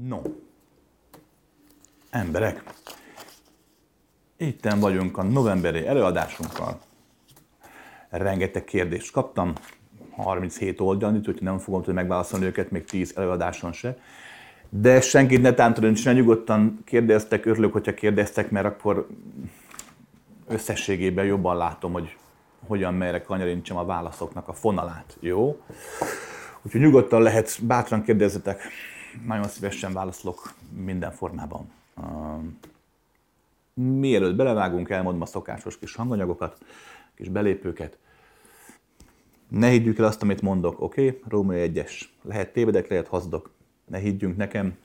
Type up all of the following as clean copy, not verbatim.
No, emberek, itten vagyunk a novemberi előadásunkkal. Rengeteg kérdést kaptam, 37 oldalon, úgyhogy nem fogom tudni megválaszolni őket, még 10 előadáson se. De senkit ne tántorítsd, nyugodtan kérdeztek, örülök, hogyha kérdeztek, mert akkor összességében jobban látom, hogy hogyan merre kanyarintsam a válaszoknak a fonalát, jó? Úgyhogy nyugodtan lehet, bátran kérdezzetek. Nagyon szívesen válaszolok minden formában. Mielőtt belevágunk, elmondom a szokásos kis hanganyagokat, kis belépőket. Ne higgyük el azt, amit mondok, oké? Római 1-es. Lehet tévedek, lehet hazudok. Ne higgyünk nekem.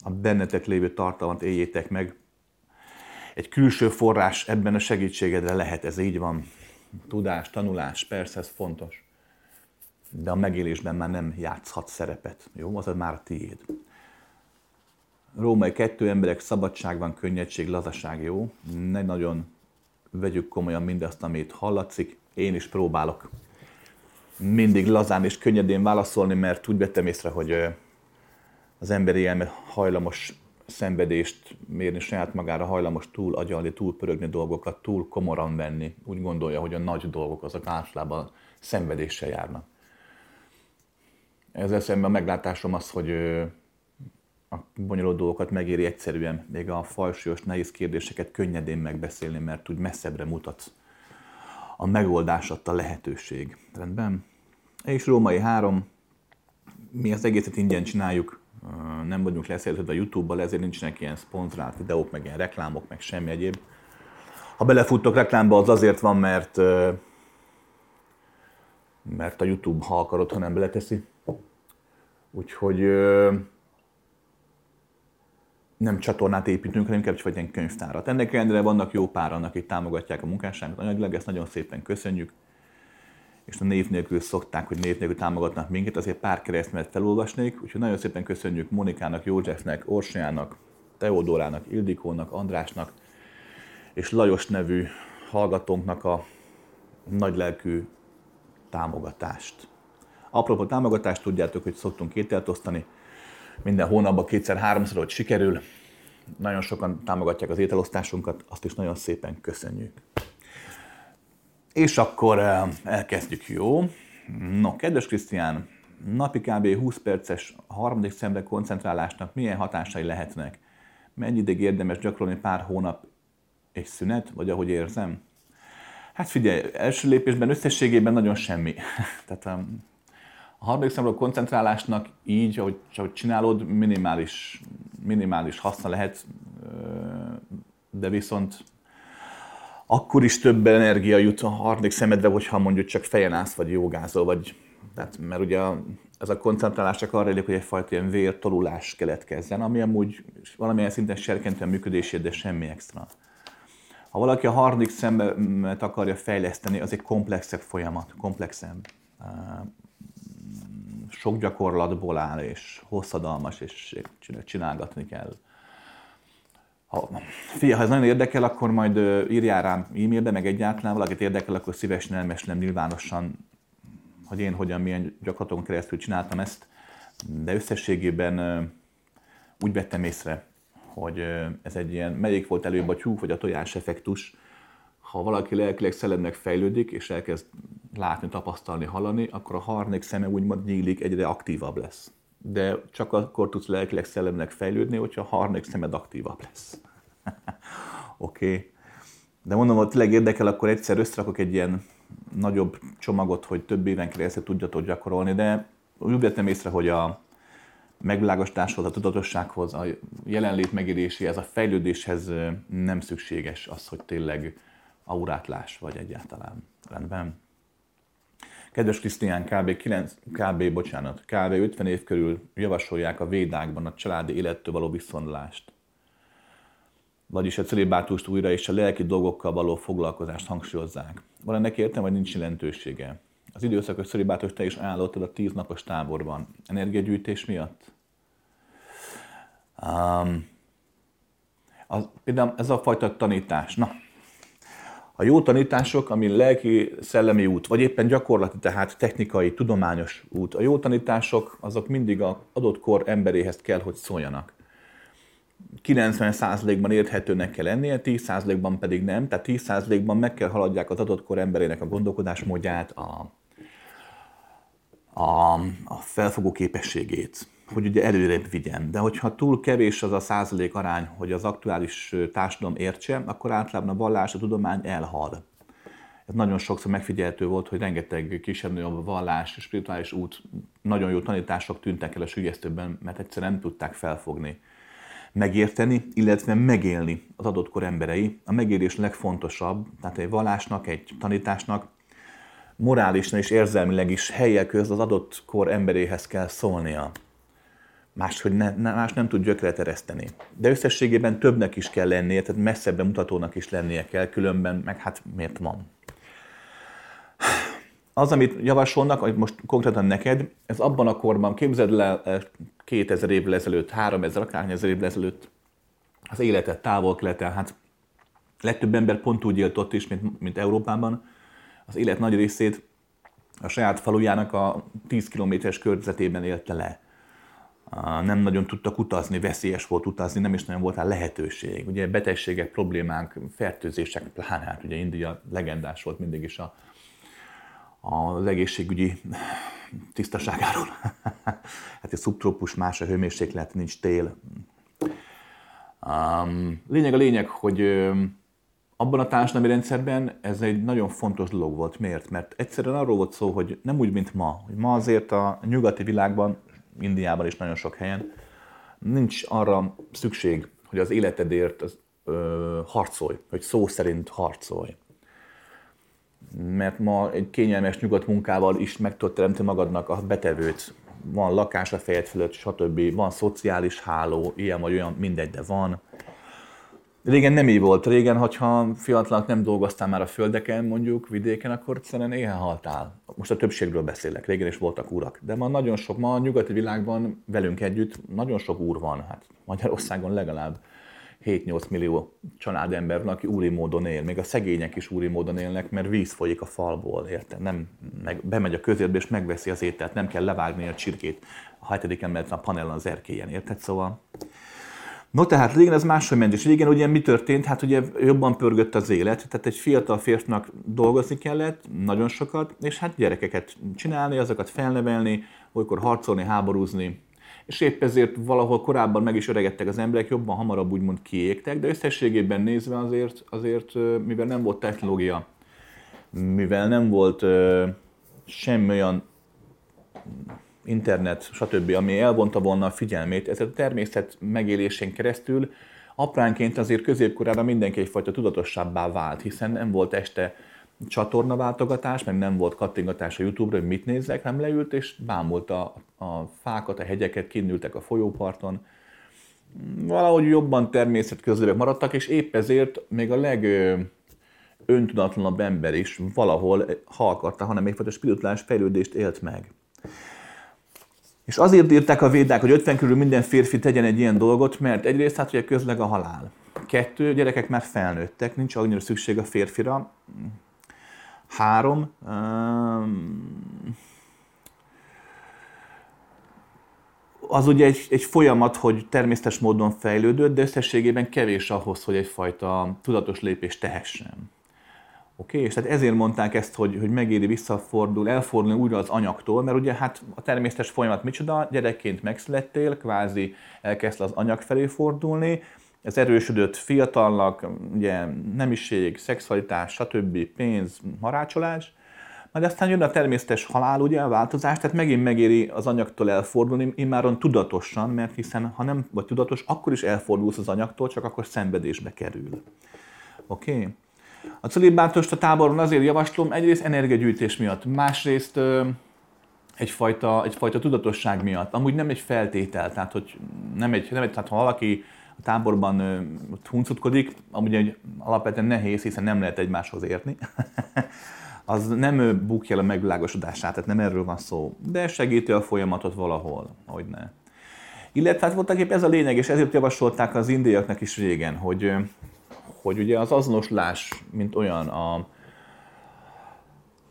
A bennetek lévő tartalmat éljétek meg. Egy külső forrás ebben a segítségedre lehet, ez így van. Tudás, tanulás, persze ez fontos. De a megélésben már nem játszhat szerepet. Jó? Az már a tiéd. Római 2, emberek, szabadság van, könnyedség, lazaság, jó? Ne nagyon vegyük komolyan mindazt, amit hallatszik. Én is próbálok mindig lazán és könnyedén válaszolni, mert úgy vettem észre, hogy az emberi elme hajlamos szenvedést mérni saját magára, hajlamos túl agyalni, túl pörögni dolgokat, túl komoran venni. Úgy gondolja, hogy a nagy dolgok azok általában szenvedéssel járnak. Ezzel szemben a meglátásom az, hogy a bonyolult dolgokat megéri egyszerűen, még a falsúlyos, nehéz kérdéseket könnyedén megbeszélni, mert úgy messzebbre mutatsz. A megoldás adta lehetőség. Rendben? És Római 3. Mi az egészet ingyen csináljuk, nem vagyunk leszerződve a YouTube-bal, ezért nincsenek ilyen szponzorált videók, meg ilyen reklámok, meg semmi egyéb. Ha belefuttok reklámba, az azért van, mert a YouTube, ha akarod, ha nem beleteszi. Úgyhogy nem csatornát építünk, hanem inkább csak egy ilyen könyvtárat. Ennek ellenére vannak jó páran, akik támogatják a munkásságot anyagilag, ezt nagyon szépen köszönjük. És a név nélkül szokták, hogy név nélkül támogatnak minket, azért pár keresztmet felolvasnék. Úgyhogy nagyon szépen köszönjük Monikának, Józsefnek, Orsolyának, Teodórának, Ildikónak, Andrásnak és Lajos nevű hallgatónknak a nagylelkű támogatást. Apropó támogatást, tudjátok, hogy szoktunk ételt osztani. Minden hónapban 2-3-szor, hogy sikerül. Nagyon sokan támogatják az ételosztásunkat, azt is nagyon szépen köszönjük. És akkor elkezdjük, jó? No, kedves Krisztián, napi kb. 20 perces harmadik szemre koncentrálásnak milyen hatásai lehetnek? Mennyi ideig érdemes gyakorolni, pár hónap és szünet, vagy ahogy érzem? Hát figyelj, első lépésben összességében nagyon semmi. Tehát a harmadik szemről koncentrálásnak így, ahogy csinálod, minimális haszna lehet, de viszont akkor is több energia jut a harmadik szemedre, hogyha mondjuk csak fejen állsz, vagy jogázol, vagy... Tehát, mert ugye ez a koncentrálás csak arra elég, hogy egyfajta ilyen vértolulás keletkezzen, ami amúgy valamilyen szinten serkentő a működését, de semmi extra. Ha valaki a harmadik szemet akarja fejleszteni, az egy komplexebb folyamat, komplexebb. Sok gyakorlatból áll, és hosszadalmas, és csinálgatni kell. Ha ez nagyon érdekel, akkor majd írjál rám e-mailbe, meg egyáltalán valakit érdekel, akkor szívesen elmesélem nyilvánosan, hogy én hogyan, milyen gyakorlaton keresztül csináltam ezt. De összességében úgy vettem észre, hogy ez egy ilyen, melyik volt előbb a tyúk vagy a tojás effektus. Ha valaki lelkileg, szellemnek fejlődik, és elkezd látni, tapasztalni, hallani, akkor a harmadik szeme úgymond nyílik, egyre aktívabb lesz. De csak akkor tudsz lelkileg, szellemnek fejlődni, hogyha a harmadik szemed aktívabb lesz. Oké. De mondom, ha tényleg érdekel, akkor egyszer összerakok egy ilyen nagyobb csomagot, hogy több éven keresztül tudjatok gyakorolni, de úgy vettem észre, hogy a megvilágosításhoz, a tudatossághoz, a jelenlét megéréséhez, a fejlődéshez nem szükséges az, hogy tényleg aurátlás vagy egyáltalán. Rendben. Kedves Krisztián, kb. 50 év körül javasolják a védákban a családi élettől való viszonyulást. Vagyis a celibátust újra és a lelki dolgokkal való foglalkozást hangsúlyozzák. Van ennek értelme, vagy nincs jelentősége? Az időszakos celibátust te is ajánlottad a 10 napos táborban. Energiagyűjtés miatt? Például ez a fajta tanítás. Na, A jó tanítások, ami lelki, szellemi út, vagy éppen gyakorlati, tehát technikai, tudományos út. A jó tanítások, azok mindig az adott kor emberéhez kell, hogy szóljanak. 90%-ban érthetőnek kell lennie, 10%-ban pedig nem. Tehát 10%-ban meg kell haladják az adott kor emberének a gondolkodásmódját, a felfogó képességét, hogy ugye előrébb vigyen. De hogyha túl kevés az a százalék arány, hogy az aktuális társadalom értse, akkor általában a vallás, a tudomány elhal. Ez nagyon sokszor megfigyelhető volt, hogy rengeteg kisebb-nagyobb vallás, spirituális út, nagyon jó tanítások tűntek el a süllyesztőben, mert egyszerűen nem tudták felfogni, megérteni, illetve megélni az adott kor emberei. A megélés legfontosabb, tehát egy vallásnak, egy tanításnak, morálisan és érzelmileg is helyek közt az adott kor emberéhez kell szólnia. Más nem tud gyökeret ereszteni. De összességében többnek is kell lennie, tehát messzebben mutatónak is lennie kell, különben meg hát miért van. Az, amit javasolnak, hogy most konkrétan neked, ez abban a korban, képzeld le 2000 évvel ezelőtt, 3000, akárhány ezer évvel ezelőtt, az életet Távol-Keleten, hát legtöbb ember pont úgy élt ott is, mint Európában, az élet nagy részét a saját falujának a 10 kilométeres körzetében élte le. Nem nagyon tudtak utazni, veszélyes volt utazni, nem is nagyon volt rá lehetőség. Ugye betegségek, problémák, fertőzések, pláne hát ugye India legendás volt mindig is az egészségügyi tisztaságáról. Hát egy szubtrópus, más a hőmérséklet, nincs tél. Lényeg, hogy abban a társadalmi rendszerben ez egy nagyon fontos dolog volt. Miért? Mert egyszerűen arról volt szó, hogy nem úgy, mint ma. Hogy ma azért a nyugati világban, Indiában is nagyon sok helyen, nincs arra szükség, hogy az életedért harcolj, hogy szó szerint harcolj. Mert ma egy kényelmes nyugodt munkával is meg tudod teremteni magadnak a betevőt. Van lakás a fejed fölött, stb. Van szociális háló, ilyen vagy olyan, mindegy, de van. Régen nem így volt. Régen, hogyha fiatalnak nem dolgoztál már a földeken, mondjuk vidéken, akkor egyszerűen éhen haltál. Most a többségről beszélek, régen is voltak urak. De ma nagyon sok, ma a nyugati világban velünk együtt nagyon sok úr van. Hát Magyarországon legalább 7-8 millió családember van, aki úri módon él. Még a szegények is úri módon élnek, mert víz folyik a falból, érted? Nem, bemegy a közértbe és megveszi az ételt, nem kell levágni a csirkét. A 7. emeleten a panellon az erkélyen, érted? Szóval... No, tehát régen ez máshogy ment, és régen ugye mi történt? Hát ugye jobban pörgött az élet, tehát egy fiatal férfinak dolgozni kellett, nagyon sokat, és hát gyerekeket csinálni, azokat felnevelni, olykor harcolni, háborúzni. És épp ezért valahol korábban meg is öregedtek az emberek, jobban, hamarabb úgymond kiégtek, de összességében nézve azért mivel nem volt technológia, mivel nem volt semmi olyan internet, stb., ami elvonta volna a figyelmét, ez a természet megélésén keresztül apránként azért középkorára mindenki egyfajta tudatosabbá vált, hiszen nem volt este csatornaváltogatás, meg nem volt kattingatás a YouTube-ra, hogy mit nézzek, hanem leült és bámult a fákat, a hegyeket, kinnültek a folyóparton. Valahogy jobban természetközeliek maradtak, és épp ezért még a legöntudatosabb ember is valahol, ha akarta, hanem egyfajta spirituális fejlődést élt meg. És azért írták a védák, hogy 50 körül minden férfi tegyen egy ilyen dolgot, mert egyrészt hát ugye közleg a halál. 2, gyerekek már felnőttek, nincs annyira szükség a férfira. 3, az ugye egy folyamat, hogy természetes módon fejlődött, de összességében kevés ahhoz, hogy egyfajta tudatos lépést tehessen. Okay? És tehát ezért mondták ezt, hogy megéri elfordulni újra az anyagtól, mert ugye hát a természetes folyamat micsoda, gyerekként megszülettél, kvázi elkezdtél az anyag felé fordulni, ez erősödött fiatalnak, ugye nemiség, szexualitás, stb., pénz, harácsolás, majd aztán jön a természetes halál, ugye a változás, tehát megint megéri az anyagtól elfordulni, immáron tudatosan, mert hiszen ha nem vagy tudatos, akkor is elfordulsz az anyagtól, csak akkor szenvedésbe kerül. Okay? A celibátus táboron azért javaslom, egyrészt energiagyűjtés miatt, másrészt egyfajta tudatosság miatt. Amúgy nem egy feltétel, tehát hogy tehát ha valaki a táborban huncutkodik, amúgy egy alapvetően nehéz, hiszen nem lehet egymáshoz érni, az nem bukja el a megvilágosodását, tehát nem erről van szó, de segíti a folyamatot valahol, hogy ne. Illetve hát voltak épp ez a lényeg, és ezért javasolták az indiaiaknak is régen, hogy hogy ugye az azonoslás, mint olyan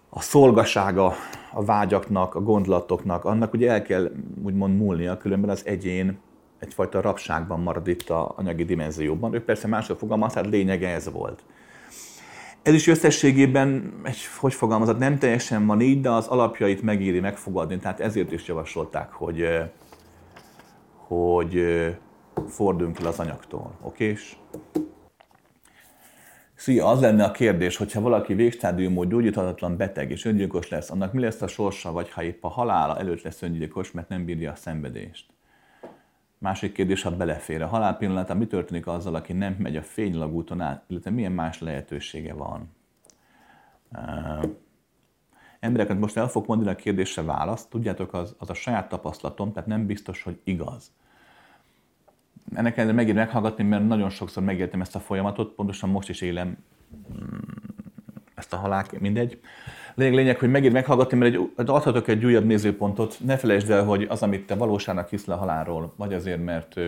a szolgasága a vágyaknak, a gondolatoknak, annak ugye el kell úgymond múlnia, különben az egyén egyfajta rabságban marad itt az anyagi dimenzióban. Ők persze másra fogalmazták, lényege ez volt. Ez is összességében, hogy fogalmazott, nem teljesen van így, de az alapjait megéri megfogadni, tehát ezért is javasolták, hogy forduljunk el az anyagtól. Okés? Szia, az lenne a kérdés, hogyha valaki végstádiumú gyógyíthatatlan beteg és öngyilkos lesz, annak mi lesz a sorsa, vagy ha épp a halála előtt lesz öngyilkos, mert nem bírja a szenvedést? Másik kérdés, ha belefér a halál pillanatában, mi történik azzal, aki nem megy a fénylagúton át, illetve milyen más lehetősége van? Embereket most el fogok mondani a kérdésre választ, tudjátok, az a saját tapasztalatom, tehát nem biztos, hogy igaz. Ennek ellenére megint meghallgatni, mert nagyon sokszor megéltem ezt a folyamatot, pontosan most is élem ezt a halált, mindegy. Lényeg, hogy megint meghallgatni, mert adhatok egy újabb nézőpontot. Ne felejtsd el, hogy az, amit te valóságnak hisz le a halálról, vagy azért, mert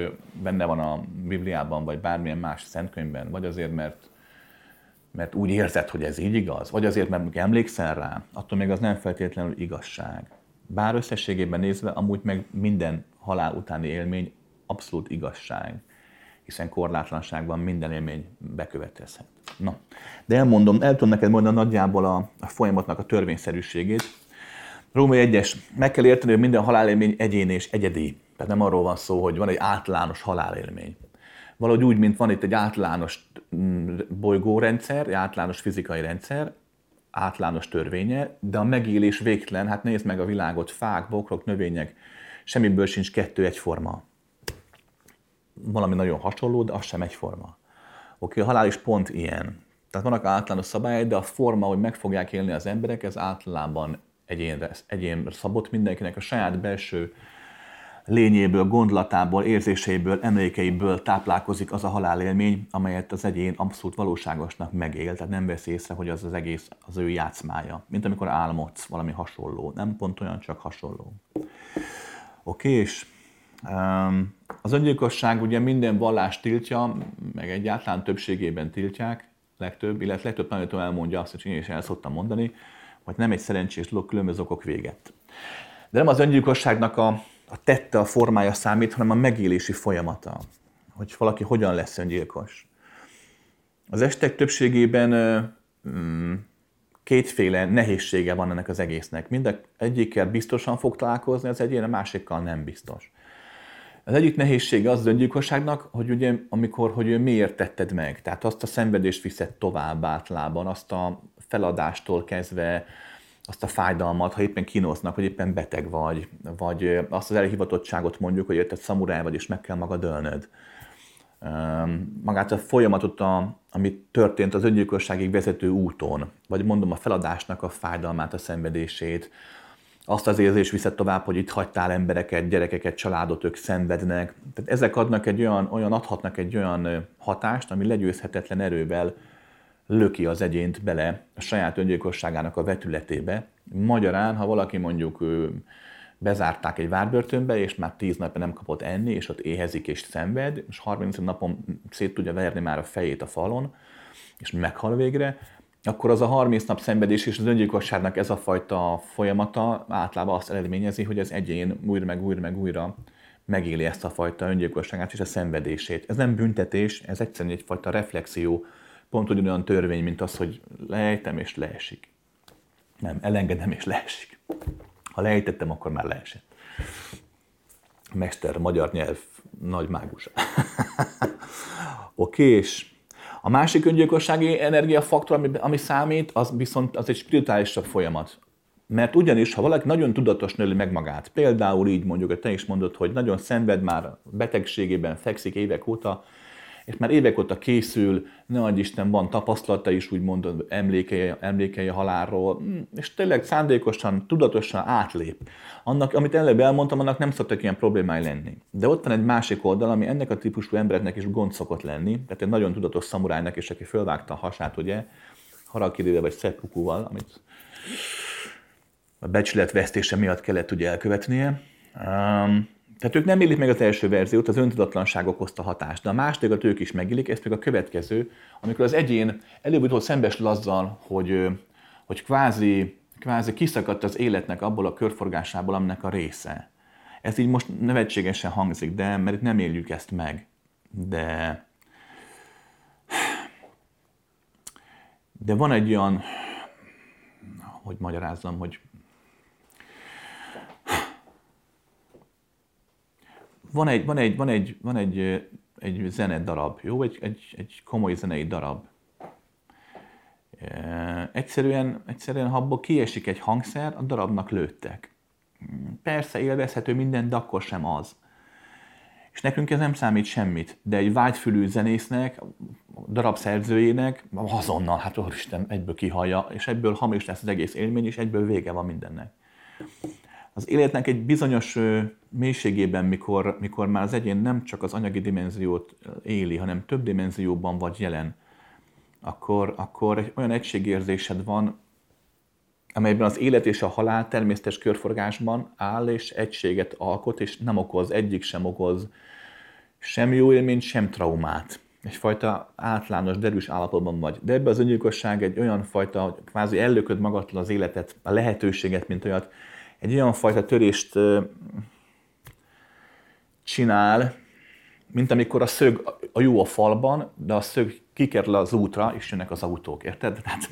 benne van a Bibliában, vagy bármilyen más szentkönyvben, vagy azért, mert úgy érzed, hogy ez így igaz, vagy azért, mert emlékszel rá, attól még az nem feltétlenül igazság. Bár összességében nézve, amúgy meg minden halál utáni élmény abszolút igazság, hiszen korlátlanságban minden élmény bekövetkezhet. Na, de elmondom, el tudom neked mondani nagyjából a folyamatnak a törvényszerűségét. Római 1-es, meg kell érteni, hogy minden halálélmény egyéni és egyedi. Tehát nem arról van szó, hogy van egy általános halálélmény. Valahogy úgy, mint van itt egy általános bolygórendszer, egy általános fizikai rendszer, általános törvénye, de a megélés végtelen, hát nézd meg a világot, fák, bokrok, növények, semmiből sincs kettő egyforma. Valami nagyon hasonló, de az sem egyforma. Oké, a halál is pont ilyen. Tehát vannak általános szabályai, de a forma, hogy meg fogják élni az emberek, ez általában egyénre szabott, mindenkinek a saját belső lényéből, gondolatából, érzéseiből, emlékeiből táplálkozik az a halálélmény, amelyet az egyén abszolút valóságosnak megél, tehát nem veszi észre, hogy az az egész az ő játszmája. Mint amikor álmodsz, valami hasonló. Nem pont olyan, csak hasonló. Oké, és az öngyilkosság ugye minden vallást tiltja, meg egyáltalán többségében tiltják, legtöbb, illetve legtöbb tanító elmondja azt, hogy én is el szoktam mondani, hogy nem egy szerencsés dolog, különböző okok véget. De nem az öngyilkosságnak a tette, a formája számít, hanem a megélési folyamata, hogy valaki hogyan lesz öngyilkos. Az estek többségében kétféle nehézsége van ennek az egésznek. Mindegyikkel biztosan fog találkozni az egyén, a másikkal nem biztos. Az egyik nehézsége az öngyilkosságnak, hogy ugye, hogy miért tetted meg. Tehát azt a szenvedést viszed tovább általában, azt a feladástól kezdve, azt a fájdalmat, ha éppen kínoznak, hogy éppen beteg vagy, vagy azt az elhivatottságot mondjuk, hogy érted szamuráj vagy, és meg kell magad ölnöd. Magát a folyamatot, ami történt az öngyilkosságig vezető úton, vagy mondom a feladásnak a fájdalmát, a szenvedését, azt az érzést viszed tovább, hogy itt hagytál embereket, gyerekeket, családot, ők szenvednek. Tehát ezek adnak adhatnak egy olyan hatást, ami legyőzhetetlen erővel löki az egyént bele a saját öngyilkosságának a vetületébe. Magyarán, ha valaki mondjuk bezárták egy várbörtönbe, és már 10 napja nem kapott enni, és ott éhezik és szenved, és 30 napon szét tudja verni már a fejét a falon, és meghal végre, akkor az a 30 nap szenvedés és az öngyilkosságnak ez a fajta folyamata általában azt eredményezi, hogy az egyén újra megéli ezt a fajta öngyilkosságát és a szenvedését. Ez nem büntetés, ez egyszerűen egyfajta reflexió, pont ugyanolyan törvény, mint az, hogy lejtem és leesik. Nem, elengedem és leesik. Ha lejtettem, akkor már leesett. Mester, magyar nyelv, nagy mágus. Okés. A másik öngyilkossági energiafaktor, ami számít, az viszont az egy spirituálisabb folyamat. Mert ugyanis, ha valaki nagyon tudatos nöli meg magát, például így mondjuk, hogy te is mondod, hogy nagyon szenved már betegségében, fekszik évek óta, és már évek óta készül, ne adj Isten, van tapasztalata is, úgymond emlékei a halálról, és tényleg szándékosan, tudatosan átlép. Annak, amit előbb elmondtam, annak nem szoktak ilyen problémái lenni. De ott van egy másik oldal, ami ennek a típusú embereknek is gond szokott lenni, tehát egy nagyon tudatos szamurájnak is, aki fölvágta a hasát, ugye, harakirivel vagy szeppukúval, amit a becsületvesztése miatt kellett ugye elkövetnie. Tehát ők nem élik meg az első verziót, az öntudatlanság okozta hatást, de a másodikat ők is megélik, ez pedig a következő, amikor az egyén előbb-utóbb szembesül azzal, hogy kvázi kiszakadt az életnek abból a körforgásából, aminek a része. Ez így most nevetségesen hangzik, de mert nem éljük ezt meg. De van egy olyan, hogy magyarázzam, hogy van egy zenedarab, jó? Egy komoly zenei darab. Egyszerűen ha abból kiesik egy hangszer, a darabnak lőttek. Persze élvezhető minden, de akkor sem az. És nekünk ez nem számít semmit, de egy vágyfülű zenésznek, darabszerzőjének azonnal, hát Úristen, egyből kihallja, és ebből hamis lesz az egész élmény, és egyből vége van mindennek. Az életnek egy bizonyos mélységében, mikor már az egyén nem csak az anyagi dimenziót éli, hanem több dimenzióban vagy jelen, akkor egy olyan egységérzésed van, amelyben az élet és a halál természetes körforgásban áll, és egységet alkot, és nem okoz, egyik sem okoz sem jó élményt, sem traumát. Egyfajta általános, derűs állapotban vagy. De ebben az öngyilkosság egy olyan fajta, hogy kvázi ellököd magadtól az életet, a lehetőséget, mint olyat, egy olyan fajta törést csinál, mint amikor a szög a jó a falban, de a szög kikerül az útra, és jönnek az autók, érted? Tehát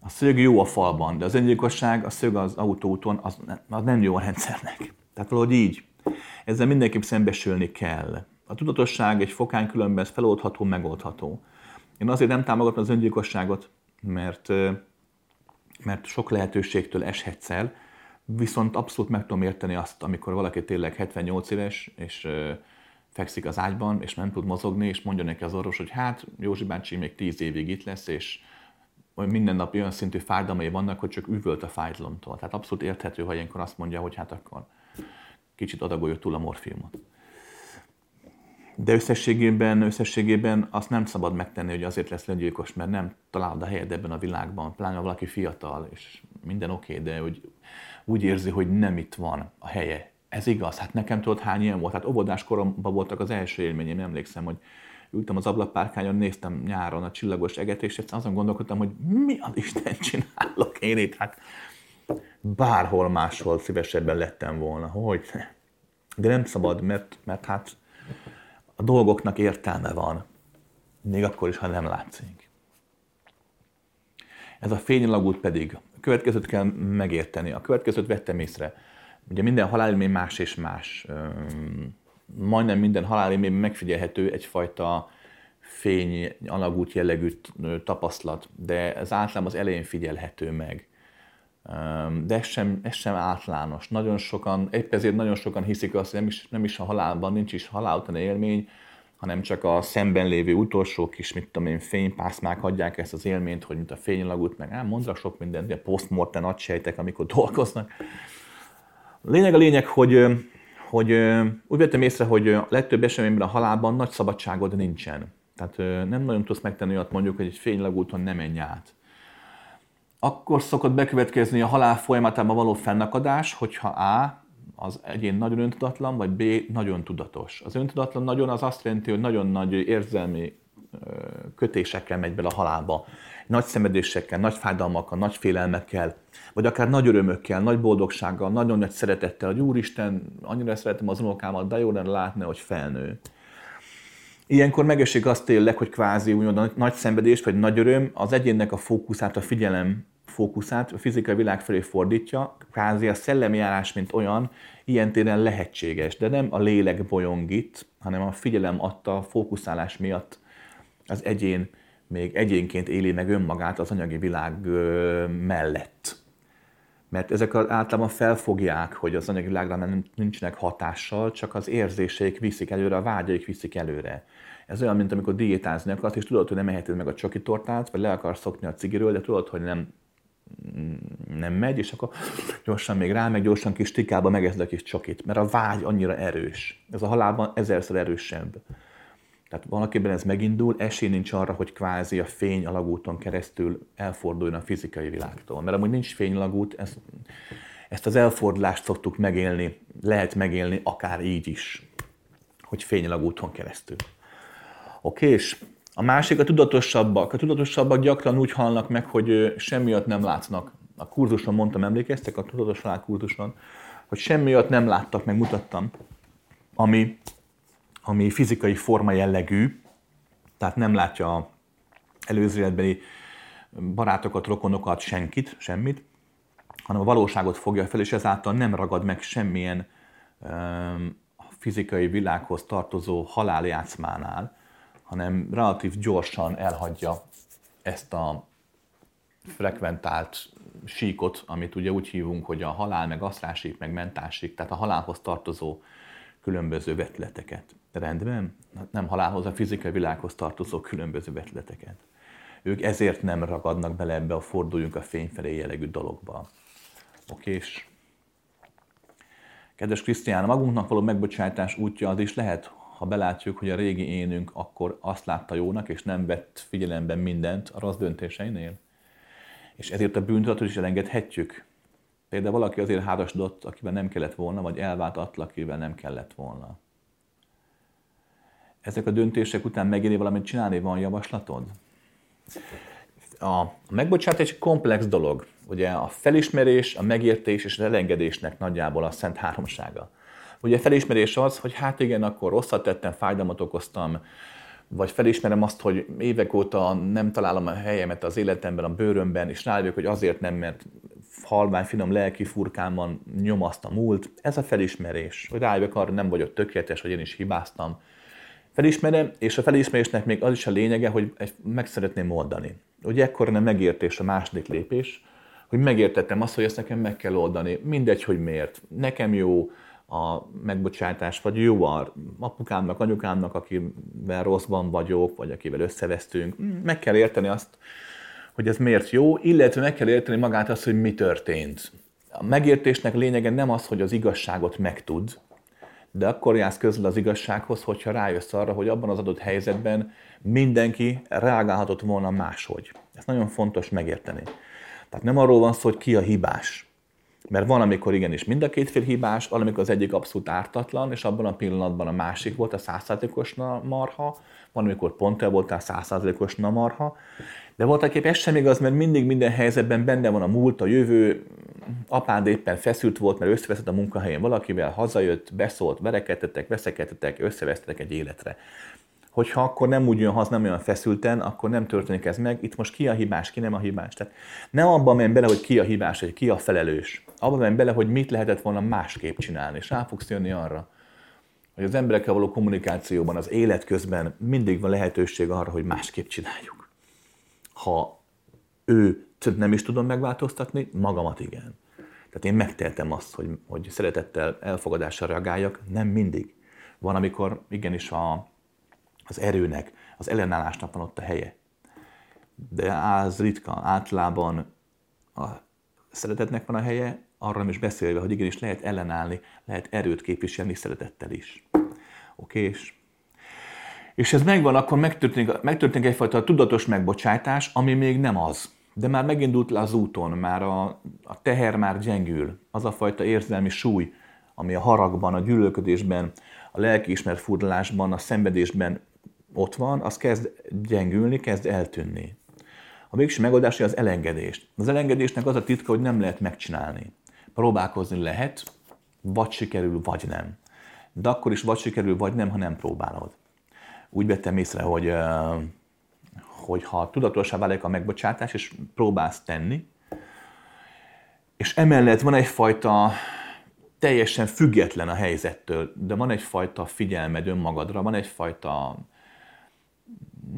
a szög jó a falban, de az öngyilkosság, a szög az autóúton, az nem jó a rendszernek. Tehát valahogy így. Ezzel mindenképp szembesülni kell. A tudatosság egy fokán különben feloldható, megoldható. Én azért nem támogatom az öngyilkosságot, mert sok lehetőségtől eshetsz el, viszont abszolút meg tudom érteni azt, amikor valaki tényleg 78 éves, és fekszik az ágyban, és nem tud mozogni, és mondja neki az orvos, hogy hát Józsi bácsi még 10 évig itt lesz, és minden nap olyan szintű fájdalmai vannak, hogy csak üvölt a fájdalomtól. Tehát abszolút érthető, ha ilyenkor azt mondja, hogy hát akkor kicsit adagolja túl a morfiumot. De összességében azt nem szabad megtenni, hogy azért lesz öngyilkos, mert nem találod a helyed ebben a világban. Pláne valaki fiatal, és minden oké, de hogy úgy érzi, hogy nem itt van a helye. Ez igaz, hát nekem tudod hány ilyen volt. Hát óvodás koromban voltak az első élményem, emlékszem, hogy ültem az ablakpárkányon, néztem nyáron a csillagos eget, és egyszerűen azon gondolkodtam, hogy mi az Isten csinálok én itt? Hát bárhol máshol szívesebben lettem volna, hogy ne. De nem szabad, mert hát a dolgoknak értelme van, még akkor is, ha nem látszik. Ez a fényalagút pedig. A következőt kell megérteni. A következőt vettem észre. Ugye minden halálélmény más és más. Majdnem minden halálélmény megfigyelhető egyfajta fényalagút jellegű tapasztalat, de ez általában az elején figyelhető meg. De ez sem általános. Nagyon sokan, épp ezért nagyon sokan hiszik azt, hogy nem is a halálban, nincs is halál utáni élmény, hanem csak a szemben lévő utolsó kis, mit tudom én, fénypászmák adják ezt az élményt, hogy mint a fényalagút, meg mondra sok mindent, a posztmortem agysejtek, amikor dolgoznak. A lényeg, hogy úgy vettem észre, hogy a legtöbb eseményben a halálban nagy szabadságod nincsen. Tehát nem nagyon tudsz megtenni olyat, mondjuk, hogy egy fényalagúton nem menj át. Akkor szokott bekövetkezni a halál folyamatában való fennakadás, hogyha A, az egyén nagyon öntudatlan, vagy B, nagyon tudatos. Az öntudatlan nagyon az azt jelenti, hogy nagyon nagy érzelmi kötésekkel megy bele a halálba. Nagy szenvedésekkel, nagy fájdalmakkal, nagy félelmekkel, vagy akár nagy örömökkel, nagy boldogsággal, nagyon nagy szeretettel, hogy Úristen, annyira szeretem az unokámat, de jó lenne látni, hogy felnő. Ilyenkor megesik azt tényleg, hogy kvázi úgymond nagy szenvedés vagy nagy öröm az egyénnek a fókuszát, a figyelem fókuszát a fizikai világ felé fordítja, kvázi a szellemi járás, mint olyan, ilyen téren lehetséges, de nem a lélek bolyong itt, hanem a figyelem adta a fókuszálás miatt az egyén még egyénként éli meg önmagát az anyagi világ mellett. Mert ezek általában felfogják, hogy az anyagi világra nem nincsenek hatással, csak az érzéseik viszik előre, a vágyaik viszik előre. Ez olyan, mint amikor diétázni akarsz, és tudod, hogy nem eheted meg a csoki tortát, vagy le akarsz szokni a cigiről, de tudod, hogy nem megy, és akkor gyorsan még rá, meg gyorsan kis tikába megeszed a kis csokit, mert a vágy annyira erős. Ez a halálban ezerszer erősebb. Tehát valakiben ez megindul, esély nincs arra, hogy kvázi a fényalagúton keresztül elforduljon a fizikai világtól. Mert amúgy nincs fényalagút, Ezt az elfordulást szoktuk megélni, lehet megélni akár így is, hogy fényalagúton keresztül. Oké, és a másik a tudatosabbak. A tudatosabbak gyakran úgy halnak meg, hogy semmiatt nem látnak. A kurzuson mondtam, emlékeztek? A tudatos halál kurzuson, hogy semmiatt nem láttak, meg mutattam, ami fizikai forma jellegű, tehát nem látja a előző életbeli barátokat, rokonokat, senkit, semmit, hanem a valóságot fogja fel, és ezáltal nem ragad meg semmilyen fizikai világhoz tartozó haláljátszmánál, hanem relatív gyorsan elhagyja ezt a frekventált síkot, amit ugye úgy hívunk, hogy a halál, meg asztrálsík, meg mentálsík, tehát a halálhoz tartozó különböző vetületeket. Rendben? Nem halálhoz, a fizikai világhoz tartozó különböző vetületeket. Ők ezért nem ragadnak bele ebbe a forduljunk a fény felé jellegű dologba. Okés? Kedves Krisztián, a magunknak való megbocsájtás útja az is lehet, ha belátjuk, hogy a régi énünk akkor azt látta jónak, és nem vett figyelembe mindent a rossz döntéseinél. És ezért a bűntudatot is elengedhetjük. Például valaki azért házasodott, akivel nem kellett volna, vagy elvált attól, akivel nem kellett volna. Ezek a döntések után megéri valamit csinálni, van javaslatod? A megbocsátás egy komplex dolog. Ugye a felismerés, a megértés és az elengedésnek nagyjából a szent háromsága. Ugye a felismerés az, hogy hát igen, akkor rosszat tettem, fájdalmat okoztam, vagy felismerem azt, hogy évek óta nem találom a helyemet az életemben, a bőrömben, és rájövök, hogy azért nem, mert halvány finom lelki furkámban nyomaszt a múlt. Ez a felismerés, hogy rájövök arra, nem vagyok tökéletes, hogy én is hibáztam. Felismerem, és a felismerésnek még az is a lényege, hogy meg szeretném oldani. Ugye ekkor a megértés a második lépés, hogy megértettem azt, hogy ezt nekem meg kell oldani. Mindegy, hogy miért. Nekem jó a megbocsátás, vagy jó a apukámnak, anyukámnak, akivel rosszban vagyok, vagy akivel összevesztünk. Meg kell érteni azt, hogy ez miért jó, illetve meg kell érteni magát azt, hogy mi történt. A megértésnek lényege nem az, hogy az igazságot megtudd, de akkor jársz közel az igazsághoz, hogyha rájössz arra, hogy abban az adott helyzetben mindenki reagálhatott volna máshogy. Ez nagyon fontos megérteni. Tehát nem arról van szó, hogy ki a hibás. Mert van, amikor igenis mind a két fél hibás, valamikor az egyik abszolút ártatlan, és abban a pillanatban a másik volt a 100%-os marha, van, amikor pont el voltál 100%-os marha, de voltak épp ez sem igaz, mert mindig minden helyzetben benne van a múlt, a jövő, apád éppen feszült volt, mert összeveszett a munkahelyen valakivel, hazajött, beszólt, verekedtetek, veszekedtetek, összevesztetek egy életre. Hogyha akkor nem úgy jön haza, nem olyan feszülten, akkor nem történik ez meg. Itt most ki a hibás, ki nem a hibás. Tehát nem abban menj bele, hogy ki a hibás, vagy ki a felelős. Abban menj bele, hogy mit lehetett volna másképp csinálni. És rá fogsz jönni arra, hogy az emberekkel való kommunikációban, az élet közben mindig van lehetőség arra, hogy másképp csináljuk. Ha ő nem is tudom megváltoztatni, magamat igen. Tehát én megtehetem azt, hogy szeretettel, elfogadással reagáljak. Nem mindig. Van, amikor igenis az erőnek, az ellenállásnak van ott a helye. De az ritka, általában a szeretetnek van a helye, arra nem is beszélve, hogy igenis lehet ellenállni, lehet erőt képviselni szeretettel is. Okés? És ez megvan, akkor megtörténik egyfajta tudatos megbocsájtás, ami még nem az. De már megindult le az úton, már a teher már gyengül. Az a fajta érzelmi súly, ami a haragban, a gyűlölködésben, a lelkiismert furdalásban, a szenvedésben ott van, az kezd gyengülni, kezd eltűnni. A végső megoldás az elengedés. Az elengedésnek az a titka, hogy nem lehet megcsinálni. Próbálkozni lehet, vagy sikerül, vagy nem. De akkor is vagy sikerül, vagy nem, ha nem próbálod. Úgy vettem észre, hogy ha tudatossá válik a megbocsátás, és próbálsz tenni, és emellett van egyfajta teljesen független a helyzettől, de van egyfajta figyelmed önmagadra, van egyfajta,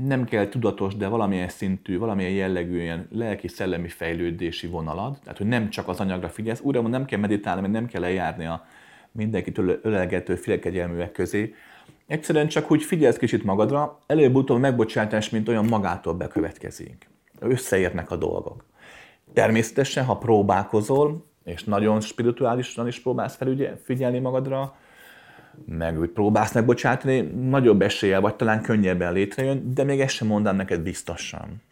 nem kell tudatos, de valamilyen szintű, valamilyen jellegű ilyen lelki-szellemi fejlődési vonalad, tehát hogy nem csak az anyagra figyelsz, újra nem kell meditálni, nem kell eljárni a mindenkitől ölelgető félkegyelműek közé. Egyszerűen csak úgy figyelsz kicsit magadra, előbb-utóbb megbocsátás, mint olyan magától bekövetkezik. Összeérnek a dolgok. Természetesen, ha próbálkozol, és nagyon spirituálisan is próbálsz figyelni magadra, meg úgy próbálsz megbocsátani, nagyobb eséllyel vagy talán könnyebben létrejön, de még ezt sem mondanám neked biztosan.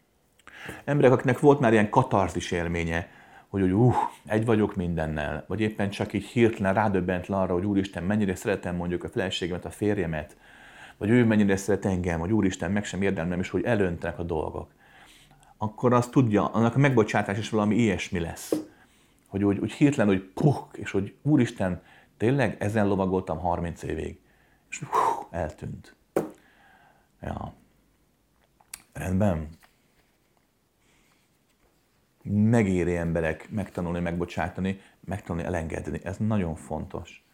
Emberek, akinek volt már ilyen katarzis élménye, hogy egy vagyok mindennel, vagy éppen csak így hirtelen rádöbbent le arra, hogy Úristen, mennyire szeretem mondjuk a feleségemet, a férjemet, vagy ő mennyire szeret engem, vagy Úristen, meg sem érdemlem, és hogy elöntenek a dolgok. Akkor azt tudja, annak a megbocsátás is valami ilyesmi lesz. Hogy hirtelen, hogy puk, és hogy Úristen, tényleg ezen lovagoltam 30 évig. És eltűnt. Ja. Rendben. Megéri emberek megtanulni, megbocsátani, megtanulni, elengedni. Ez nagyon fontos.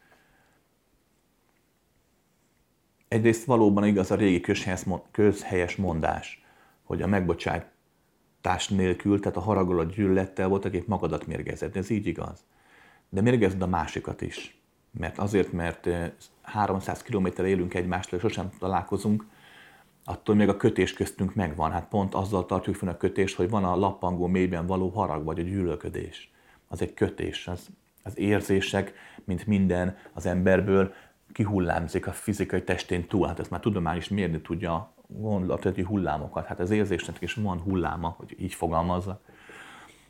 Egyrészt valóban igaz a régi közhelyes mondás, hogy a megbocsátás nélkül, tehát a haragoló gyűlölettel volt, akik magadat mérgezed. Ez így igaz. De mérgezd a másikat is. Mert azért, mert 300 kilométerre élünk egymástól, és sosem találkozunk, attól még a kötés köztünk megvan. Hát pont azzal tartjuk fenn a kötést, hogy van a lappangó mélyben való harag, vagy a gyűlölködés. Az egy kötés. Az érzések, mint minden az emberből, kihullámzik a fizikai testén túl. Hát ezt már tudomány is mérni tudja a gondolati hullámokat. Hát az érzésnek is van hulláma, hogy így fogalmazza.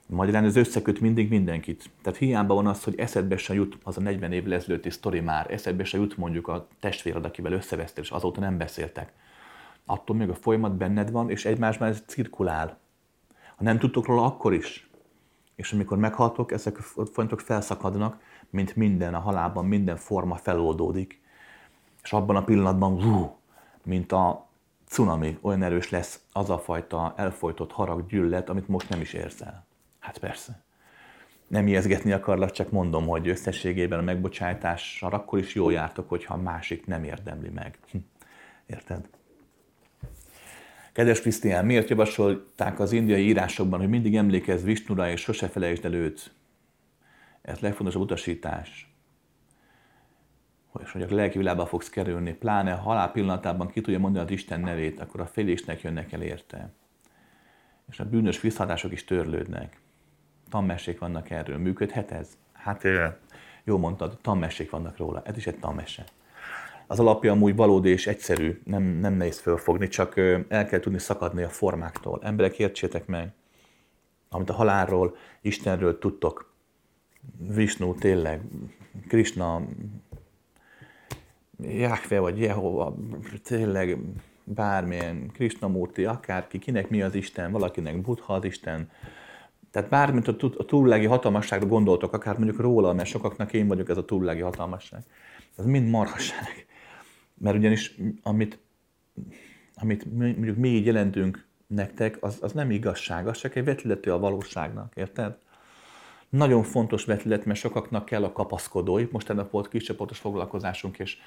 Magyarán ez összeköt mindig mindenkit. Tehát hiába van az, hogy eszedbe se jut az a 40 évvel ezelőtti sztori már, eszedbe se jut mondjuk a testvéred, akivel összevesztél, és azóta nem beszéltek. Attól még a folyamat benned van, és egymásban ez cirkulál. Ha nem tudtok róla, akkor is. És amikor meghaltok, ezek a folyamatok felszakadnak, mint minden a halálban, minden forma feloldódik. És abban a pillanatban, mint a cunami, olyan erős lesz az a fajta elfojtott harag, gyűlölet, amit most nem is érzel. Hát persze. Nem ijeszgetni akarlak, csak mondom, hogy összességében a megbocsátással akkor is jól jártok, hogyha a másik nem érdemli meg. Érted? Kedves Krisztián, miért javasolták az indiai írásokban, hogy mindig emlékezz Vishnura és sose felejtsd el őt? Ez legfontosabb utasítás. És hogy a lelki világba fogsz kerülni, pláne a halál pillanatában ki tudja mondani az Isten nevét, akkor a félésnek jönnek el érte. És a bűnös visszhatások is törlődnek. Tanmesék vannak erről. Működhet ez? Hát jól mondtad, tanmesék vannak róla. Ez is egy tanmese. Az alapja amúgy valódi és egyszerű, nem nehéz fölfogni, csak el kell tudni szakadni a formáktól. Emberek, értsétek meg, amit a halálról, Istenről tudtok. Vishnu, tényleg, Krishna, Jáhve vagy Jehova, tényleg bármilyen, Krishnamurti, akárki, kinek mi az Isten, valakinek Buddha az Isten. Tehát bármint a túlvilági hatalmasságra gondoltok, akár mondjuk róla, mert sokaknak én vagyok ez a túlvilági hatalmasság. Ez mind marhasság. Mert ugyanis amit mondjuk mi így jelentünk nektek, az nem igazság, az csak egy vetülető a valóságnak, érted? Nagyon fontos vetület, mert sokaknak kell a kapaszkodói. Most ennek volt kis csoportos foglalkozásunk, és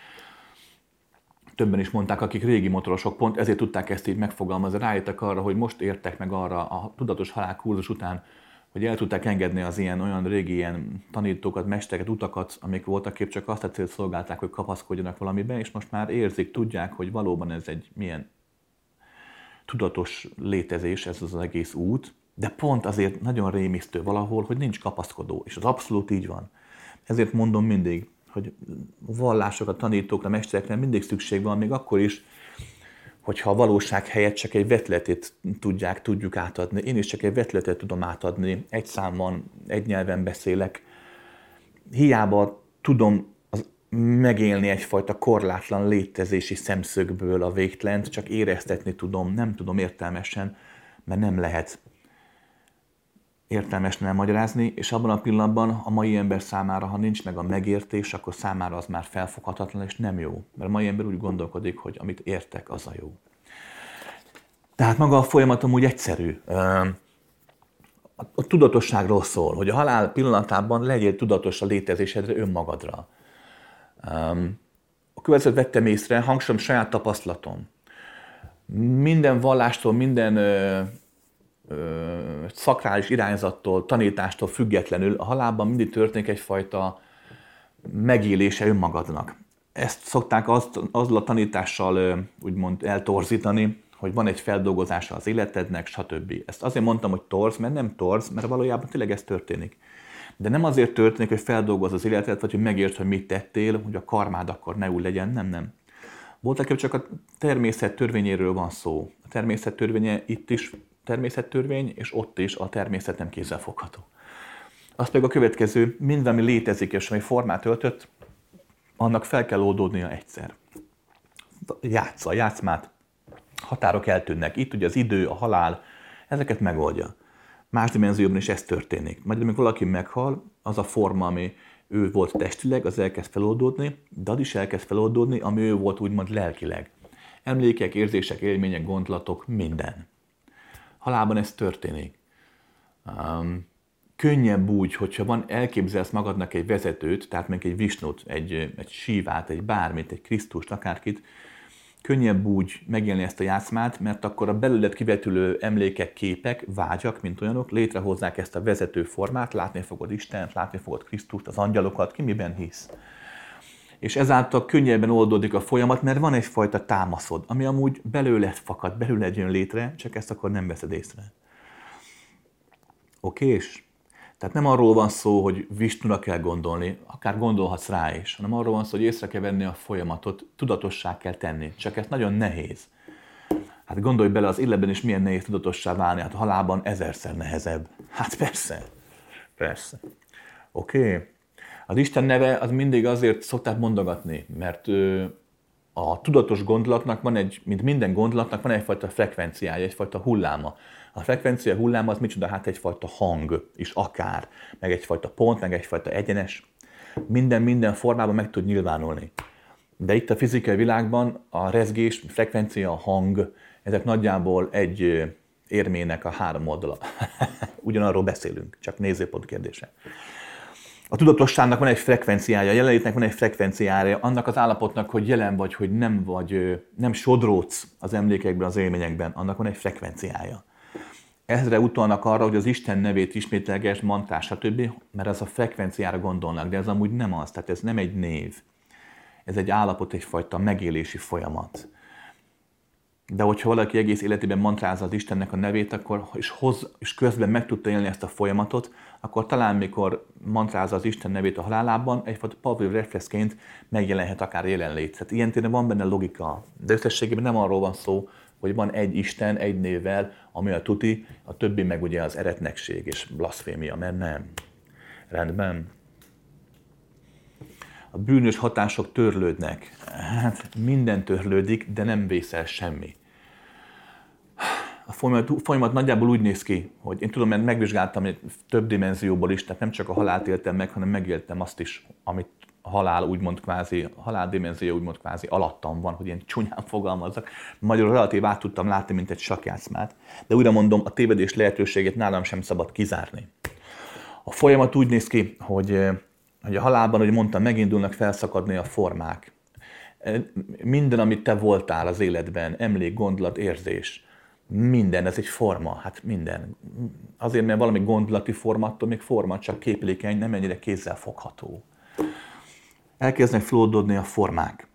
többen is mondták, akik régi motorosok, pont ezért tudták ezt így megfogalmazni. Rájöttek arra, hogy most értek meg arra a tudatos halál kurzus után, hogy el tudták engedni az ilyen olyan régi ilyen tanítókat, mestereket, utakat, amik voltak épp csak azt a célt szolgálták, hogy kapaszkodjanak valamiben, és most már érzik, tudják, hogy valóban ez egy milyen tudatos létezés, ez az egész út. De pont azért nagyon rémisztő valahol, hogy nincs kapaszkodó, és az abszolút így van. Ezért mondom mindig, hogy vallásokra, tanítókra, mesterekre mindig szükség van, még akkor is, hogyha a valóság helyett csak egy vetletét tudjuk átadni. Én is csak egy vetletet tudom átadni, egy számban, egy nyelven beszélek. Hiába tudom megélni egyfajta korlátlan létezési szemszögből a végtelent, csak éreztetni tudom, nem tudom értelmesen, mert nem lehet értelmesen elmagyarázni, és abban a pillanatban a mai ember számára, ha nincs meg a megértés, akkor számára az már felfoghatatlan, és nem jó. Mert a mai ember úgy gondolkodik, hogy amit értek, az a jó. Tehát maga a folyamat amúgy egyszerű. A tudatosságról szól, hogy a halál pillanatában legyél tudatos a létezésedre, önmagadra. A következőt vettem észre, hangsúlyom saját tapasztalatom. Minden vallástól, minden szakrális irányzattól, tanítástól függetlenül a halálban mindig történik egyfajta megélése önmagadnak. Ezt szokták azzal a tanítással úgymond eltorzítani, hogy van egy feldolgozása az életednek, stb. Ezt azért mondtam, hogy torz, mert nem torz, mert valójában tényleg ez történik. De nem azért történik, hogy feldolgozz az életed, vagy hogy megértsd, hogy mit tettél, hogy a karmád akkor ne úgy legyen, nem. Voltak csak a természet törvényéről van szó. A természet törvénye itt is természettörvény, és ott is a természet nem kézzelfogható. az pedig a következő, minden, ami létezik és ami formát öltött, annak fel kell oldódnia egyszer. Játsza, játszmát, határok eltűnnek. Itt ugye az idő, a halál, ezeket megoldja. Más dimenzióban is ez történik. Majd amikor valaki meghal, az a forma, ami ő volt testileg, az elkezd feloldódni, de az is elkezd feloldódni, ami ő volt úgymond lelkileg. Emlékek, érzések, élmények, gondolatok, minden. Halálban ez történik. Könnyebb úgy, hogyha elképzelsz magadnak egy vezetőt, tehát meg egy Vishnut, egy Sívát, egy bármit, egy Krisztust, akárkit, könnyebb úgy megélni ezt a játszmát, mert akkor a belőled kivetülő emlékek, képek, vágyak, mint olyanok, létrehozzák ezt a vezető formát, látni fogod Istent, látni fogod Krisztust, az angyalokat, ki miben hisz. És ezáltal könnyebben oldódik a folyamat, mert van egyfajta támaszod, ami amúgy belőled fakad, belőled jön létre, csak ezt akkor nem veszed észre. Okés? Tehát nem arról van szó, hogy Vishnura kell gondolni, akár gondolhatsz rá is, hanem arról van szó, hogy észre kell venni a folyamatot, tudatossá kell tenni. Csak ez nagyon nehéz. Hát gondolj bele, az életben is milyen nehéz tudatossá válni, hát halálban ezerszer nehezebb. Hát persze. Persze. Oké. Az Isten neve az mindig azért szokták mondogatni, mert a tudatos gondolatnak van mint minden gondolatnak van egyfajta frekvenciája, egyfajta hulláma. A frekvencia hullám az micsoda? Hát egyfajta hang is akár, meg egyfajta pont, meg egyfajta egyenes. Minden formában meg tud nyilvánulni. De itt a fizikai világban a rezgés, a frekvencia, a hang, ezek nagyjából egy érmének a három oldala. Ugyanarról beszélünk, csak nézőpont kérdése. A tudatosságnak van egy frekvenciája, a jelenlétnek van egy frekvenciája, annak az állapotnak, hogy jelen vagy, hogy nem vagy, nem sodródsz az emlékekben, az élményekben, annak van egy frekvenciája. Ezre utalnak arra, hogy az Isten nevét ismételgesd, mantrás, stb., mert az a frekvenciára gondolnak, de ez amúgy nem az, tehát ez nem egy név. Ez egy állapot, egyfajta megélési folyamat. De hogyha valaki egész életében mantrázza az Istennek a nevét, akkor és közben meg tudta élni ezt a folyamatot, akkor talán mikor mantrázza az Isten nevét a halálában, egyfajta pavív reflexként megjelenhet akár jelenlét. Tehát ilyen tényleg van benne logika, de összességében nem arról van szó, hogy van egy Isten, egy névvel, ami a tuti, a többi meg ugye az eretnekség és blaszfémia, mert nem. Rendben. A bűnös hatások törlődnek. Hát minden törlődik, de nem vészel semmi. A folyamat nagyjából úgy néz ki, hogy én tudom, mert megvizsgáltam több dimenzióból is, tehát nem csak a halált éltem meg, hanem megéltem azt is, amit a halál úgymond kvázi, a halál dimenzió úgymond kvázi alattam van, hogy ilyen csúnyán fogalmazzak. Magyarul relatív át tudtam látni, mint egy sakjátszmát. De újra mondom, a tévedés lehetőségét nálam sem szabad kizárni. A folyamat úgy néz ki, hogy a halálban, ahogy mondtam, megindulnak felszakadni a formák. Minden, amit te voltál az életben, emlék, gondolat, érzés, minden, ez egy forma, hát minden. Azért, mert valami gondolati formattól még forma, csak képlékeny, nem ennyire kézzel fogható. Elkezdnek flódodni a formák.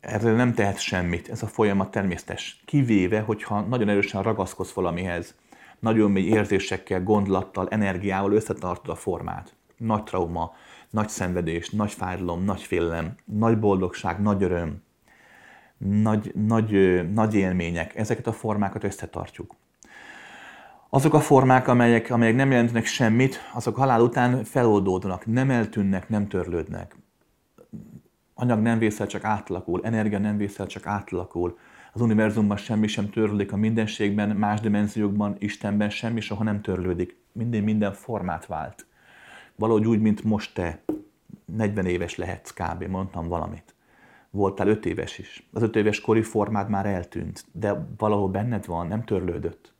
Erről nem tehetsz semmit, ez a folyamat természetes. Kivéve, hogyha nagyon erősen ragaszkodsz valamihez, nagyon mély érzésekkel, gondolattal, energiával összetartod a formát. Nagy trauma, nagy szenvedés, nagy fájdalom, nagy félelem, nagy boldogság, nagy öröm, nagy élmények. Ezeket a formákat összetartjuk. Azok a formák, amelyek nem jelentenek semmit, azok halál után feloldódnak, nem eltűnnek, nem törlődnek. Anyag nem vészel, csak átlakul, energia nem vészel, csak átlakul. Az univerzumban semmi sem törlődik, a mindenségben, más dimenziókban, Istenben semmi soha nem törlődik. Minden formát vált. Valahogy úgy, mint most te 40 éves lehetsz kb. Mondtam valamit. Voltál 5 éves is. Az 5 éves kori formád már eltűnt, de valahol benned van, nem törlődött.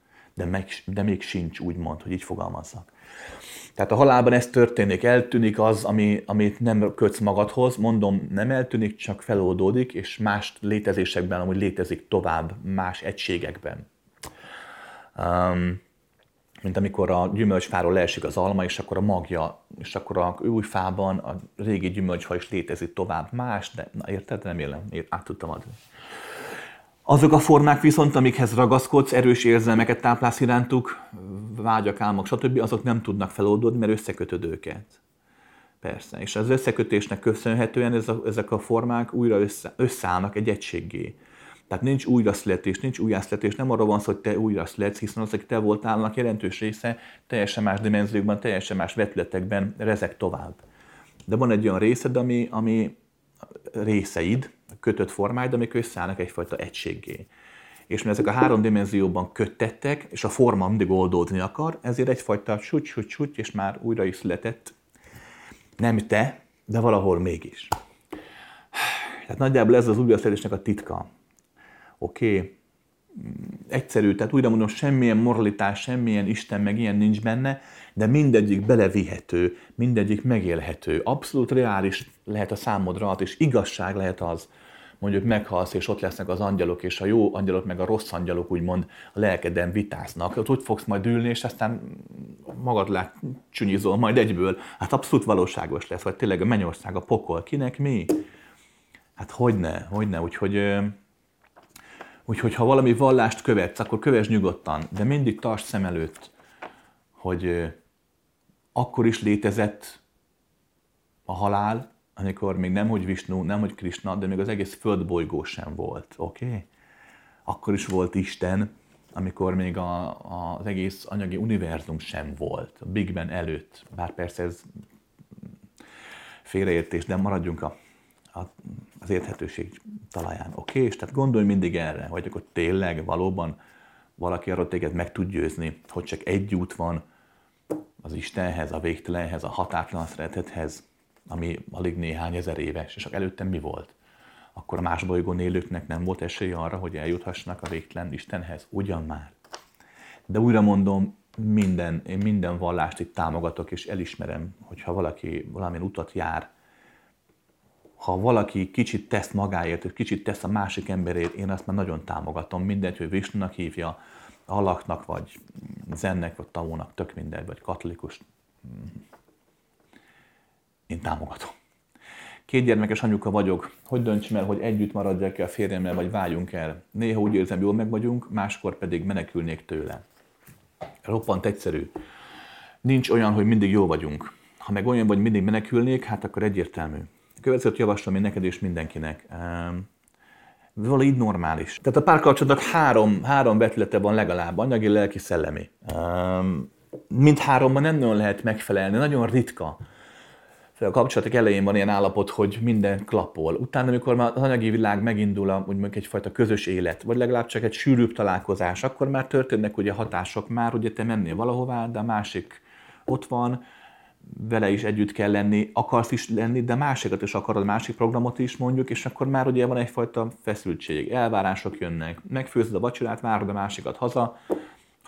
De még sincs, úgymond, hogy így fogalmazzak. Tehát a halálban ez történik, eltűnik az, amit nem kötsz magadhoz, mondom, nem eltűnik, csak feloldódik, és más létezésekben amúgy létezik tovább, más egységekben. Mint amikor a gyümölcsfáról leesik az alma, és akkor a magja, és akkor a új fában a régi gyümölcsfa is létezik tovább, más, de na, érted? Remélem, át tudtam adni. Azok a formák viszont, amikhez ragaszkodsz, erős érzelmeket táplálsz irántuk, vágyak, álmok, stb., azok nem tudnak feloldódni, mert összekötöd őket. Persze. És az összekötésnek köszönhetően ezek a formák újra összeállnak egy egységgé. Tehát nincs újraszületés, nincs újjászületés, nem arra van szó, hogy te újraszületsz, hiszen az, aki te voltál, annak jelentős része teljesen más dimenziókban, teljesen más vetületekben rezeg tovább. De van egy olyan részed, ami részeid, kötött formáid, amik összeállnak egyfajta egységgé. És mert ezek a három dimenzióban köttettek, és a forma mindig oldódni akar, ezért egyfajta suty, és már újra is született. Nem te, de valahol mégis. Tehát nagyjából ez az újjászületésnek a titka. Oké, egyszerű, tehát újra mondom, semmilyen moralitás, semmilyen Isten, meg ilyen nincs benne, de mindegyik belevihető, mindegyik megélhető, abszolút reális lehet a számodra az, és igazság lehet az, mondjuk meghalsz, és ott lesznek az angyalok, és a jó angyalok, meg a rossz angyalok úgymond a lelkeden vitásznak. Ott úgy fogsz majd ülni, és aztán magad lát csünyizol majd egyből. Hát abszolút valóságos lesz, vagy tényleg a mennyország, a pokol, kinek mi? Hát hogyne, úgyhogy ha valami vallást követsz, akkor kövess nyugodtan, de mindig tartsd szem előtt, hogy akkor is létezett a halál, amikor még nem, hogy Vishnu, nem, hogy Krishna, de még az egész földbolygó sem volt, oké? Akkor is volt Isten, amikor még az egész anyagi univerzum sem volt, a Big Ben előtt. Bár persze ez félreértés, de maradjunk az érthetőség talaján, oké? És tehát gondolj mindig erre, hogy akkor tényleg, valóban valaki arra téged meg tud győzni, hogy csak egy út van az Istenhez, a végtelenhez, a határtalan szeretethez, ami alig néhány ezer éves, és előtte mi volt? Akkor a más bolygón élőknek nem volt esélye arra, hogy eljuthassanak a végtelen Istenhez, ugyan már. De újra mondom, én minden vallást itt támogatok, és elismerem, hogyha valaki valamilyen utat jár, ha valaki kicsit tesz magáért, és kicsit tesz a másik emberért, én azt már nagyon támogatom. Mindegy, hogy Vishnunak hívja, alaknak, vagy zennek, vagy taónak, tök mindegy, vagy katolikus. Én támogatom. 2 gyermekes anyuka vagyok. Hogy döntsem el, hogy együtt maradjak-e a férjemmel, vagy váljunk el? Néha úgy érzem, jól meg vagyunk, máskor pedig menekülnék tőle. Roppant egyszerű. Nincs olyan, hogy mindig jó vagyunk. Ha meg olyan vagy, mindig menekülnék, hát akkor egyértelmű. Következőt javaslom én neked és mindenkinek. Valahogy így normális. Tehát a párkapcsolatnak három vetülete van legalább, anyagi, lelki, szellemi. Mindháromban nem nagyon lehet megfelelni, nagyon ritka. A kapcsolatok elején van ilyen állapot, hogy minden klappol. Utána, amikor már az anyagi világ megindul úgymond egyfajta közös élet, vagy legalább csak egy sűrűbb találkozás, akkor már történnek ugye hatások, már ugye te mennél valahová, de a másik ott van, vele is együtt kell lenni, akarsz is lenni, de másikat is akarod, másik programot is mondjuk, és akkor már ugye van egyfajta feszültség, elvárások jönnek, megfőzöd a vacsorát, várod a másikat haza,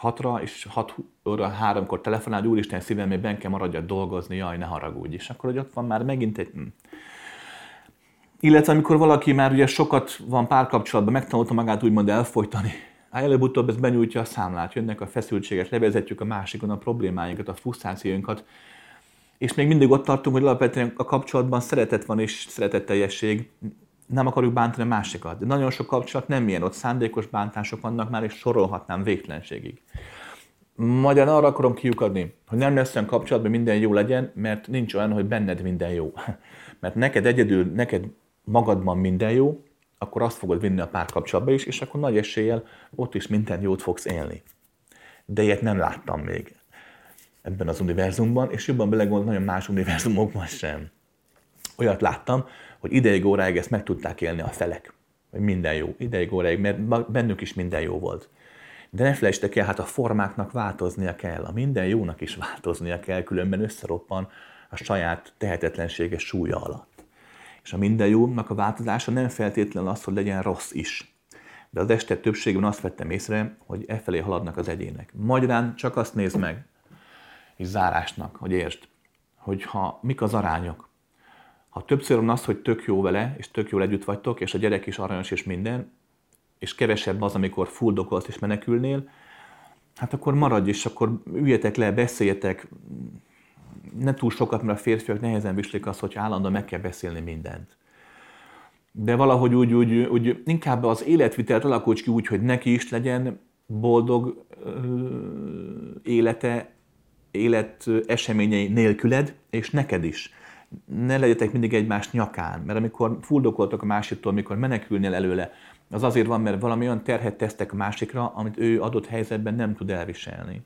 6-ra, és 6 óra 3-kor telefonálj, úristen szívem, még benn kell maradjak dolgozni, jaj, ne haragudj. És akkor, hogy ott van már megint egy... Illetve amikor valaki már ugye sokat van párkapcsolatban, megtanulta magát úgymond elfolytani, előbb-utóbb ez benyújtja a számlát, jönnek a feszültségek, levezetjük a másikon a problémáinkat, a frusztrációinkat, és még mindig ott tartunk, hogy alapvetően a kapcsolatban szeretet van és szeretetteljesség, nem akarjuk bántani a másikat. De nagyon sok kapcsolat nem ilyen, ott szándékos bántások vannak már, és sorolhatnám végtelenségig. Magyarán arra akarom kiukadni, hogy nem lesz olyan kapcsolatban, minden jó legyen, mert nincs olyan, hogy benned minden jó. Mert neked egyedül, neked magadban minden jó, akkor azt fogod vinni a párkapcsolatba is, és akkor nagy eséllyel ott is minden jót fogsz élni. De ilyet nem láttam még ebben az univerzumban, és jobban belegondolom, nagyon más univerzumokban sem. Olyat láttam, hogy ideig-óráig ezt meg tudták élni a felek. Hogy minden jó, ideig-óráig, mert bennük is minden jó volt. De ne felejtsd el, hát a formáknak változnia kell, a minden jónak is változnia kell, különben összeroppan a saját tehetetlenséges súlya alatt. És a minden jónak a változása nem feltétlenül az, hogy legyen rossz is. De az este többségben azt vettem észre, hogy e felé haladnak az egyének. Magyarán csak azt nézd meg, és zárásnak, hogy értsd, hogy mik az arányok. Ha többször van az, hogy tök jó vele, és tök jól együtt vagytok, és a gyerek is aranyos, és minden, és kevesebb az, amikor fuldokolsz és menekülnél, hát akkor maradj, és akkor üljetek le, beszéljetek, ne túl sokat, mert a férfiak nehezen vislik azt, hogy állandóan meg kell beszélni mindent. De valahogy úgy inkább az életvitelt alakulj ki úgy, hogy neki is legyen boldog élet eseményei nélküled, és neked is. Ne legyetek mindig egymás nyakán, mert amikor fuldokoltok a másiktól, amikor menekülnél előle, az azért van, mert valami olyan terhet tesztek másikra, amit ő adott helyzetben nem tud elviselni.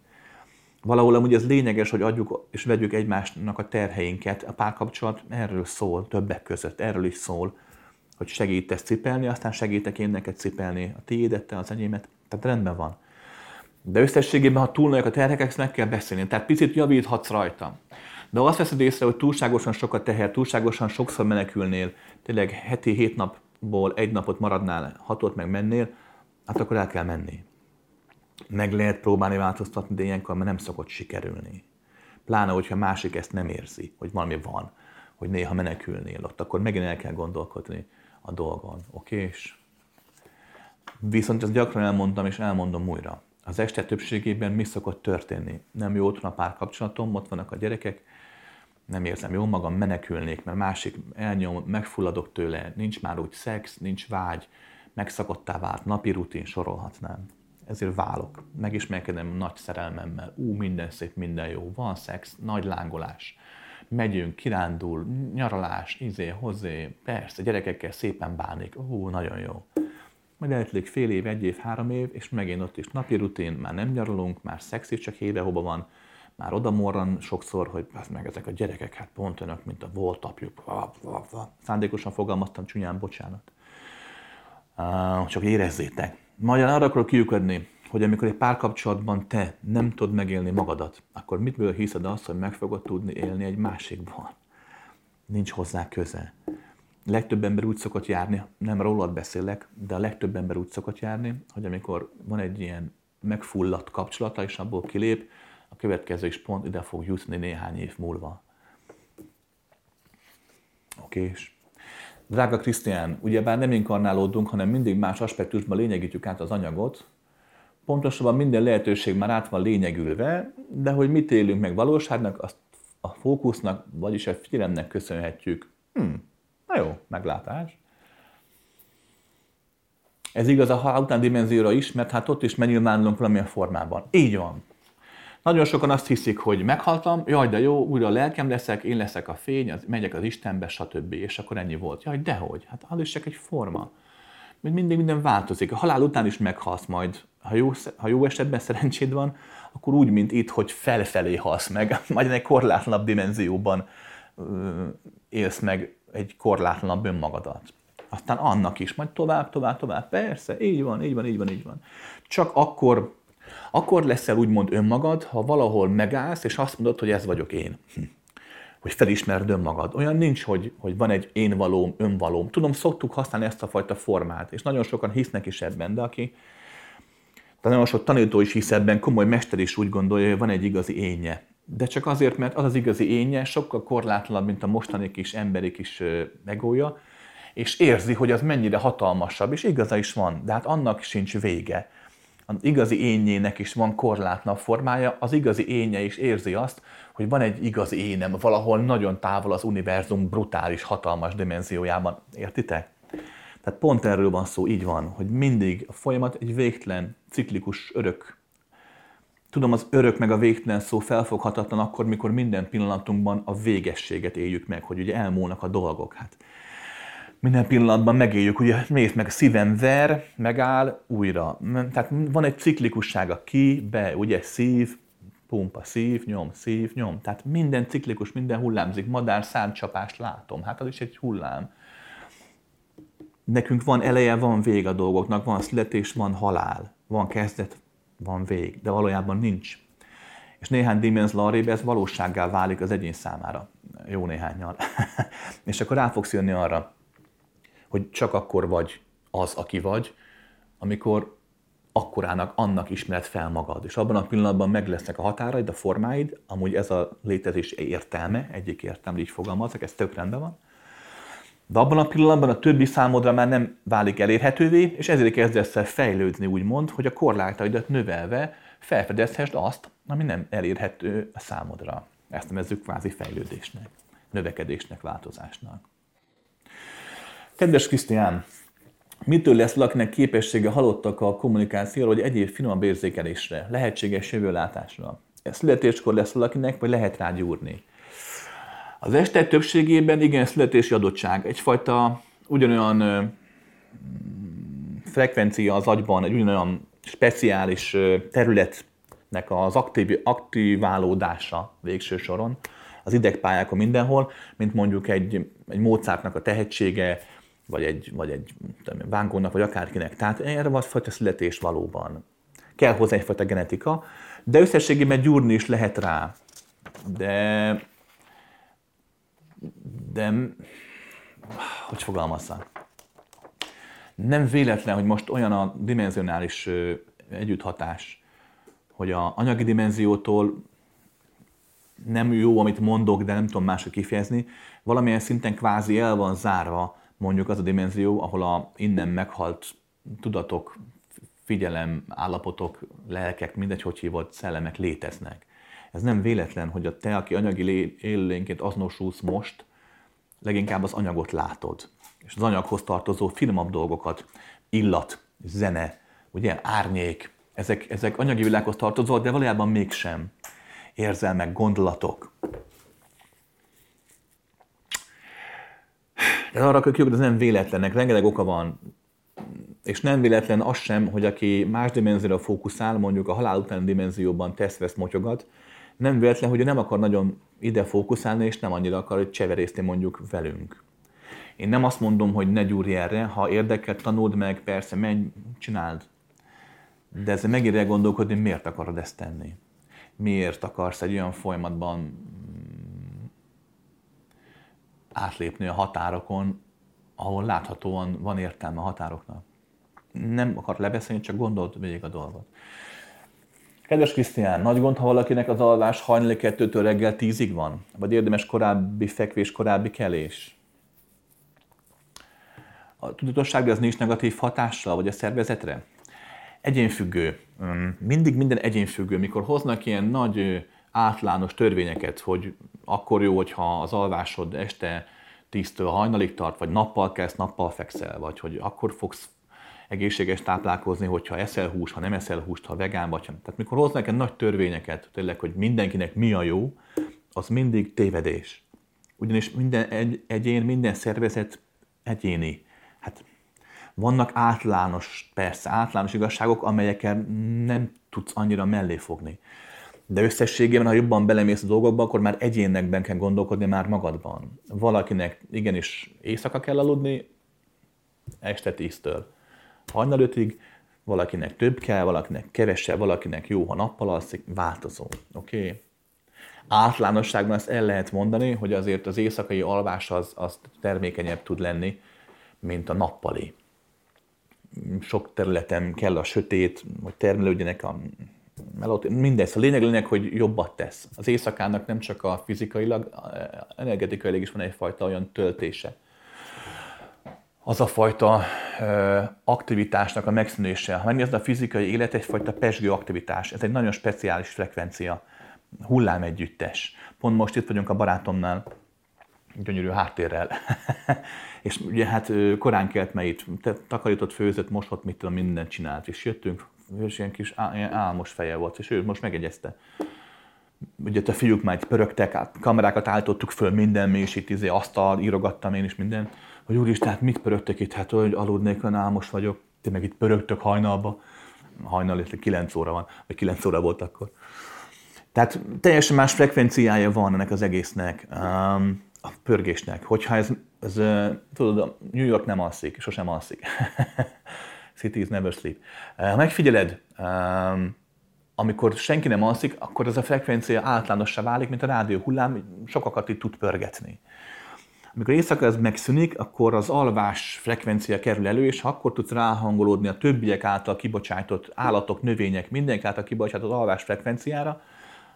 Valahol amúgy ez lényeges, hogy adjuk és vegyük egymásnak a terheinket. A párkapcsolat erről szól, többek között, erről is szól, hogy segítesz cipelni, aztán segítek én neked cipelni a tiédet, te az enyémet. Tehát rendben van. De összességében, ha túl nagyok a terhek, meg kell beszélni. Tehát picit javíthatsz rajta. De ha azt veszed észre, hogy túlságosan sok a teher, túlságosan sokszor menekülnél, tényleg heti 7 napból 1 napot maradnál, 6-ot meg mennél, hát akkor el kell menni. Meg lehet próbálni változtatni, de ilyenkor már nem szokott sikerülni. Pláne, hogyha másik ezt nem érzi, hogy valami van, hogy néha menekülnél ott, akkor megint el kell gondolkodni a dolgon. Okés? Viszont ezt gyakran elmondtam, és elmondom újra. Az este többségében mi szokott történni? Nem jó otthon a párkapcsolatom, ott vannak a gyerekek, nem érzem jól magam, menekülnék, mert másik elnyom, megfulladok tőle, nincs már úgy szex, nincs vágy, megszakottá vált napi rutin, sorolhatnám. Ezért válok, megismerkedem nagy szerelmemmel, minden szép, minden jó, van szex, nagy lángolás, megyünk, kirándul, nyaralás, hozzé, persze, gyerekekkel szépen bánik, nagyon jó. Majd eltlik fél év, egy év, 3 év, és megint ott is napi rutin, már nem nyaralunk, már szex is csak héve-hóba van, már odamorran sokszor, hogy meg ezek a gyerekek, hát pont önök, mint a volt apjuk. Szándékosan fogalmaztam, csúnyán, bocsánat. Csak érezzétek. Majd arra akarok kilyukodni, hogy amikor egy párkapcsolatban te nem tudod megélni magadat, akkor mitből hiszed azt, hogy meg fogod tudni élni egy másikban? Nincs hozzá köze. A legtöbb ember úgy szokott járni, nem rólad beszélek, de a legtöbb ember úgy szokott járni, hogy amikor van egy ilyen megfulladt kapcsolata, és abból kilép, a következő is pont ide fog jutni néhány év múlva. Okés. Drága Krisztián, ugyebár nem inkarnálódunk, hanem mindig más aspektusban lényegítjük át az anyagot. Pontosabban minden lehetőség már át van lényegülve, de hogy mit élünk meg valóságnak, azt a fókusznak, vagyis a figyelemnek köszönhetjük. Na jó, meglátás. Ez igaz a halál után dimenzióra is, mert hát ott is megnyilvánulunk valamilyen formában. Így van. Nagyon sokan azt hiszik, hogy meghaltam, jaj de jó, újra a lelkem leszek, én leszek a fény, megyek az Istenbe, stb. És akkor ennyi volt. Jaj, dehogy, hát az is csak egy forma. Mindig minden változik. A halál után is meghalsz majd. Ha jó esetben szerencséd van, akkor úgy, mint itt, hogy felfelé halsz meg. Majd egy korlátlanabb dimenzióban élsz meg egy korlátlanabb önmagadat. Aztán annak is, majd tovább, persze, így van. Csak akkor leszel úgymond önmagad, ha valahol megállsz, és azt mondod, hogy ez vagyok én. Hogy felismered önmagad. Olyan nincs, hogy van egy én valóm, önvalóm. Tudom, szoktuk használni ezt a fajta formát, és nagyon sokan hisznek is ebben, de nagyon sok tanító is hisz ebben, komoly mester is úgy gondolja, hogy van egy igazi énje. De csak azért, mert az az igazi énje sokkal korlátlanabb, mint a mostani kis emberi kis egója, és érzi, hogy az mennyire hatalmasabb, és igaza is van, de hát annak sincs vége. Az igazi énjének is van korlátlan formája, az igazi énje is érzi azt, hogy van egy igazi énem valahol nagyon távol az univerzum brutális, hatalmas dimenziójában. Értitek? Tehát pont erről van szó, így van, hogy mindig a folyamat egy végtelen, ciklikus, örök. Tudom, az örök meg a végtelen szó felfoghatatlan akkor, mikor minden pillanatunkban a végességet éljük meg, hogy ugye elmúlnak a dolgok. Hát minden pillanatban megéljük, ugye nézd meg, szívem ver, megáll, újra. Tehát van egy ciklikussága, ki, be, ugye szív, pumpa, szív, nyom. Tehát minden ciklikus, minden hullámzik, madár szárnycsapást látom, hát az is egy hullám. Nekünk van eleje, van vége a dolgoknak, van születés, van halál, van kezdet, van vég, de valójában nincs. És néhány dimenzió arrébb ez valósággá válik az egyén számára. Jó néhányan. És akkor rá fogsz jönni arra, hogy csak akkor vagy az, aki vagy, amikor akkorának annak ismered fel magad. És abban a pillanatban meg lesznek a határaid, a formáid, amúgy ez a létezés értelme, egyik értelme, így fogalmazok, ez tök rendben van. De abban a pillanatban a többi számodra már nem válik elérhetővé, és ezért kezdesz el fejlődni, úgymond, hogy a korlátaidat növelve felfedezhessd azt, ami nem elérhető a számodra. Ezt nevezzük kvázi fejlődésnek, növekedésnek, változásnak. Kedves Krisztián, mitől lesz valakinek képessége halottakkal kommunikációra, vagy egyéb finomabb érzékelésre, lehetséges jövőlátásra? Ez születéskor lesz valakinek, vagy lehet rá gyúrni? Az este többségében igen születési adottság, egyfajta ugyanolyan frekvencia az agyban egy olyan speciális területnek az aktiválódása végső soron, az idegpályákon mindenhol, mint mondjuk egy Mozartnak a tehetsége, vagy egy Vángónak, vagy akárkinek. Tehát erre van fajta születés valóban. Kell hozzá egyfajta genetika, de összességében gyúrni is lehet rá. De hogy fogalmazzam? Nem véletlen, hogy most olyan a dimenzionális együtthatás, hogy az anyagi dimenziótól nem jó, amit mondok, de nem tudom máshogy kifejezni, valamilyen szinten kvázi el van zárva mondjuk az a dimenzió, ahol a innen meghalt tudatok, figyelem, állapotok, lelkek, mindegy, hogy hívott szellemek léteznek. Ez nem véletlen, hogy a te, aki anyagi élőlényként azonosulsz most, leginkább az anyagot látod. És az anyaghoz tartozó finomabb dolgokat, illat, zene, ugye, árnyék, ezek anyagi világhoz tartozó, de valójában mégsem. Érzelmek, gondolatok. De arra kötjük, hogy ez nem véletlennek, rengeteg oka van. És nem véletlen az sem, hogy aki más dimenzióra fókuszál, mondjuk a halál utáni dimenzióban tesz-vesz motyogat, nem véletlen, hogy ő nem akar nagyon ide fókuszálni, és nem annyira akar, hogy cseverészni mondjuk velünk. Én nem azt mondom, hogy ne gyúrj erre, ha érdekel, tanuld meg, persze, menj, csináld. De ezzel megint elgondolkodni, miért akarod ezt tenni? Miért akarsz egy olyan folyamatban átlépni a határokon, ahol láthatóan van értelme a határoknak? Nem akart lebeszélni, csak gondold végig a dolgot. Kedves Krisztián, nagy gond, ha valakinek az alvás hajnali 2-től reggel 10-ig van? Vagy érdemes korábbi fekvés, korábbi kelés? A tudatosságra ez nincs negatív hatással, vagy a szervezetre? Egyénfüggő. Mindig minden egyénfüggő. Mikor hoznak ilyen nagy általános törvényeket, hogy akkor jó, hogyha az alvásod este 10-től hajnalig tart, vagy nappal kezd, nappal fekszel, vagy hogy akkor fogsz egészséges táplálkozni, hogyha eszel húst, ha nem eszel húst, ha vegán vagy. Tehát mikor hoznak ilyen nagy törvényeket, tényleg, hogy mindenkinek mi a jó, az mindig tévedés. Ugyanis minden egyén, minden szervezet egyéni. Hát vannak általános igazságok, amelyekkel nem tudsz annyira mellé fogni. De összességében, ha jobban belemész a dolgokba, akkor már egyénekben kell gondolkodni már magadban. Valakinek igenis éjszaka kell aludni, este 10-től hajnal 5-ig, valakinek több kell, valakinek kevesebb, valakinek jó, ha nappal alszik, változó. Okay? Általánosságban ezt el lehet mondani, hogy azért az éjszakai alvás az termékenyebb tud lenni, mint a nappali. Sok területen kell a sötét, hogy termelődjenek a melotin, mindegy. A lényeg, hogy jobbat tesz. Az éjszakának nem csak a fizikailag, energetikailag is van egyfajta olyan töltése. Az a fajta aktivitásnak a megszűnése. Ha megnézed a fizikai élet, egyfajta pezsgő aktivitás. Ez egy nagyon speciális frekvencia, hullámegyüttes. Pont most itt vagyunk a barátomnál, gyönyörű háttérrel. És ugye hát korán kelt, mert itt takarított, főzött, mosott, mit tudom, mindent csinált. És jöttünk, és ilyen kis álmos feje volt, és ő most megegyezte. Ugye a fiúk már itt pörögtek, kamerákat állítottuk föl, minden, mi is itt asztal, írogattam én is minden. Hogy úristen, hát mit pörögtök itt? Hát hogy aludnék, olyan álmos vagyok. Te meg itt pörögtök hajnalba. Hajnal 9 óra van, vagy 9 óra volt akkor. Tehát teljesen más frekvenciája van ennek az egésznek. A pörgésnek, hogyha ez tudod, New York nem alszik, sosem alszik. Cities never sleep. Ha megfigyeled, amikor senki nem alszik, akkor ez a frekvencia általánossá válik, mint a rádió hullám, sokakat itt tud pörgetni. Amikor éjszaka ez megszűnik, akkor az alvás frekvencia kerül elő, és akkor tudsz ráhangolódni a többiek által kibocsátott állatok, növények, mindenki által kibocsátott alvás frekvenciára,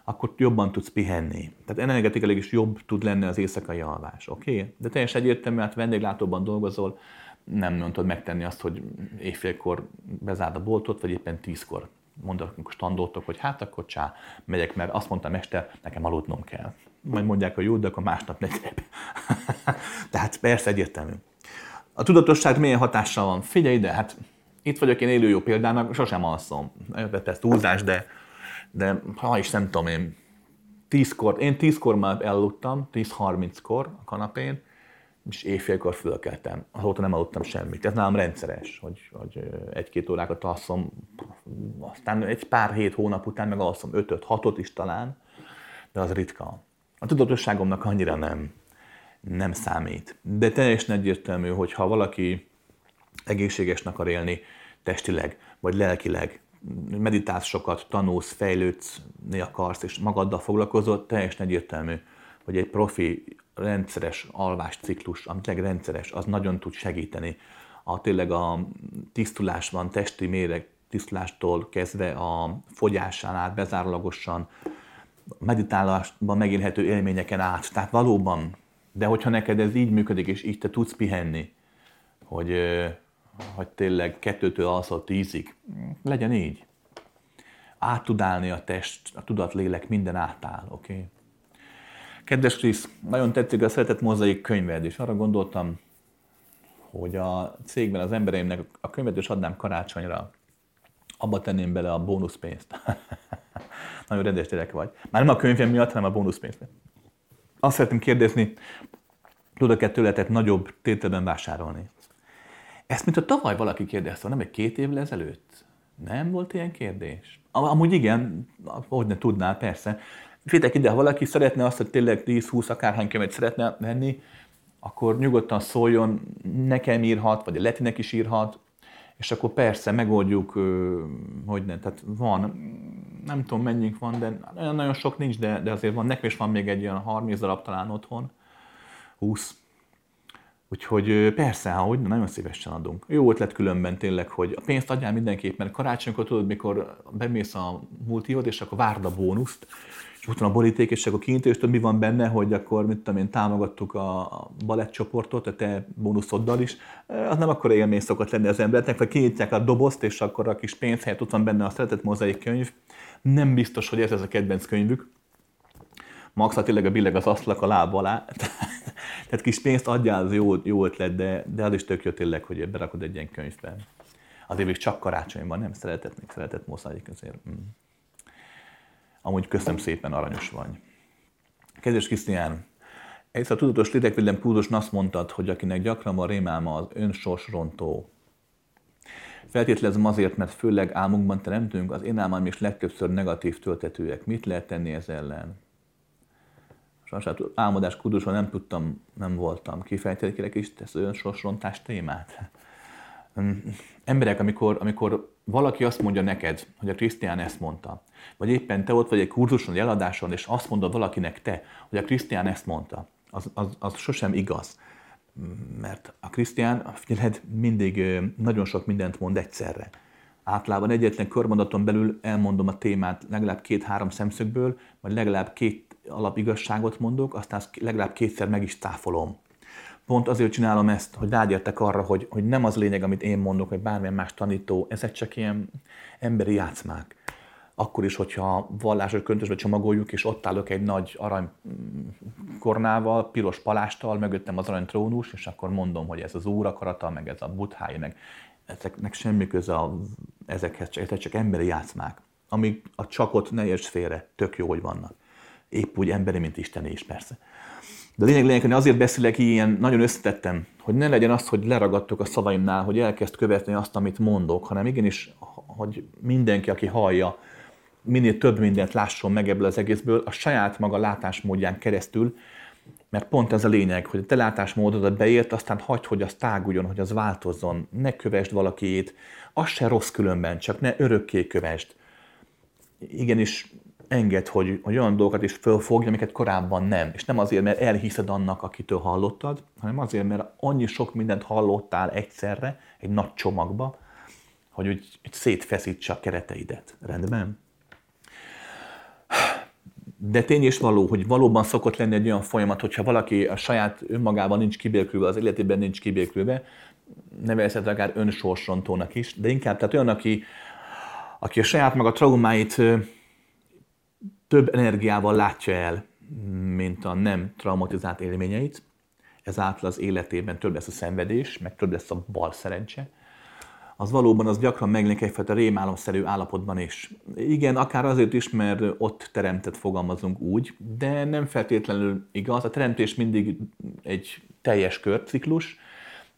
akkor jobban tudsz pihenni. Tehát energetikailag is jobb tud lenni az éjszakai alvás, oké? De teljesen egyértelmű, mert vendéglátóban dolgozol, nem tudod megtenni azt, hogy éjfélkor bezárd a boltot, vagy éppen 10-kor mondok standoltok, hogy hát akkor csá, megyek, mert azt mondta mester, nekem aludnom kell. Majd mondják, hogy jó, de akkor másnap megyek. Tehát persze egyértelmű. A tudatosság milyen hatással van? Figyelj ide, hát itt vagyok én élő jó példának, sosem alszom. Ez túlzás, de ha is nem tudom én, 10-kor, én 10-kor már elaludtam, 10:30-kor a kanapén, és éjfélkor fölkeltem. Azóta nem aludtam semmit. Ez nálam rendszeres, hogy 1-2 órákat alszom, aztán egy pár hét hónap után meg alszom 5-6-ot is talán, de az ritka. A tudatosságomnak annyira nem számít. De teljesen egyértelmű, hogy ha valaki egészségesnek akar élni testileg, vagy lelkileg, meditálsz sokat, tanulsz, fejlődni akarsz, és magaddal foglalkozol, teljesen egyértelmű, hogy egy profi rendszeres alvásciklus, amit legrendszeres, az nagyon tud segíteni. Tényleg a tisztulásban, testi méreg tisztulástól kezdve a fogyásán át, bezárólagosan, meditálásban megélhető élményeken át. Tehát valóban, de hogyha neked ez így működik, és így te tudsz pihenni, hogy tényleg 2-től alszol 10-ig, legyen így. Át tud állni a test, a tudat-lélek, minden átáll, oké? Okay? Kedves Krisz, nagyon tetszik a Szeretett Mozaik könyved, és arra gondoltam, hogy a cégben az embereimnek a könyvet is adnám karácsonyra. Abba tenném bele a bónuszpénzt. Nagyon rendes gyerek vagy. Már nem a könyvem miatt, hanem a bónuszpénzt. Azt szeretném kérdezni, tudok-e tőletek nagyobb tételben vásárolni? Ezt, mint a tavaly valaki kérdezte, nem egy 2 évvel ezelőtt? Nem volt ilyen kérdés? Amúgy igen, hogy ne tudnál, persze. Féltek ide, ha valaki szeretne azt, hogy tényleg 10-20 akárhány könyvet szeretne venni, akkor nyugodtan szóljon, nekem írhat, vagy a Letinek is írhat, és akkor persze megoldjuk, hogy nem. Tehát van, nem tudom mennyink van, de nagyon sok nincs, de azért van. Nekem is van még egy olyan 30 darab talán otthon, 20. Úgyhogy persze, ahogy nagyon szívesen adunk. Jó ötlet különben tényleg, hogy a pénzt adjál mindenképp, mert karácsonykor tudod, mikor bemész a multihoz, és akkor várd a bónuszt, és ott van a boríték, és akkor kinyitod, és tudod, mi van benne, hogy akkor, mit tudom én, támogattuk a balettcsoportot, a te bónuszoddal is. Az nem akkora élmény szokott lenni az embereknek, vagy kinyitják a dobozt, és akkor a kis pénz helyett ott van benne a Szeretett Mozaik könyv. Nem biztos, hogy ez a kedvenc könyvük. Max, tényleg a billeg az aszlak a láb alá. Tehát kis pénzt adjál, az jó ötlet, de az is tök jó tényleg, hogy berakod egy ilyen könyvben. Azért még csak karácsonyban, nem Szeretett Mozaik azért. Amúgy köszönöm szépen, aranyos vagy. Kedves Krisztián, egyszer a tudatos lélekvédelem kurzuson azt mondtad, hogy akinek gyakran van rémálma, az önsorsrontó. Feltételezem azért, mert főleg álmunkban teremtünk, az én álmaim is legtöbbször negatív töltetőek. Mit lehet tenni ez ellen? Sajnos álmodás kurzuson nem tudtam, nem voltam. Kifejteni kérek is ezt az önsorsrontás témát? Emberek, amikor valaki azt mondja neked, hogy a Krisztián ezt mondta, vagy éppen te ott vagy egy kurzuson, egy eladáson, és azt mondod valakinek te, hogy a Krisztián ezt mondta, az sosem igaz. Mert a Krisztián, figyeled, mindig nagyon sok mindent mond egyszerre. Általában egyetlen körmondaton belül elmondom a témát legalább 2-3 szemszögből, vagy legalább 2 alapigazságot mondok, aztán legalább 2-szer meg is cáfolom. Pont azért csinálom ezt, hogy rágyértek arra, hogy nem az lényeg, amit én mondok, vagy bármilyen más tanító, ezek csak ilyen emberi játszmák. Akkor is, hogyha vallásos köntösbe csomagoljuk, és ott állok egy nagy aranykornával, piros palásttal, mögöttem az aranytrónus, és akkor mondom, hogy ez az Úr akarata, meg ez a Buddhája, meg ezeknek semmi köze ezekhez, csak emberi játszmák. Amíg a csakot ne érts félre, tök jó, hogy vannak. Épp úgy emberi, mint Isteni is, persze. De lényeg, hogy azért beszélek ilyen, nagyon összetettem, hogy ne legyen az, hogy leragadtok a szavaimnál, hogy elkezd követni azt, amit mondok, hanem igenis, hogy mindenki, aki hallja, minél több mindent lásson meg ebből az egészből, a saját maga látásmódján keresztül, mert pont ez a lényeg, hogy a te látásmódodat beért, aztán hagyd, hogy az táguljon, hogy az változzon, ne kövesd valakiét, az se rossz különben, csak ne örökké kövesd. Igenis, engedd, hogy olyan dolgokat is fölfogj, amiket korábban nem. És nem azért, mert elhiszed annak, akitől hallottad, hanem azért, mert annyi sok mindent hallottál egyszerre, egy nagy csomagba, hogy úgy szétfeszítse a kereteidet. Rendben? De tény és való, hogy valóban szokott lenni egy olyan folyamat, hogyha valaki a saját önmagában nincs kibékülve, az életében nincs kibékülve, nevezhető akár önsorsrontónak is, de inkább tehát olyan, aki a saját maga traumáit több energiával látja el, mint a nem traumatizált élményeit. Ezáltal az életében több lesz a szenvedés, meg több lesz a bal szerencse. az valóban az gyakran megjelenik egyfajta rémálomszerű állapotban is. Igen, akár azért is, mert ott teremtett fogalmazunk úgy, de nem feltétlenül igaz. A teremtés mindig egy teljes körciklus.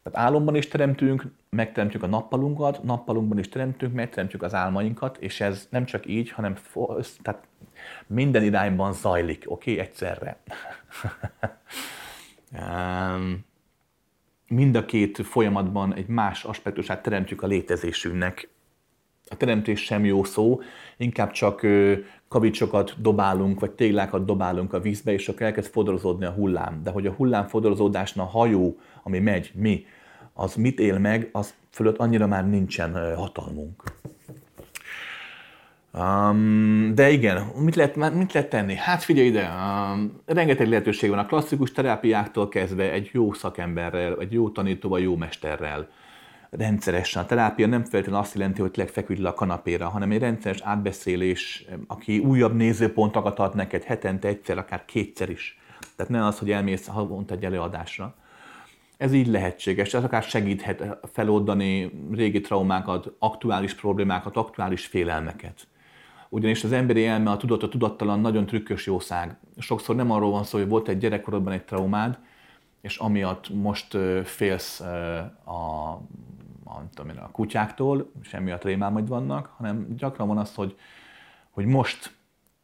Tehát álomban is teremtünk, megteremtjük a nappalunkat, nappalunkban is teremtünk, megteremtjük az álmainkat, és ez nem csak így, hanem tehát minden irányban zajlik, oké? Egyszerre. Mind a két folyamatban egy más aspektusát teremtjük a létezésünknek. A teremtés sem jó szó, inkább csak kavicsokat dobálunk, vagy téglákat dobálunk a vízbe, és akkor elkezd fodorozódni a hullám. De hogy a hullám fodorozódásnál a hajó, ami megy, mi, az mit él meg, az fölött annyira már nincsen hatalmunk. De igen, mit lehet tenni? Hát figyelj ide, rengeteg lehetőség van a klasszikus terápiáktól kezdve egy jó szakemberrel, egy jó tanítóval, jó mesterrel. Rendszeresen. A terápia nem feltétlenül azt jelenti, hogy lefeküdj le a kanapéra, hanem egy rendszeres átbeszélés, aki újabb nézőpontokat ad neked hetente egyszer, akár kétszer is. Tehát nem az, hogy elmész havonta egy előadásra. Ez így lehetséges, ez akár segíthet feloldani régi traumákat, aktuális problémákat, aktuális félelmeket. Ugyanis az emberi elme, a tudat, a tudattalan nagyon trükkös jószág. Sokszor nem arról van szó, hogy volt egy gyerekkorodban egy traumád, és amiatt most félsz a kutyáktól, és emiatt rémálmaid vannak, hanem gyakran van az, hogy most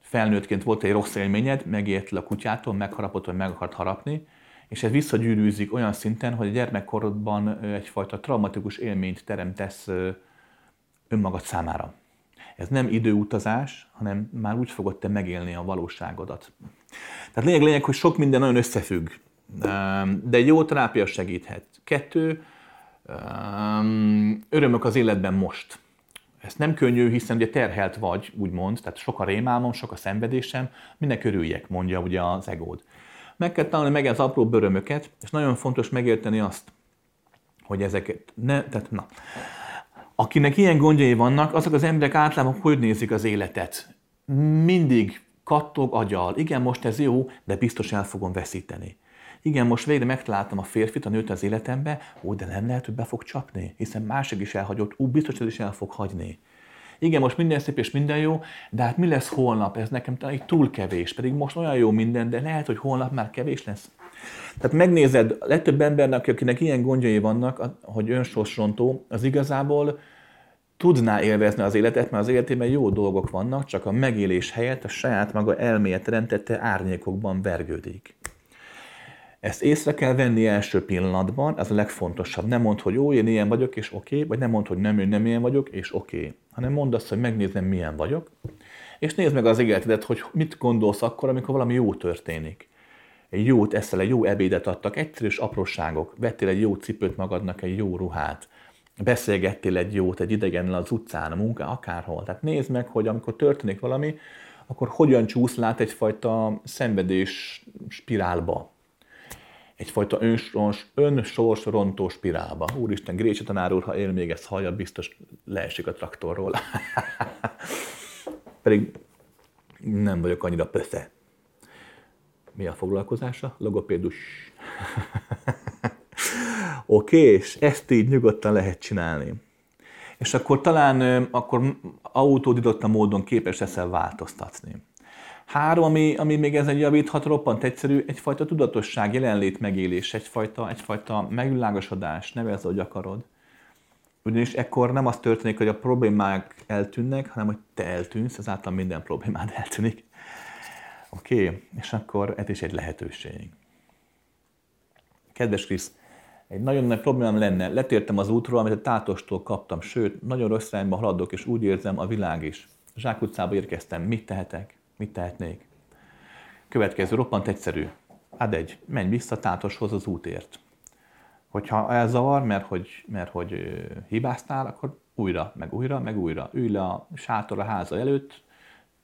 felnőttként volt egy rossz élményed, megijedtél a kutyától, megharapott, vagy meg akart harapni, és ez visszagyűrűzik olyan szinten, hogy a gyermekkorodban egyfajta traumatikus élményt teremtesz önmagad számára. Ez nem időutazás, hanem már úgy fogod te megélni a valóságodat. Tehát lényeg, hogy sok minden nagyon összefügg. De jó terápia segíthet. 2. Örömök az életben most. Ez nem könnyű, hiszen ugye terhelt vagy, úgymond, tehát sok a rémálmom, sok a szenvedésem, mindenki örüljek, mondja ugye az egód. Meg kell tanulni meg az apró örömöket, és nagyon fontos megérteni azt, hogy ezeket akinek ilyen gondjai vannak, azok az emberek általában hogy nézik az életet? Mindig kattog agyal. Igen, most ez jó, de biztos el fogom veszíteni. Igen, most végre megtaláltam a férfit, a nőt az életembe, de nem lehet, hogy be fog csapni, hiszen másik is elhagyott, biztos, hogy is el fog hagyni. Igen, most minden szép és minden jó, de hát mi lesz holnap? Ez nekem talán túl kevés, pedig most olyan jó minden, de lehet, hogy holnap már kevés lesz. Tehát megnézed, a legtöbb embernek, akinek ilyen gondjai vannak, hogy önsorsrontó, az igazából tudná élvezni az életet, mert az életében jó dolgok vannak, csak a megélés helyett a saját maga elméje teremtette árnyékokban vergődik. Ezt észre kell venni első pillanatban, ez a legfontosabb. Nem mondd, hogy én ilyen vagyok, és oké, vagy nem mondd, hogy nem ilyen vagyok, és oké. Hanem mondd azt, hogy megnézem, milyen vagyok, és nézd meg az életedet, hogy mit gondolsz akkor, amikor valami jó történik. Egy jót eszel, egy jó ebédet adtak, egyszerű apróságok. Vettél egy jó cipőt magadnak, egy jó ruhát. Beszélgettél egy jót egy idegennel az utcán, a munkán, akárhol. Tehát nézd meg, hogy amikor történik valami, akkor hogyan csúszol át egyfajta szenvedés spirálba. Egyfajta önsorsrontó spirálba. Úristen, Grécsi tanár úr, ha él még ezt hallja, biztos leesik a traktorról. Pedig nem vagyok annyira pösze. Mi a foglalkozása? Logopédus. Oké, és ezt így nyugodtan lehet csinálni. És akkor talán autódidakta módon képes leszel változtatni. 3, ami még ezen javíthat, roppant egyszerű, egyfajta tudatosság, jelenlét megélés, egyfajta megvilágosodás, nevezd, ahogy akarod. Ugyanis ekkor nem az történik, hogy a problémák eltűnnek, hanem hogy te eltűnsz, ezáltal minden problémád eltűnik. Oké, és akkor ez is egy lehetőség. Kedves Krisz, egy nagyon nagy problémám lenne, letértem az útról, amit a tátostól kaptam, sőt, nagyon rossz irányba haladok, és úgy érzem a világ is. Zsákutcába érkeztem, mit tehetek? Mit tehetnék? Következő, roppant egyszerű. Menj vissza tátoshoz az útért. Hogyha elzavar, mert hogy hibáztál, akkor újra. Ülj le a sátor a háza előtt,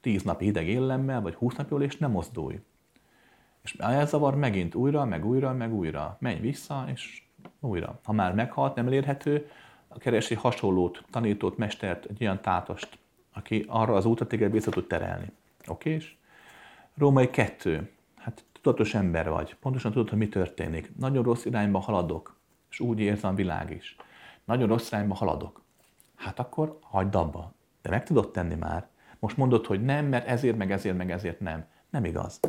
10 napi hideg élelemmel, vagy 20 napjól, és nem mozdulj. És elzavar, megint újra. Menj vissza, és újra. Ha már meghalt, nem elérhető, keres egy hasonlót, tanítót, mestert, egy olyan tátost, aki arra az útra téged vissza tud terelni. Okés. Római 2. Hát tudatos ember vagy. Pontosan tudod, hogy mi történik. Nagyon rossz irányba haladok, és úgy érzem a világ is. Hát akkor hagyd abba. De meg tudod tenni már. Most mondod, hogy nem, mert ezért, meg ezért, meg ezért nem. Nem igaz.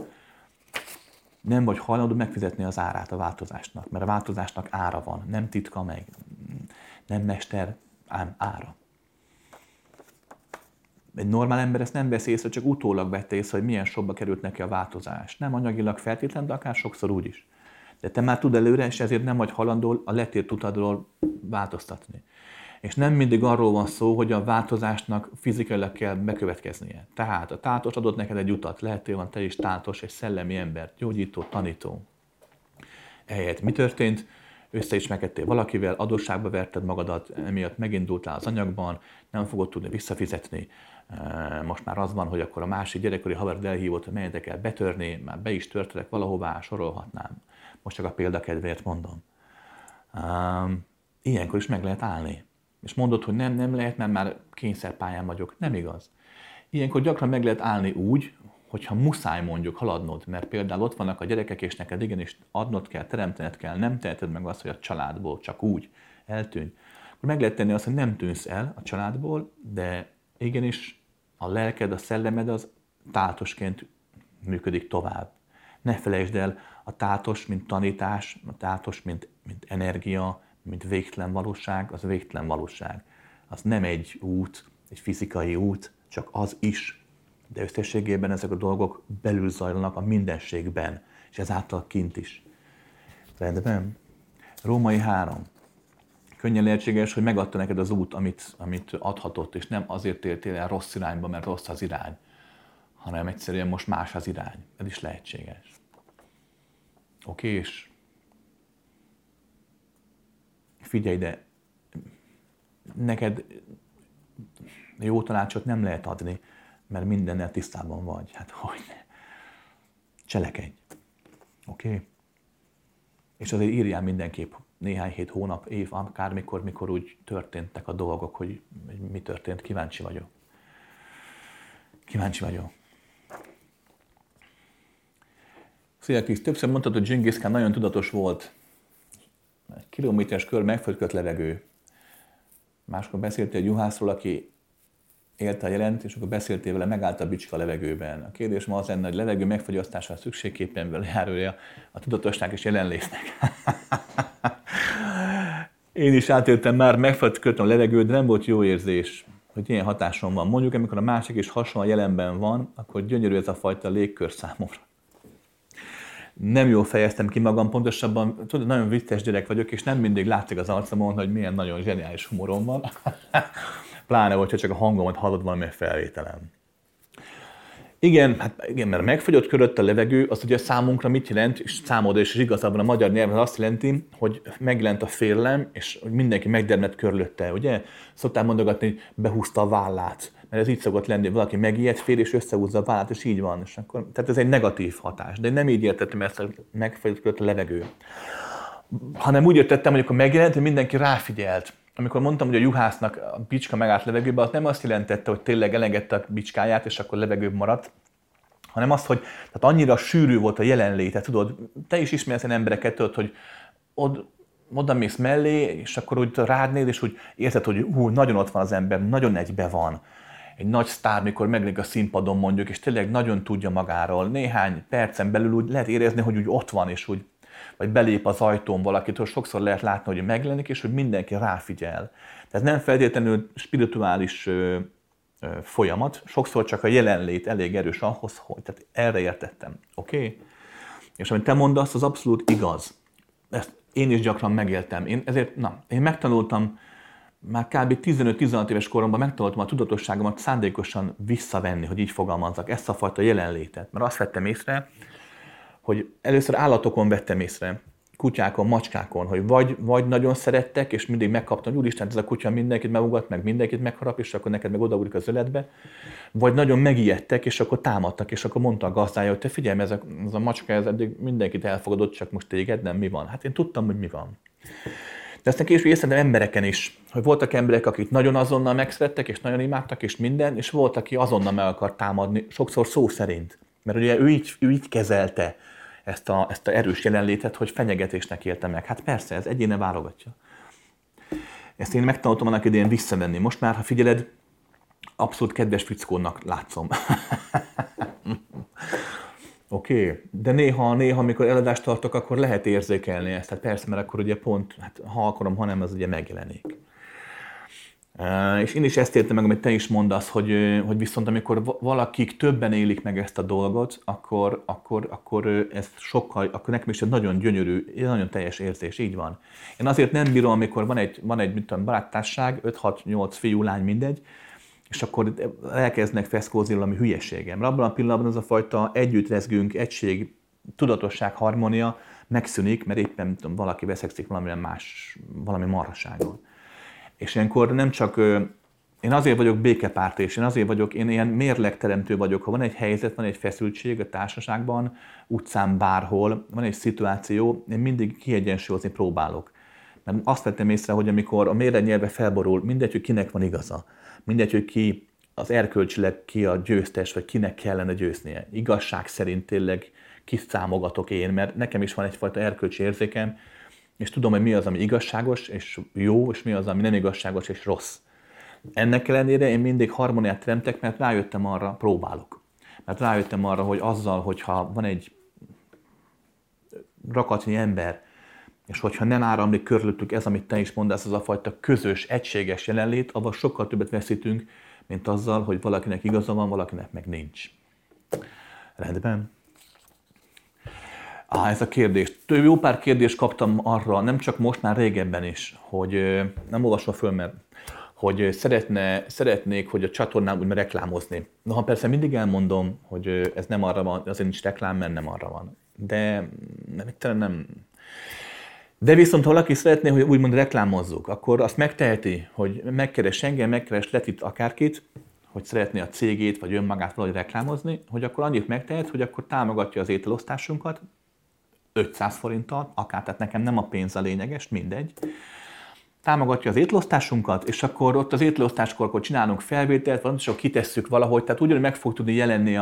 Nem vagy hajlandó megfizetni az árát a változásnak, mert a változásnak ára van. Nem titka meg, nem mester, ám ára. Egy normál ember ezt nem veszi észre, csak utólag vette észre, hogy milyen sokba került neki a változás. Nem anyagilag feltétlen, de akár sokszor úgy is. De te már tud előre, és ezért nem vagy hajlandó a letért utadról változtatni. És nem mindig arról van szó, hogy a változásnak fizikailag kell bekövetkeznie. Tehát a tátos adott neked egy utat, lehetően van te is tátos, egy szellemi ember, gyógyító, tanító. Ehelyett mi történt? Összeismerkedtél valakivel, adósságba verted magadat, emiatt megindultál az anyagban, nem fogod tudni visszafizetni. Most már az van, hogy akkor a másik gyerekkori haverod elhívott, hogy menjetek el betörni, már be is törtelek valahová, sorolhatnám. Most csak a példakedvéért mondom. Ilyenkor is meg lehet állni. És mondod, hogy nem lehet, mert már kényszerpályán vagyok. Nem igaz. Ilyenkor gyakran meg lehet állni úgy, hogyha muszáj mondjuk haladnod, mert például ott vannak a gyerekek, és neked igenis adnod kell, teremtened kell, nem teheted meg azt, hogy a családból csak úgy eltűnj. Akkor meg lehet tenni azt, hogy nem tűnsz el a családból, de igenis a lelked, a szellemed az tátosként működik tovább. Ne felejtsd el, a tátos, mint tanítás, a tátos, mint energia, mint végtelen valóság, az végtelen valóság. Az nem egy út, egy fizikai út, csak az is. De összességében ezek a dolgok belül zajlanak a mindenségben, és ezáltal kint is. Rendben? Római 3. Könnyen lehetséges, hogy megadta neked az út, amit adhatott, és nem azért éltél el rossz irányba, mert rossz az irány, hanem egyszerűen most más az irány. Ez is lehetséges. Oké, és figyelj, de neked jó tanácsot nem lehet adni, mert mindennel tisztában vagy. Hát hogyne. Cselekedj. Oké? És azért írjál mindenképp néhány hét, hónap, év, akármikor, mikor úgy történtek a dolgok, hogy mi történt. Kíváncsi vagyok. Szia Krisz, többször mondtad, hogy Dzsingiszkán nagyon tudatos volt. Egy kilométeres kör megföldkött levegő. Máskor beszéltél egy juhászról, aki élte a jelent, és akkor beszéltél vele, megállt a bicska a levegőben. A kérdés ma az lenne, hogy levegő megfogyasztása szükségképpen vele járulja a tudatosság és jelenlétnek. Én is átéltem már, megföldköttem a levegőt, de nem volt jó érzés, hogy ilyen hatásom van. Mondjuk, amikor a másik is hasonló jelenben van, akkor gyönyörű ez a fajta légkör számomra. Nem jól fejeztem ki magam, pontosabban, tudod, nagyon vicces gyerek vagyok, és nem mindig látszik az arcomon, hogy milyen nagyon zseniális humorom van. Pláne, hogyha csak a hangomat hallod valamilyen felvételem. Igen, mert megfogyott körött a levegő, az ugye számunkra mit jelent, és számodra is igazabban a magyar nyelven azt jelenti, hogy megjelent a félelem, és mindenki megdermett körülötte, ugye? Szokták mondogatni, hogy behúzta a vállát, mert ez így szokott lenni, hogy valaki megijed, fél és összehúzza a vállát, és így van. És akkor, tehát ez egy negatív hatás, de nem így értettem ezt, hogy megfogyott körött a levegő. Hanem úgy értettem, hogy akkor megjelent, hogy mindenki ráfigyelt. Amikor mondtam, hogy a juhásznak a bicska megállt levegőbe, az nem azt jelentette, hogy tényleg elengedte a bicskáját, és akkor levegőbb maradt, hanem az, hogy tehát annyira sűrű volt a jelenléte. Tudod, te is ismersz ilyen embereket, tudod, hogy oda mész mellé, és akkor úgy rád néz, és úgy érzed, hogy nagyon ott van az ember, nagyon egybe van. Egy nagy sztár, mikor meglép a színpadon mondjuk, és tényleg nagyon tudja magáról. Néhány percen belül úgy lehet érezni, hogy úgy ott van, és úgy vagy belép az ajtón valakitől, sokszor lehet látni, hogy megjelenik, és hogy mindenki ráfigyel. Tehát nem feltétlenül spirituális folyamat, sokszor csak a jelenlét elég erős ahhoz, hogy. Tehát erre értettem. Oké? És amit te mondasz, az abszolút igaz. Ezt én is gyakran megéltem. Én megtanultam, már kb. 15-16 éves koromban megtanultam a tudatosságomat szándékosan visszavenni, hogy így fogalmazzak, ezt a fajta jelenlétet. Mert azt vettem észre, hogy először állatokon vettem észre, kutyákon, macskákon, hogy vagy nagyon szerettek, és mindig megkaptam, hogy úristen, ez a kutya mindenkit megugat, meg mindenkit megharap, és akkor neked meg odaugrik az öletbe, vagy nagyon megijedtek, és akkor támadtak, és akkor mondta a gazdája, hogy te figyelj, ez a macska, ez eddig mindenkit elfogadott, csak most téged nem, mi van? Hát én tudtam, hogy mi van. De aztán később észrevettem embereken is, hogy voltak emberek, akik nagyon azonnal megszerettek, és nagyon imádtak, és minden, és volt, aki azonnal meg akar támadni, sokszor szó szerint. Mert ugye ő így kezelte ezt a erős jelenlétet, hogy fenyegetésnek élte meg. Hát persze, ez egyéne válogatja. Ezt én megtanultam annak idején visszavenni. Most már, ha figyeled, abszolút kedves fickónak látszom. Oké. De néha, amikor eladást tartok, akkor lehet érzékelni ezt. Hát persze, mert akkor ugye pont, hát, ha akarom, ha nem, az ugye megjelenik. És én is ezt értem meg, amit te is mondasz, hogy viszont amikor valakik többen élik meg ezt a dolgot, akkor ez sokkal, akkor nekem is egy nagyon gyönyörű, nagyon teljes érzés, így van. Én azért nem bírom, amikor van egy mint tudom, baráttárság, 5-6-8 fiú, lány, mindegy, és akkor elkezdnek feszkózni valami hülyeségem. Abban a pillanatban az a fajta együttrezgünk, egység, tudatosság, harmónia megszűnik, mert éppen mint tudom, valaki veszekszik valami marhaságon. És ilyenkor nem csak, én azért vagyok békepárti, és én ilyen mérlegteremtő vagyok, ha van egy helyzet, van egy feszültség a társaságban, utcán, bárhol, van egy szituáció, én mindig kiegyensúlyozni próbálok. Mert azt vettem észre, hogy amikor a mérlegnyelve felborul, mindegy, hogy kinek van igaza, mindegy, hogy ki az erkölcsileg, ki a győztes, vagy kinek kellene győznie. Igazság szerint tényleg kiszámogatok én, mert nekem is van egyfajta erkölcsi érzékem, és tudom, hogy mi az, ami igazságos és jó, és mi az, ami nem igazságos és rossz. Ennek ellenére én mindig harmóniát teremtek, mert rájöttem arra, próbálok. Mert rájöttem arra, hogy azzal, hogyha van egy rakatnyi ember, és hogyha nem áramlik körülöttük ez, amit te is mondasz, az a fajta közös, egységes jelenlét, avval sokkal többet veszítünk, mint azzal, hogy valakinek igaza van, valakinek meg nincs. Rendben? Ez a kérdés. Jó pár kérdést kaptam arra, nem csak most, már régebben is, hogy nem olvasom föl, mert hogy szeretnék, hogy a csatornám úgymond reklámozni. Noha persze mindig elmondom, hogy ez nem arra van, azért nincs reklám, mert nem arra van. De nem. De viszont ha valaki szeretné, hogy úgymond reklámozzuk, akkor azt megteheti, hogy megkeres engem, megkeres Letit akárkit, hogy szeretné a cégét vagy önmagát valahogy reklámozni, hogy akkor annyit megtehet, hogy akkor támogatja az ételosztásunkat, 500 forinttal, akár, tehát nekem nem a pénz a lényeges, mindegy. Támogatja az ételosztásunkat, és akkor ott az ételosztáskor, akkor csinálunk felvételt, valamint csak kitesszük valahogy, tehát ugyanúgy meg fog tudni jelenni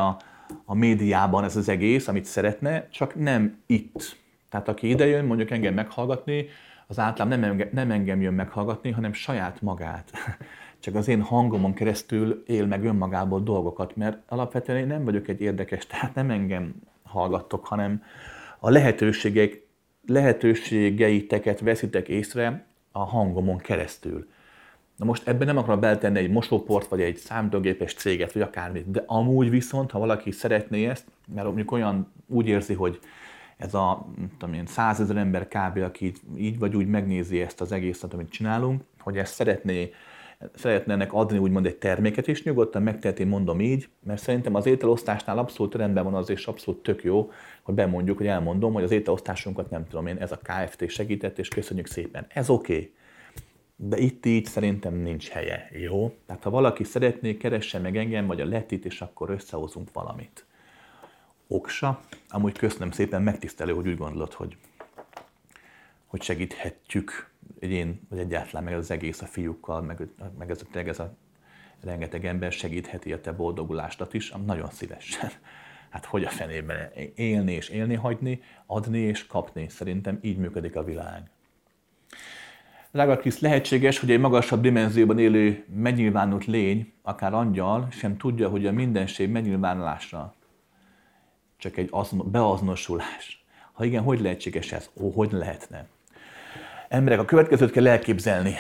a médiában ez az egész, amit szeretne, csak nem itt. Tehát aki idejön, mondjuk engem meghallgatni, az általában nem engem jön meghallgatni, hanem saját magát. Csak az én hangomon keresztül él meg önmagából dolgokat, mert alapvetően én nem vagyok egy érdekes, tehát nem engem hallgattok, hanem a lehetőségeiteket veszitek észre a hangomon keresztül. Na most ebben nem akarok beletenni egy mosóport, vagy egy számítógépes céget, vagy akármit, de amúgy viszont, ha valaki szeretné ezt, mert mondjuk olyan úgy érzi, hogy ez a 100 000 ember kb., aki így vagy úgy megnézi ezt az egészet, amit csinálunk, hogy ezt szeretne ennek adni úgymond egy terméket, és nyugodtan megteheti, mondom így, mert szerintem az ételosztásnál abszolút rendben van az, és abszolút tök jó, hogy bemondjuk, hogy elmondom, hogy az ételosztásunkat nem tudom én, ez a KFT segített, és köszönjük szépen. Ez oké. De itt így szerintem nincs helye, jó? Tehát ha valaki szeretné, keresse meg engem, vagy a Letit, és akkor összehozunk valamit. Oksa, amúgy köszönöm szépen, megtisztelő, hogy úgy gondolod, hogy segíthetjük. Én, vagy egyáltalán meg az egész a fiúkkal, meg ez a rengeteg ember segítheti a te boldogulástat is, nagyon szívesen. Hát hogy a fenében élni és élni hagyni, adni és kapni. Szerintem így működik a világ. Drága Krisz, lehetséges, hogy egy magasabb dimenzióban élő megnyilvánult lény, akár angyal, sem tudja, hogy a mindenség megnyilvánulása csak egy beazonosulás. Ha igen, hogy lehetséges ez? Ó, hogy lehetne? Emberek, a következőt kell elképzelni.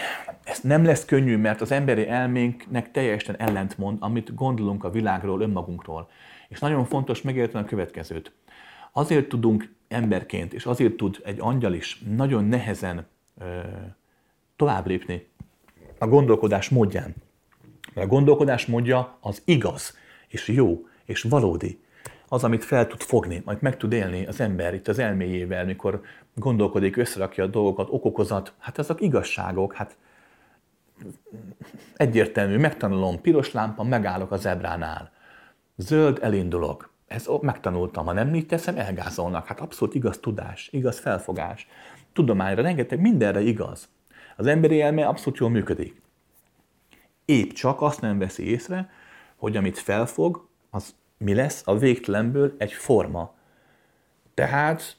Ez nem lesz könnyű, mert az emberi elménknek teljesen ellentmond, amit gondolunk a világról, önmagunkról. És nagyon fontos megérteni a következőt. Azért tudunk emberként, és azért tud egy angyal is nagyon nehezen tovább lépni a gondolkodás módján. Mert a gondolkodás módja az igaz, és jó, és valódi. Az, amit fel tud fogni, majd meg tud élni az ember itt az elméjével, mikor gondolkodik, összerakja a dolgokat, okokozat, hát ezek igazságok, hát egyértelmű, megtanulom, piros lámpa, megállok a zebránál, zöld, elindulok, ezt megtanultam, ha nem így teszem, elgázolnak, hát abszolút igaz tudás, igaz felfogás, tudományra, rengeteg, mindenre igaz. Az emberi elme abszolút jól működik. Épp csak azt nem veszi észre, hogy amit felfog, az mi lesz? A végtelenből egy forma. Tehát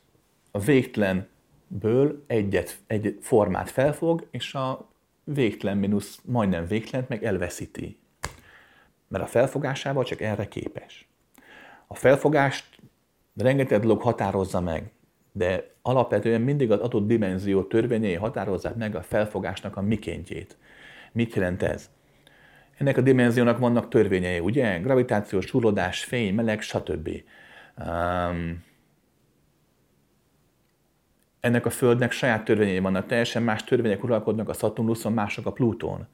a végtelenből egy formát felfog, és a végtelen mínusz, majdnem végtelen, meg elveszíti. Mert a felfogásával csak erre képes. A felfogást rengeteg dolog határozza meg, de alapvetően mindig az adott dimenzió törvényei határozzák meg a felfogásnak a mikéntjét. Mit jelent ez? Ennek a dimenziónak vannak törvényei, ugye? Gravitáció, súrlódás, fény, meleg, stb. Ennek a Földnek saját törvényei vannak, teljesen más törvények uralkodnak a Szaturnuszon, mások a Plutón.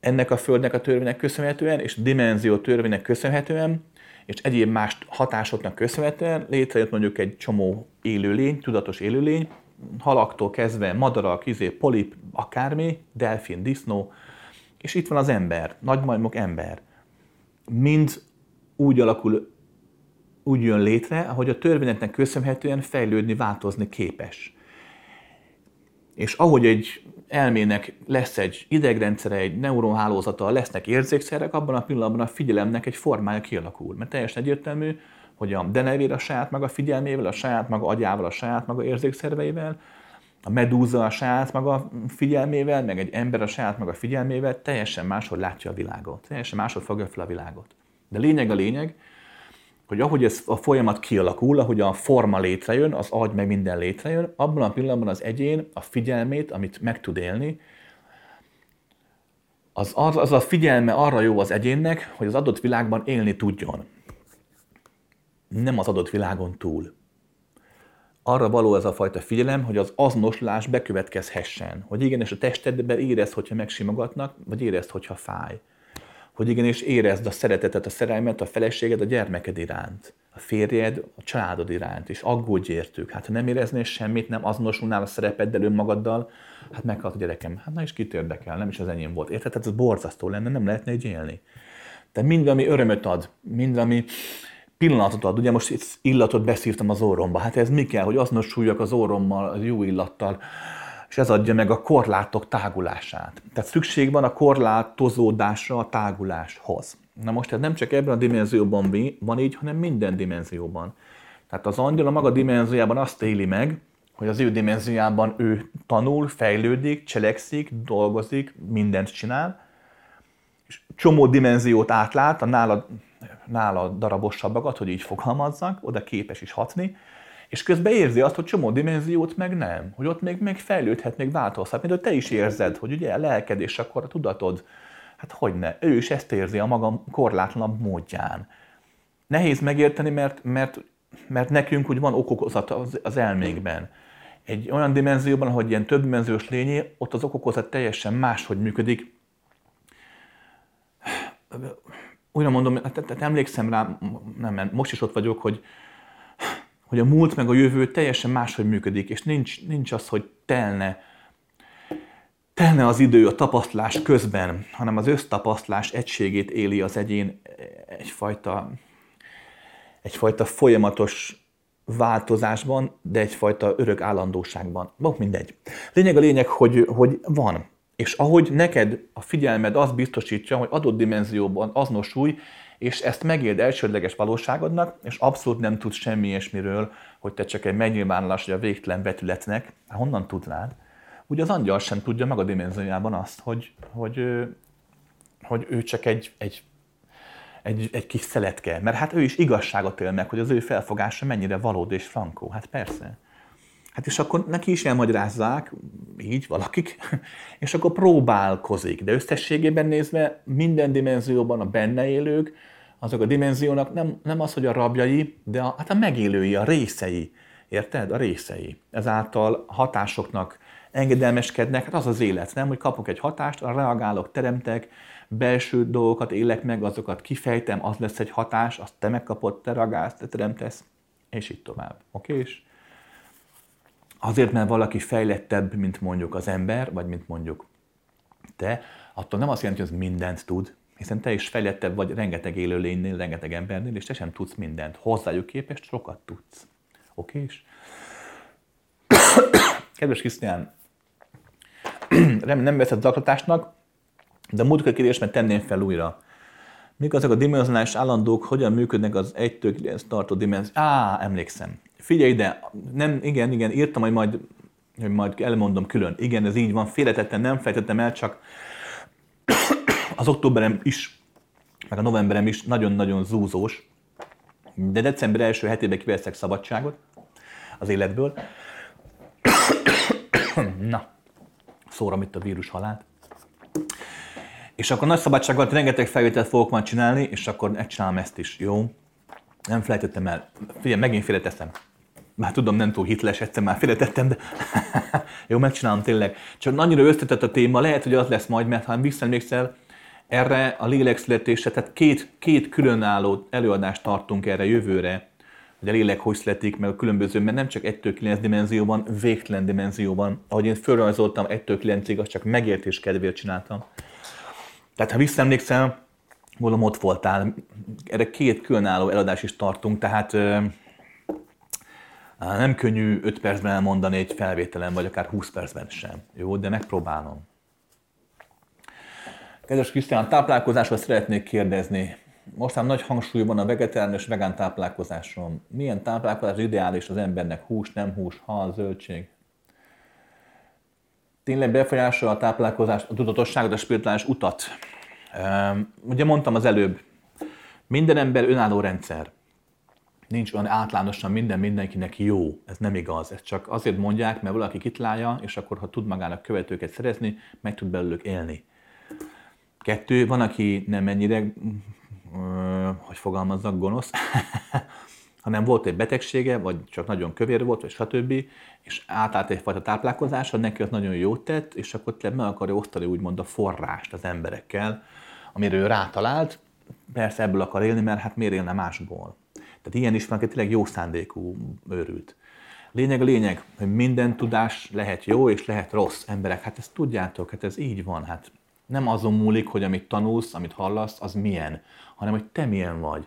Ennek a Földnek a törvények köszönhetően, és dimenzió törvények köszönhetően, és egyéb más hatásoknak köszönhetően létrejött mondjuk egy csomó élőlény, tudatos élőlény, halaktól kezdve madarak, polip, akármi, delfin, disznó, és itt van az ember, nagymajmok ember. Mind úgy alakul, úgy jön létre, ahogy a törvényeknek köszönhetően fejlődni, változni képes. És ahogy egy elmének lesz egy idegrendszere, egy neuronhálózata, lesznek érzékszerek, abban a pillanatban a figyelemnek egy formája kialakul. Mert teljesen egyértelmű, hogy a denevér a saját maga figyelmével, a saját maga agyával, a saját maga érzékszerveivel, a medúza a saját maga figyelmével, meg egy ember a saját maga figyelmével teljesen máshogy látja a világot, teljesen máshogy fogja fel a világot. De lényeg a lényeg, hogy ahogy ez a folyamat kialakul, ahogy a forma létrejön, az agy meg minden létrejön, abban a pillanatban az egyén a figyelmét, amit meg tud élni, az a figyelme arra jó az egyénnek, hogy az adott világban élni tudjon. Nem az adott világon túl. Arra való ez a fajta figyelem, hogy az azonosulás bekövetkezhessen. Hogy igenis a testedben érezd, hogyha megsimogatnak, vagy érezd, hogyha fáj. Hogy igenis érezd a szeretetet, a szerelmet, a feleséged, a gyermeked iránt, a férjed, a családod iránt, és aggódj értük. Hát ha nem éreznél semmit, nem azonosulnál a szerepeddel, önmagaddal, hát meghalt a gyerekem. Hát na is kit érdekel, nem is az enyém volt. Érted? Hát ez borzasztó lenne, nem lehetne így élni. Tehát minden, ami örömöt ad, minden, ami pillanatot ad. Ugye most illatot beszívtam az orromba. Hát ez mi kell, hogy azonosuljak az orrommal, az jó illattal, és ez adja meg a korlátok tágulását. Tehát szükség van a korlátozódásra a táguláshoz. Na most ez nem csak ebben a dimenzióban van így, hanem minden dimenzióban. Tehát az angyal a maga dimenziójában azt éli meg, hogy az ő dimenziójában ő tanul, fejlődik, cselekszik, dolgozik, mindent csinál, és csomó dimenziót átlát, a nála darabosabbakat, hogy így fogalmazzak, oda képes is hatni, és közben érzi azt, hogy csomó dimenziót meg nem, hogy ott még fejlődhet, még változhat, mint hogy te is érzed, hogy ugye a lelked és akkor a tudatod, hát hogyne, ő is ezt érzi a maga korlátlanabb módján. Nehéz megérteni, mert nekünk úgy van okokozat az elménkben. Egy olyan dimenzióban, ahogy ilyen többdimenziós lényé, ott az okokozat teljesen máshogy működik. Újra mondom, tehát emlékszem rá, nem, most is ott vagyok, hogy a múlt meg a jövő teljesen máshogy működik, és nincs az, hogy telne az idő a tapasztalás közben, hanem az össztapasztalás egységét éli az egyén egyfajta folyamatos változásban, de egyfajta örök állandóságban. Mindegy. Lényeg a lényeg, hogy van. És ahogy neked a figyelmed azt biztosítja, hogy adott dimenzióban azonosulj, és ezt megéld elsődleges valóságodnak, és abszolút nem tudsz semmi ilyesmiről, hogy te csak egy megnyilvánulás, vagy a végtelen vetületnek, honnan tudnád? Ugye az angyal sem tudja maga dimenziójában azt, hogy ő csak egy kis szeletke. Mert hát ő is igazságot él meg, hogy az ő felfogása mennyire valódi és frankó. Hát persze. Hát és akkor neki is elmagyarázzák, így valakik, és akkor próbálkozik. De összességében nézve minden dimenzióban a benne élők, azok a dimenziónak nem az, hogy a rabjai, de a megélői, a részei. Érted? A részei. Ezáltal hatásoknak engedelmeskednek. Hát az az élet, nem? Hogy kapok egy hatást, reagálok, teremtek, belső dolgokat élek meg, azokat kifejtem, az lesz egy hatás, azt te megkapod, te reagálsz, te teremtesz, és így tovább. Oké? Azért, mert valaki fejlettebb, mint mondjuk az ember, vagy mint mondjuk te, attól nem azt jelenti, hogy az mindent tud, hiszen te is fejlettebb vagy rengeteg élőlénynél, rengeteg embernél, és te sem tudsz mindent. Hozzájuk képest sokat tudsz. Oké? Kedves Krisztián, nem veszed zaklatásnak, de a múltkori kérdésben tenném fel újra. Mik azok a dimenzionális állandók, hogyan működnek az 1-től 9 tartó dimenzió? Emlékszem. Figyelj ide, igen, írtam, hogy majd majd elmondom külön. Igen, ez így van, félretettem, nem fejtettem el, csak az októberem is, meg a novemberem is nagyon-nagyon zúzós, de december első hetében kiveszek szabadságot az életből. Na, szóram itt a vírus halált. És akkor nagy szabadság alatt rengeteg felvételt fogok majd csinálni, és akkor megcsinálom ezt is, jó? Nem felejtettem el. Figyelj, megint félreteszem. Már tudom, nem túl hitles, egyszer már félretettem, de jó, megcsinálom tényleg. Csak annyira összetett a téma, lehet, hogy az lesz majd, mert ha visszaemlékszel erre a lélekszületésre, tehát két különálló előadást tartunk erre jövőre, hogy a lélek hogy születik, meg a különböző, mert nem csak 1-9 dimenzióban, végtelen dimenzióban. Ahogy én fölrajzoltam 1-9-ig, azt csak megértés kedvéért csináltam. Tehát ha visszaemlékszel, volom ott voltál, erre két különálló előadást is tartunk, tehát nem könnyű 5 percben elmondani egy felvételen, vagy akár 20 percben sem. Jó, de megpróbálom. Kedves Krisztián, táplálkozásról szeretnék kérdezni. Mostán nagy hangsúly van a vegetárián és vegán táplálkozáson. Milyen táplálkozás ideális az embernek? Hús, nem hús, hal, zöldség? Tényleg befolyásol a táplálkozást, a tudatosságot, a spirituális utat? Ugye mondtam az előbb, minden ember önálló rendszer. Nincs olyan általánosan mindenkinek jó. Ez nem igaz. Ez csak azért mondják, mert valaki kitalálja, és akkor, ha tud magának követőket szerezni, meg tud belőlük élni. 2. Van, aki nem ennyire, hogy fogalmazzak, gonosz, hanem volt egy betegsége, vagy csak nagyon kövér volt, vagy stb. És átállt egyfajta táplálkozásra, neki az nagyon jót tett, és akkor meg akarja osztani úgymond a forrást az emberekkel, amire ő rátalált. Persze ebből akar élni, mert hát miért élne másból. Tehát ilyen is van, aki tényleg jó szándékú őrült. Lényeg a lényeg, hogy minden tudás lehet jó és lehet rossz. Emberek, hát ezt tudjátok, hát ez így van. Hát nem azon múlik, hogy amit tanulsz, amit hallasz, az milyen, hanem hogy te milyen vagy.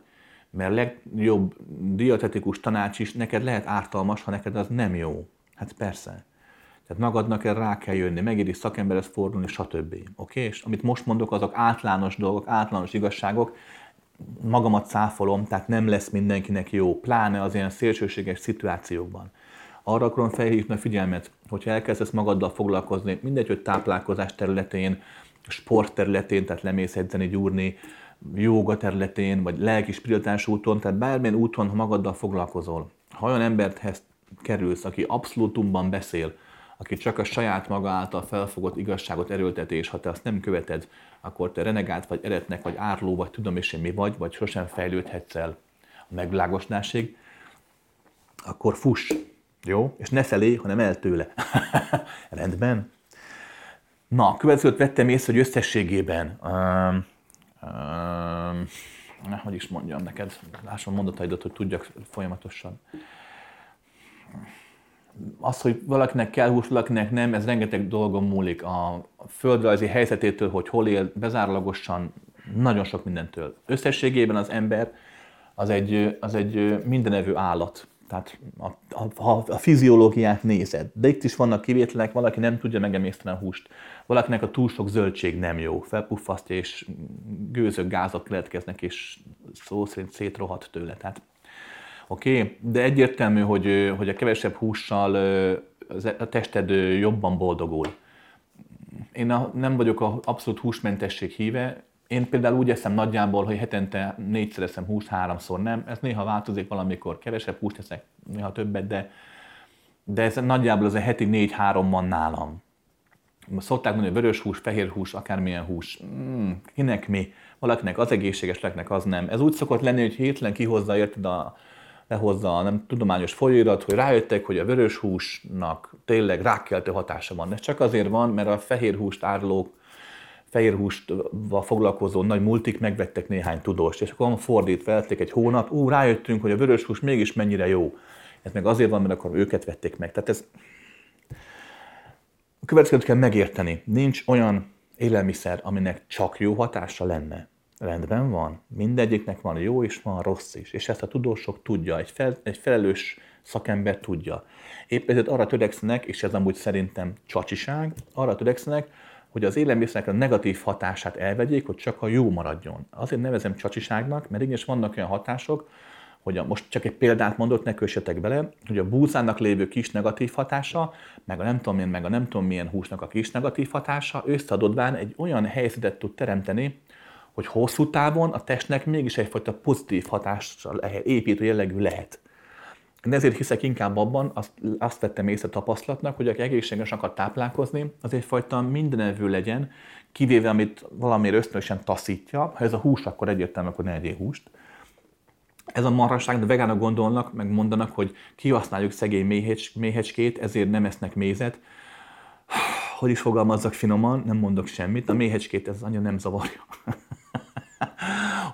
Mert a legjobb dietetikus tanács is neked lehet ártalmas, ha neked az nem jó. Hát persze. Tehát magadnak erre rá kell jönni, megéri szakemberhez fordulni, stb. Oké? És amit most mondok, azok általános dolgok, általános igazságok, magamat cáfolom, tehát nem lesz mindenkinek jó, pláne az ilyen szélsőséges szituációkban. Arra akarom felhívni a figyelmet, hogyha elkezdesz magaddal foglalkozni, mindegy, hogy táplálkozás területén, sport területén, tehát lemész edzeni, gyúrni, jóga területén, vagy lelki spirituális úton, tehát bármilyen úton, ha magaddal foglalkozol, ha olyan emberhez kerülsz, aki abszolútumban beszél, aki csak a saját maga által felfogott igazságot erőlteti, és ha te azt nem követed, akkor te renegált vagy, eretnek vagy, árló vagy, tudom és én mi vagy sosem fejlődhetsz el a megvilágosodásig, akkor fuss, jó? És ne felé, hanem el tőle. Rendben? Na, a következőt vettem észre, hogy összességében, hogy is mondjam neked, lássam mondataidat, hogy tudjak folyamatosan. Az, hogy valakinek kell hús, valakinek nem, ez rengeteg dolgon múlik. A földrajzi helyzetétől, hogy hol él, bezárólagosan, nagyon sok mindentől. Összességében az ember az egy mindenevő állat. Tehát a fiziológiát nézed. De itt is vannak kivételek, valaki nem tudja megemészteni a húst. Valakinek a túl sok zöldség nem jó. Felpuffasztja, és gőzök, gázok keletkeznek, és szó szerint szétrohadt tőle. Tehát oké, de egyértelmű, hogy a kevesebb hússal a tested jobban boldogul. Én nem vagyok az abszolút húsmentesség híve. Én például úgy eszem nagyjából, hogy hetente 4-szer eszem húst, 3-szor nem. Ez néha változik, valamikor kevesebb húst eszek, néha többet, de ez nagyjából az a heti 4-3 van nálam. Szokták mondani, hogy vörös hús, fehér hús, akármilyen hús. Kinek mi? Valakinek az egészséges, valakinek az nem. Ez úgy szokott lenni, hogy hétlen kihozza, érted lehozza a nem tudományos folyóirat, hogy rájöttek, hogy a vörös húsnak tényleg rákkeltő hatása van. De csak azért van, mert a fehér húst árulók, fehér hústval foglalkozó nagy multik megvettek néhány tudóst, és akkor fordítva elték egy hónap, rájöttünk, hogy a vörös hús mégis mennyire jó. Ez meg azért van, mert akkor őket vették meg. Tehát ez a következőt kell megérteni. Nincs olyan élelmiszer, aminek csak jó hatása lenne. Rendben van. Mindegyiknek van jó és van rossz is. És ezt a tudósok tudja, egy felelős szakember tudja. Épp ezért arra törekszenek, és ez amúgy szerintem csacsiság, arra törekszenek, hogy az élelmiszernek a negatív hatását elvegyék, hogy csak a jó maradjon. Azért nevezem csacsiságnak, mert igenis vannak olyan hatások, hogy most csak egy példát mondott, ne kössetek bele, hogy a búzának lévő kis negatív hatása, meg a nem tudom én, meg a nem tudom milyen húsnak a kis negatív hatása összeadódván egy olyan helyzetet tud teremteni, hogy hosszú távon a testnek mégis egyfajta pozitív hatással építő jellegű lehet. Én ezért hiszek inkább abban, azt vettem észre tapasztalatnak, hogy aki egészségesen akar táplálkozni, az egyfajta mindenevő legyen, kivéve amit valamiért ösztönösen taszítja. Ha ez a hús, akkor egyértelmű, akkor ne egyél húst. Ez a marhaság, de vegánok gondolnak, meg mondanak, hogy kihasználjuk szegény méhecskét, ezért nem esznek mézet. Hogy is fogalmazzak finoman, nem mondok semmit. A méhecskét ez annyira nem zavarja.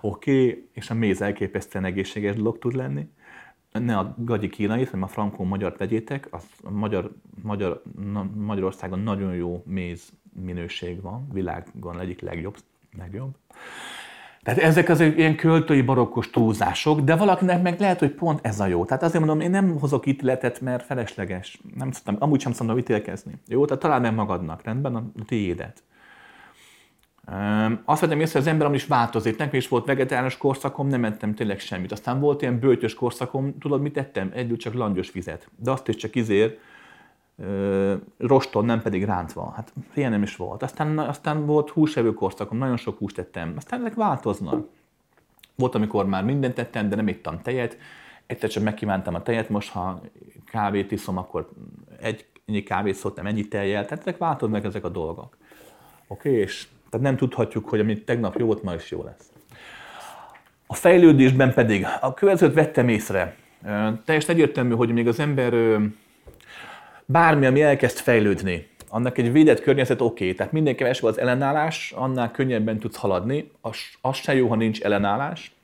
Oké, és a méz elképesztően egészséges dolog tud lenni. Ne a gagyi kínait, hanem a frankó magyart vegyétek. A Magyarországon nagyon jó méz minőség van, világon egyik legjobb. Tehát ezek az ilyen költői barokkos túlzások, de valakinek meg lehet, hogy pont ez a jó. Tehát azért mondom, én nem hozok ítéletet, mert felesleges. Nem szoktam, amúgy sem szoktam ítélkezni. Jó, tehát találd meg magadnak, rendben a tiédet. Azt vettem észre, hogy az emberem is változik. Nekem is volt vegetáriánus korszakom, nem ettem tényleg semmit. Aztán volt ilyen bőtös korszakom, tudod mit ettem? Együtt csak langyos vizet. De azt is csak roston, nem pedig rántva. Hát ilyen nem is volt. Aztán volt húsevő korszakom, nagyon sok húst ettem. Aztán ezek változnak. Volt, amikor már mindent ettem, de nem ittam tejet. Egyszer csak megkívántam a tejet, most ha kávét iszom, akkor ennyi kávét szóltam, ennyi tejjel. Tehát ezek változnak ezek a dolgok. Oké, és tehát nem tudhatjuk, hogy amit tegnap jó volt, ma is jó lesz. A fejlődésben pedig a következőt vettem észre. Teljesen egyértelmű, hogy még az ember bármi, ami elkezd fejlődni, annak egy védett környezet oké. Tehát minden kevesebb az ellenállás, annál könnyebben tudsz haladni. Az se jó, ha nincs ellenállás.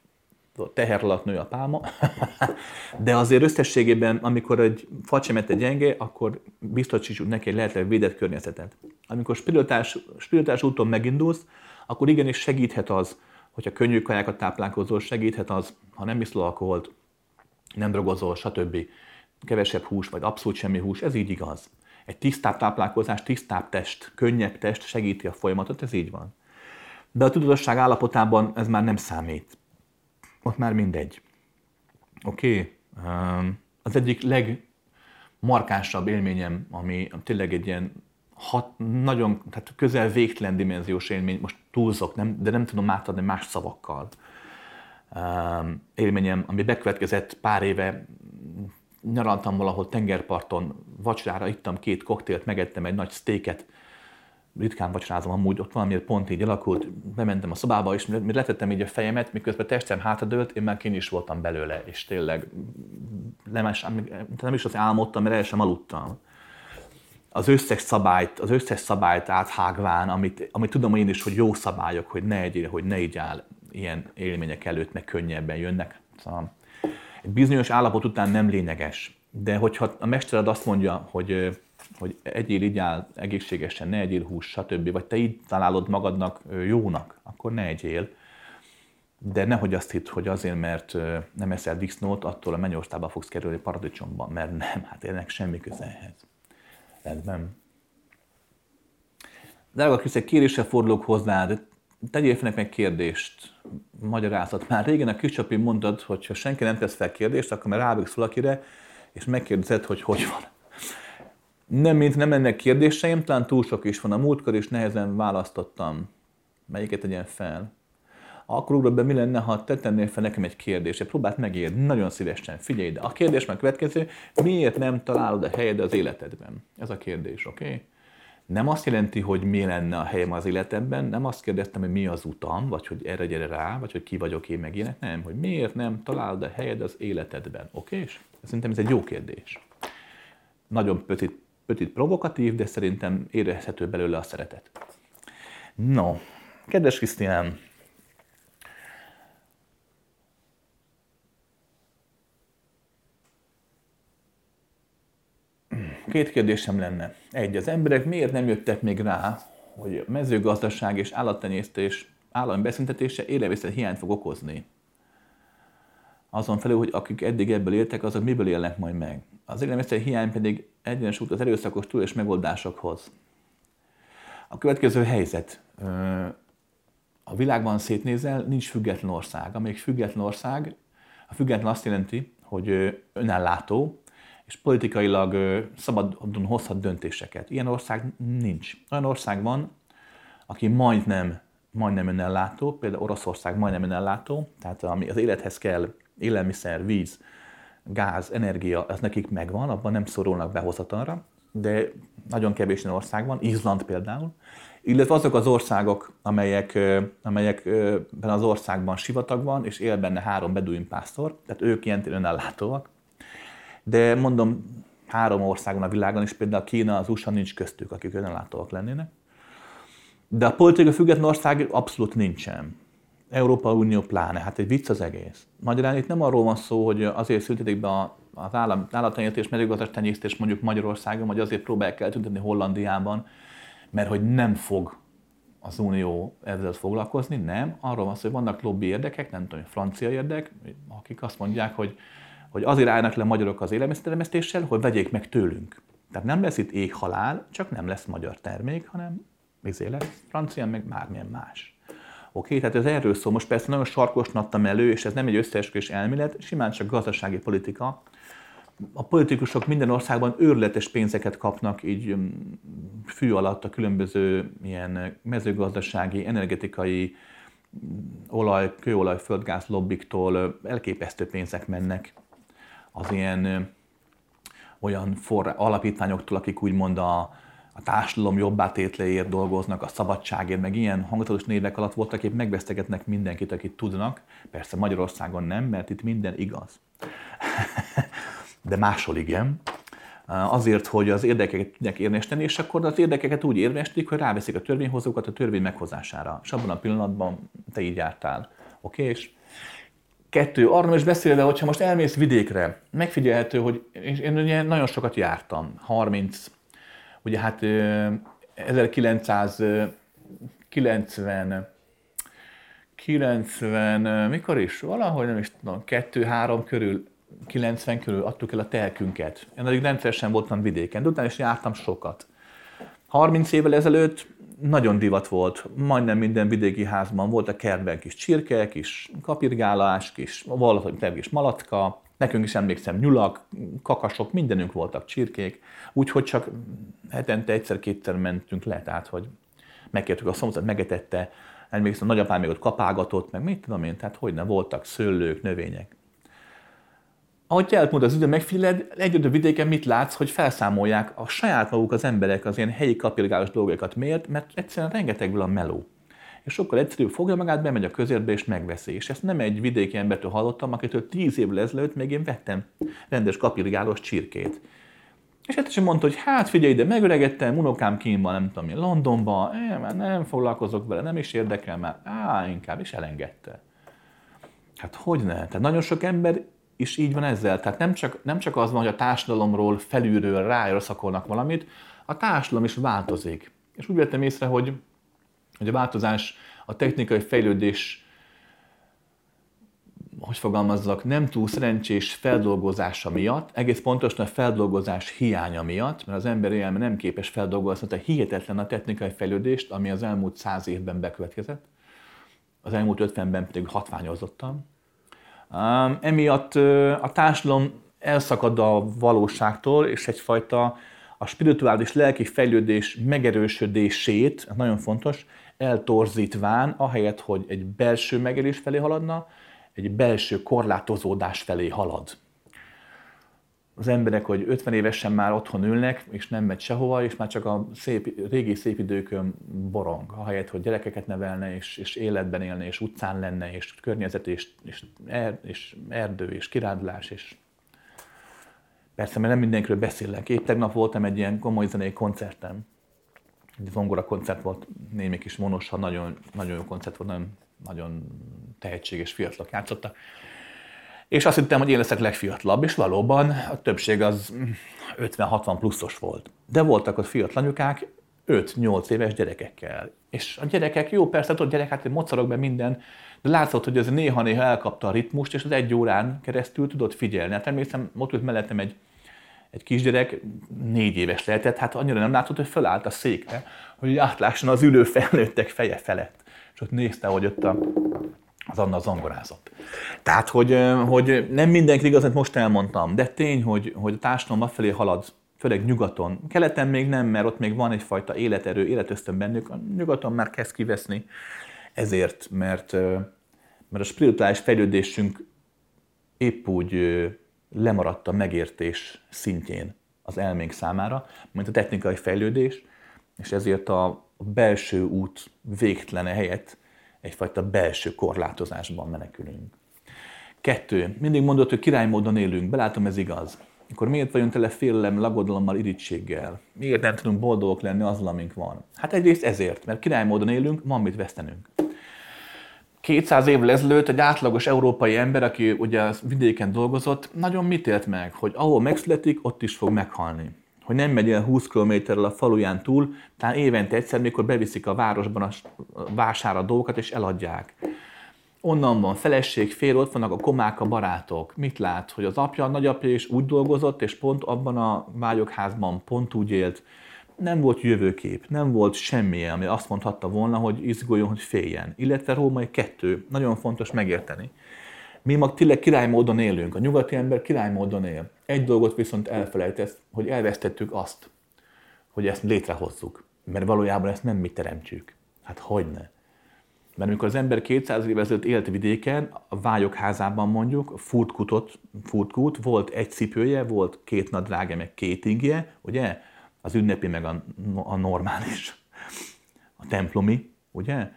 Teher alatt nő a pálma. De azért összességében, amikor egy facsemete gyenge, akkor biztosítsuk neki egy lehetőleg védett környezetet. Amikor spiritás úton megindulsz, akkor igenis segíthet az, hogyha könnyű kajákat táplálkozol, segíthet az, ha nem iszol alkoholt, nem drogozol, stb. Kevesebb hús, vagy abszolút semmi hús, ez így igaz. Egy tisztább táplálkozás, tisztább test, könnyebb test segíti a folyamatot, ez így van. De a tudatosság állapotában ez már nem számít. Ott már mindegy. Oké? Az egyik legmarkánsabb élményem, ami tényleg egy ilyen nagyon, tehát közel végtelen dimenziós élmény, most túlzok, de nem tudom átadni más szavakkal. Élményem, ami bekövetkezett pár éve, nyaraltam valahol tengerparton, vacsorára ittam 2 koktélt, megettem egy nagy sztéket, ritkán vacsorázom amúgy, ott valamiért pont így alakult, bementem a szobába, és letettem így a fejemet, miközben testem hátradőlt, én már kint is voltam belőle, és tényleg nem is azt álmodtam, mert el sem aludtam. Az összes szabályt áthágván, amit tudom én is, hogy jó szabályok, hogy ne egyél, hogy ne így áll ilyen élmények előtt, meg könnyebben jönnek. Szóval egy bizonyos állapot után nem lényeges. De hogyha a mestered azt mondja, hogy egyél így áll egészségesen, ne egyél hús, stb. Vagy te így találod magadnak jónak, akkor ne egyél. De nehogy azt hidd, hogy azért, mert nem eszel disznót, attól a mennyországba fogsz kerülni paradicsomba, mert nem, hát ennek semmi köze ehhez. Rendben. Drága Krisztián, kérésre fordulok hozzád, tegyél fel meg kérdést, magyarázat. Már régen a kiscsapi mondtad, hogy ha senki nem tesz fel kérdést, akkor már ráböksz valakire, és megkérdezed, hogy van. Nem ennek kérdéseim, talán túl sok is van. A múltkor is nehezen választottam, melyiket tegyen fel. Akkor ugrok be, mi lenne, ha te tennél fel nekem egy kérdést. Próbáld megírni, nagyon szívesen, figyelj ide. A kérdés már következő, miért nem találod a helyed az életedben? Ez a kérdés, oké? Nem azt jelenti, hogy mi lenne a helyem az életemben, nem azt kérdeztem, hogy mi az utam, vagy hogy erre gyere rá, vagy hogy ki vagyok én meg ilyenek, nem, hogy miért nem találod a helyed az életedben, oké? Szerintem ez egy jó kérdés. Nagyon pötit provokatív, de szerintem érezhető belőle a szeretet. No, kedves Krisztián, két kérdésem lenne. Egy, az emberek miért nem jöttek még rá, hogy a mezőgazdaság és állattenyésztés állami beszüntetése élelmiszer hiányt fog okozni? Azon felül, hogy akik eddig ebből éltek, azok miből élnek majd meg? Az élelmiszer hiány pedig egyenes út az erőszakos túl és megoldásokhoz. A következő helyzet. A világban szétnézel, nincs független ország. Amelyik független ország, A független azt jelenti, hogy önellátó, és politikailag szabadon hozhat döntéseket. Ilyen ország nincs. Olyan ország van, aki majdnem önellátó, például Oroszország majdnem önellátó, tehát ami az élethez kell, élelmiszer, víz, gáz, energia, ez nekik megvan, abban nem szorulnak behozatalra, de nagyon kevés olyan ország van, Ízland például, illetve azok az országok, amelyekben az országban sivatag van, és él benne 3 beduin pásztor, tehát ők ilyen önellátóak. De mondom, 3 országon a világon is, például Kína, az USA nincs köztük, akik önellátóak lennének. De a politikai független ország abszolút nincsen. Európa Unió pláne, hát egy vicc az egész. Magyarán itt nem arról van szó, hogy azért szültetik be az állattenyésztés, mezőgazdaságtenyésztés mondjuk Magyarországon, vagy azért próbálják eltüntetni Hollandiában, mert hogy nem fog az Unió ezzel foglalkozni, nem. Arról van szó, hogy vannak lobby érdekek, nem tudom, francia érdek, akik azt mondják, hogy azért állnak le magyarok az élelmiszertermesztéssel, hogy vegyék meg tőlünk. Tehát nem lesz itt éhhalál, csak nem lesz magyar termék, hanem lesz francia, meg bármilyen más. Oké, tehát ez erről szól. Most persze nagyon sarkosan adtam elő, és ez nem egy összeesküvés elmélet, simán csak gazdasági politika. A politikusok minden országban őrületes pénzeket kapnak, így fű alatt a különböző ilyen mezőgazdasági, energetikai, olaj, kőolaj, földgáz lobbiktól elképesztő pénzek mennek az ilyen olyan alapítványoktól, akik úgymond a társadalom jobbátétléért dolgoznak, a szabadságért, meg ilyen hangzatos névek alatt voltak, épp megvesztegetnek mindenkit, akit tudnak. Persze Magyarországon nem, mert itt minden igaz. De máshol igen. Azért, hogy az érdekeket tudják érvényesíteni, és akkor az érdekeket úgy érvényesítik, hogy ráveszik a törvényhozókat a törvény meghozására. És abban a pillanatban te így jártál. Oké? És arról is beszélve, hogyha most elmész vidékre, megfigyelhető, hogy én ugye nagyon sokat jártam, 30 ugye hát 1990, mikor is? Valahogy nem is tudom, 2-3 körül, 90 körül adtuk el a telkünket. Én addig rendszeresen voltam vidéken, de utána is jártam sokat. 30 évvel ezelőtt nagyon divat volt, majdnem minden vidéki házban volt a kertben kis csirke, kis kapirgálás, kis valahogy kis malacka. Nekünk is emlékszem, nyulak, kakasok, mindenünk voltak, csirkék, úgyhogy csak hetente egyszer-kétszer mentünk le, tehát hogy megkértük a szomszédot, megetette, emlékszem, nagyapám még ott kapálgatott, meg mit tudom én, tehát hogyne voltak szőlők, növények. Ahogy elmúlt az idő, megfigyeled, egyedül vidéken mit látsz, hogy felszámolják a saját maguk az emberek az ilyen helyi kapirgálós dolgokat. Miért? Mert egyszerűen rengetegből a meló. És sokkal egyszerűbb fogja magát, bemegy a közértbe és megveszi. És ezt nem egy vidéki embertől hallottam, akitől 10 évvel ezelőtt még én vettem rendes kapirgálós csirkét. És ezt is mondta, hogy hát figyelj ide, megöregettem, unokám kín van, nem tudom én, Londonban, már nem foglalkozok vele, nem is érdekel már, inkább, és elengedte. Hát hogyne? Tehát nagyon sok ember is így van ezzel. Tehát nem csak az van, hogy a társadalomról felülről ráerőszakolnak valamit, a társadalom is változik. És úgy vettem észre, hogy a változás, a technikai fejlődés, hogy fogalmazzak, nem túl szerencsés feldolgozása miatt, egész pontosan a feldolgozás hiánya miatt, mert az emberi elme nem képes feldolgozni, tehát hihetetlen a technikai fejlődést, ami az elmúlt 100 évben bekövetkezett, az elmúlt 50-ben pedig hatványozottan. Emiatt a társadalom elszakad a valóságtól, és egyfajta a spirituális lelki fejlődés megerősödését, ez nagyon fontos, eltorzítván, ahelyett, hogy egy belső megérés felé haladna, egy belső korlátozódás felé halad. Az emberek, hogy 50 évesen már otthon ülnek, és nem megy sehova, és már csak a régi szép időkön borong, ahelyett, hogy gyerekeket nevelne, és életben élne, és utcán lenne, és környezet, és erdő, és kirándulás, és... Persze, mert nem mindenkiről beszélek. Épp tegnap voltam egy ilyen komoly zenei koncerten. Egy zongora koncert volt, némi kis monosa, nagyon, nagyon jó koncert volt, nagyon tehetséges fiatalok játszottak. És azt hittem, hogy én leszek legfiatalabb, és valóban a többség az 50-60 pluszos volt. De voltak ott fiatal anyukák 5-8 éves gyerekekkel. És a gyerekek, jó persze, ott gyerek, hát mocorog be minden, de látszott, hogy ez néha-néha elkapta a ritmust, és az egy órán keresztül tudott figyelni. Hát emlékszem, ott ült mellettem egy kisgyerek, 4 éves lehetett, hát annyira nem látott, hogy fölállt a székre, hogy átlásson az ülő felnőttek feje felett. És ott nézte, hogy ott a az Anna zongorázott. Tehát, hogy nem mindenki igaz, amit most elmondtam, de tény, hogy a társadalom afelé halad, főleg nyugaton. Keleten még nem, mert ott még van egyfajta életerő, életösztön bennük, a nyugaton már kezd kiveszni. Ezért, mert a spirituális fejlődésünk épp úgy lemaradt a megértés szintjén az elménk számára, mint a technikai fejlődés, és ezért a belső út végtelene helyett egyfajta belső korlátozásban menekülünk. 2. Mindig mondod, hogy királymódon élünk, belátom, ez igaz. Akkor miért vagyunk tele félelem, lagodalommal, irítséggel? Miért nem tudunk boldogok lenni azzal, amink van? Hát egyrészt ezért, mert királymódon élünk, van mit vesztenünk. 200 évvel ezelőtt egy átlagos európai ember, aki ugye a vidéken dolgozott, nagyon mit élt meg, hogy ahol megszületik, ott is fog meghalni. Hogy nem megy el 20 km-rel a faluján túl, talán évente egyszer, mikor beviszik a városban a vására dolgokat és eladják. Onnan van feleség, fél, ott vannak a komák, a barátok. Mit lát, hogy az apja, a nagyapja is úgy dolgozott, és pont abban a vályokházban pont úgy élt. Nem volt jövőkép, nem volt semmi, ami azt mondhatta volna, hogy izguljon, hogy féljen. Illetve Római 2, nagyon fontos megérteni. Mi mag tényleg királymódon élünk, a nyugati ember királymódon él. Egy dolgot viszont elfelejtesz, hogy elvesztettük azt, hogy ezt létrehozzuk. Mert valójában ezt nem mi teremtjük. Hát hogyne. Mert amikor az ember 200 évvel ezelőtt élt vidéken, a vályokházában mondjuk, furtkút, volt egy cipője, volt 2 nadrágja, meg 2 ingje, ugye? Az ünnepi, meg a normális, a templomi, ugye?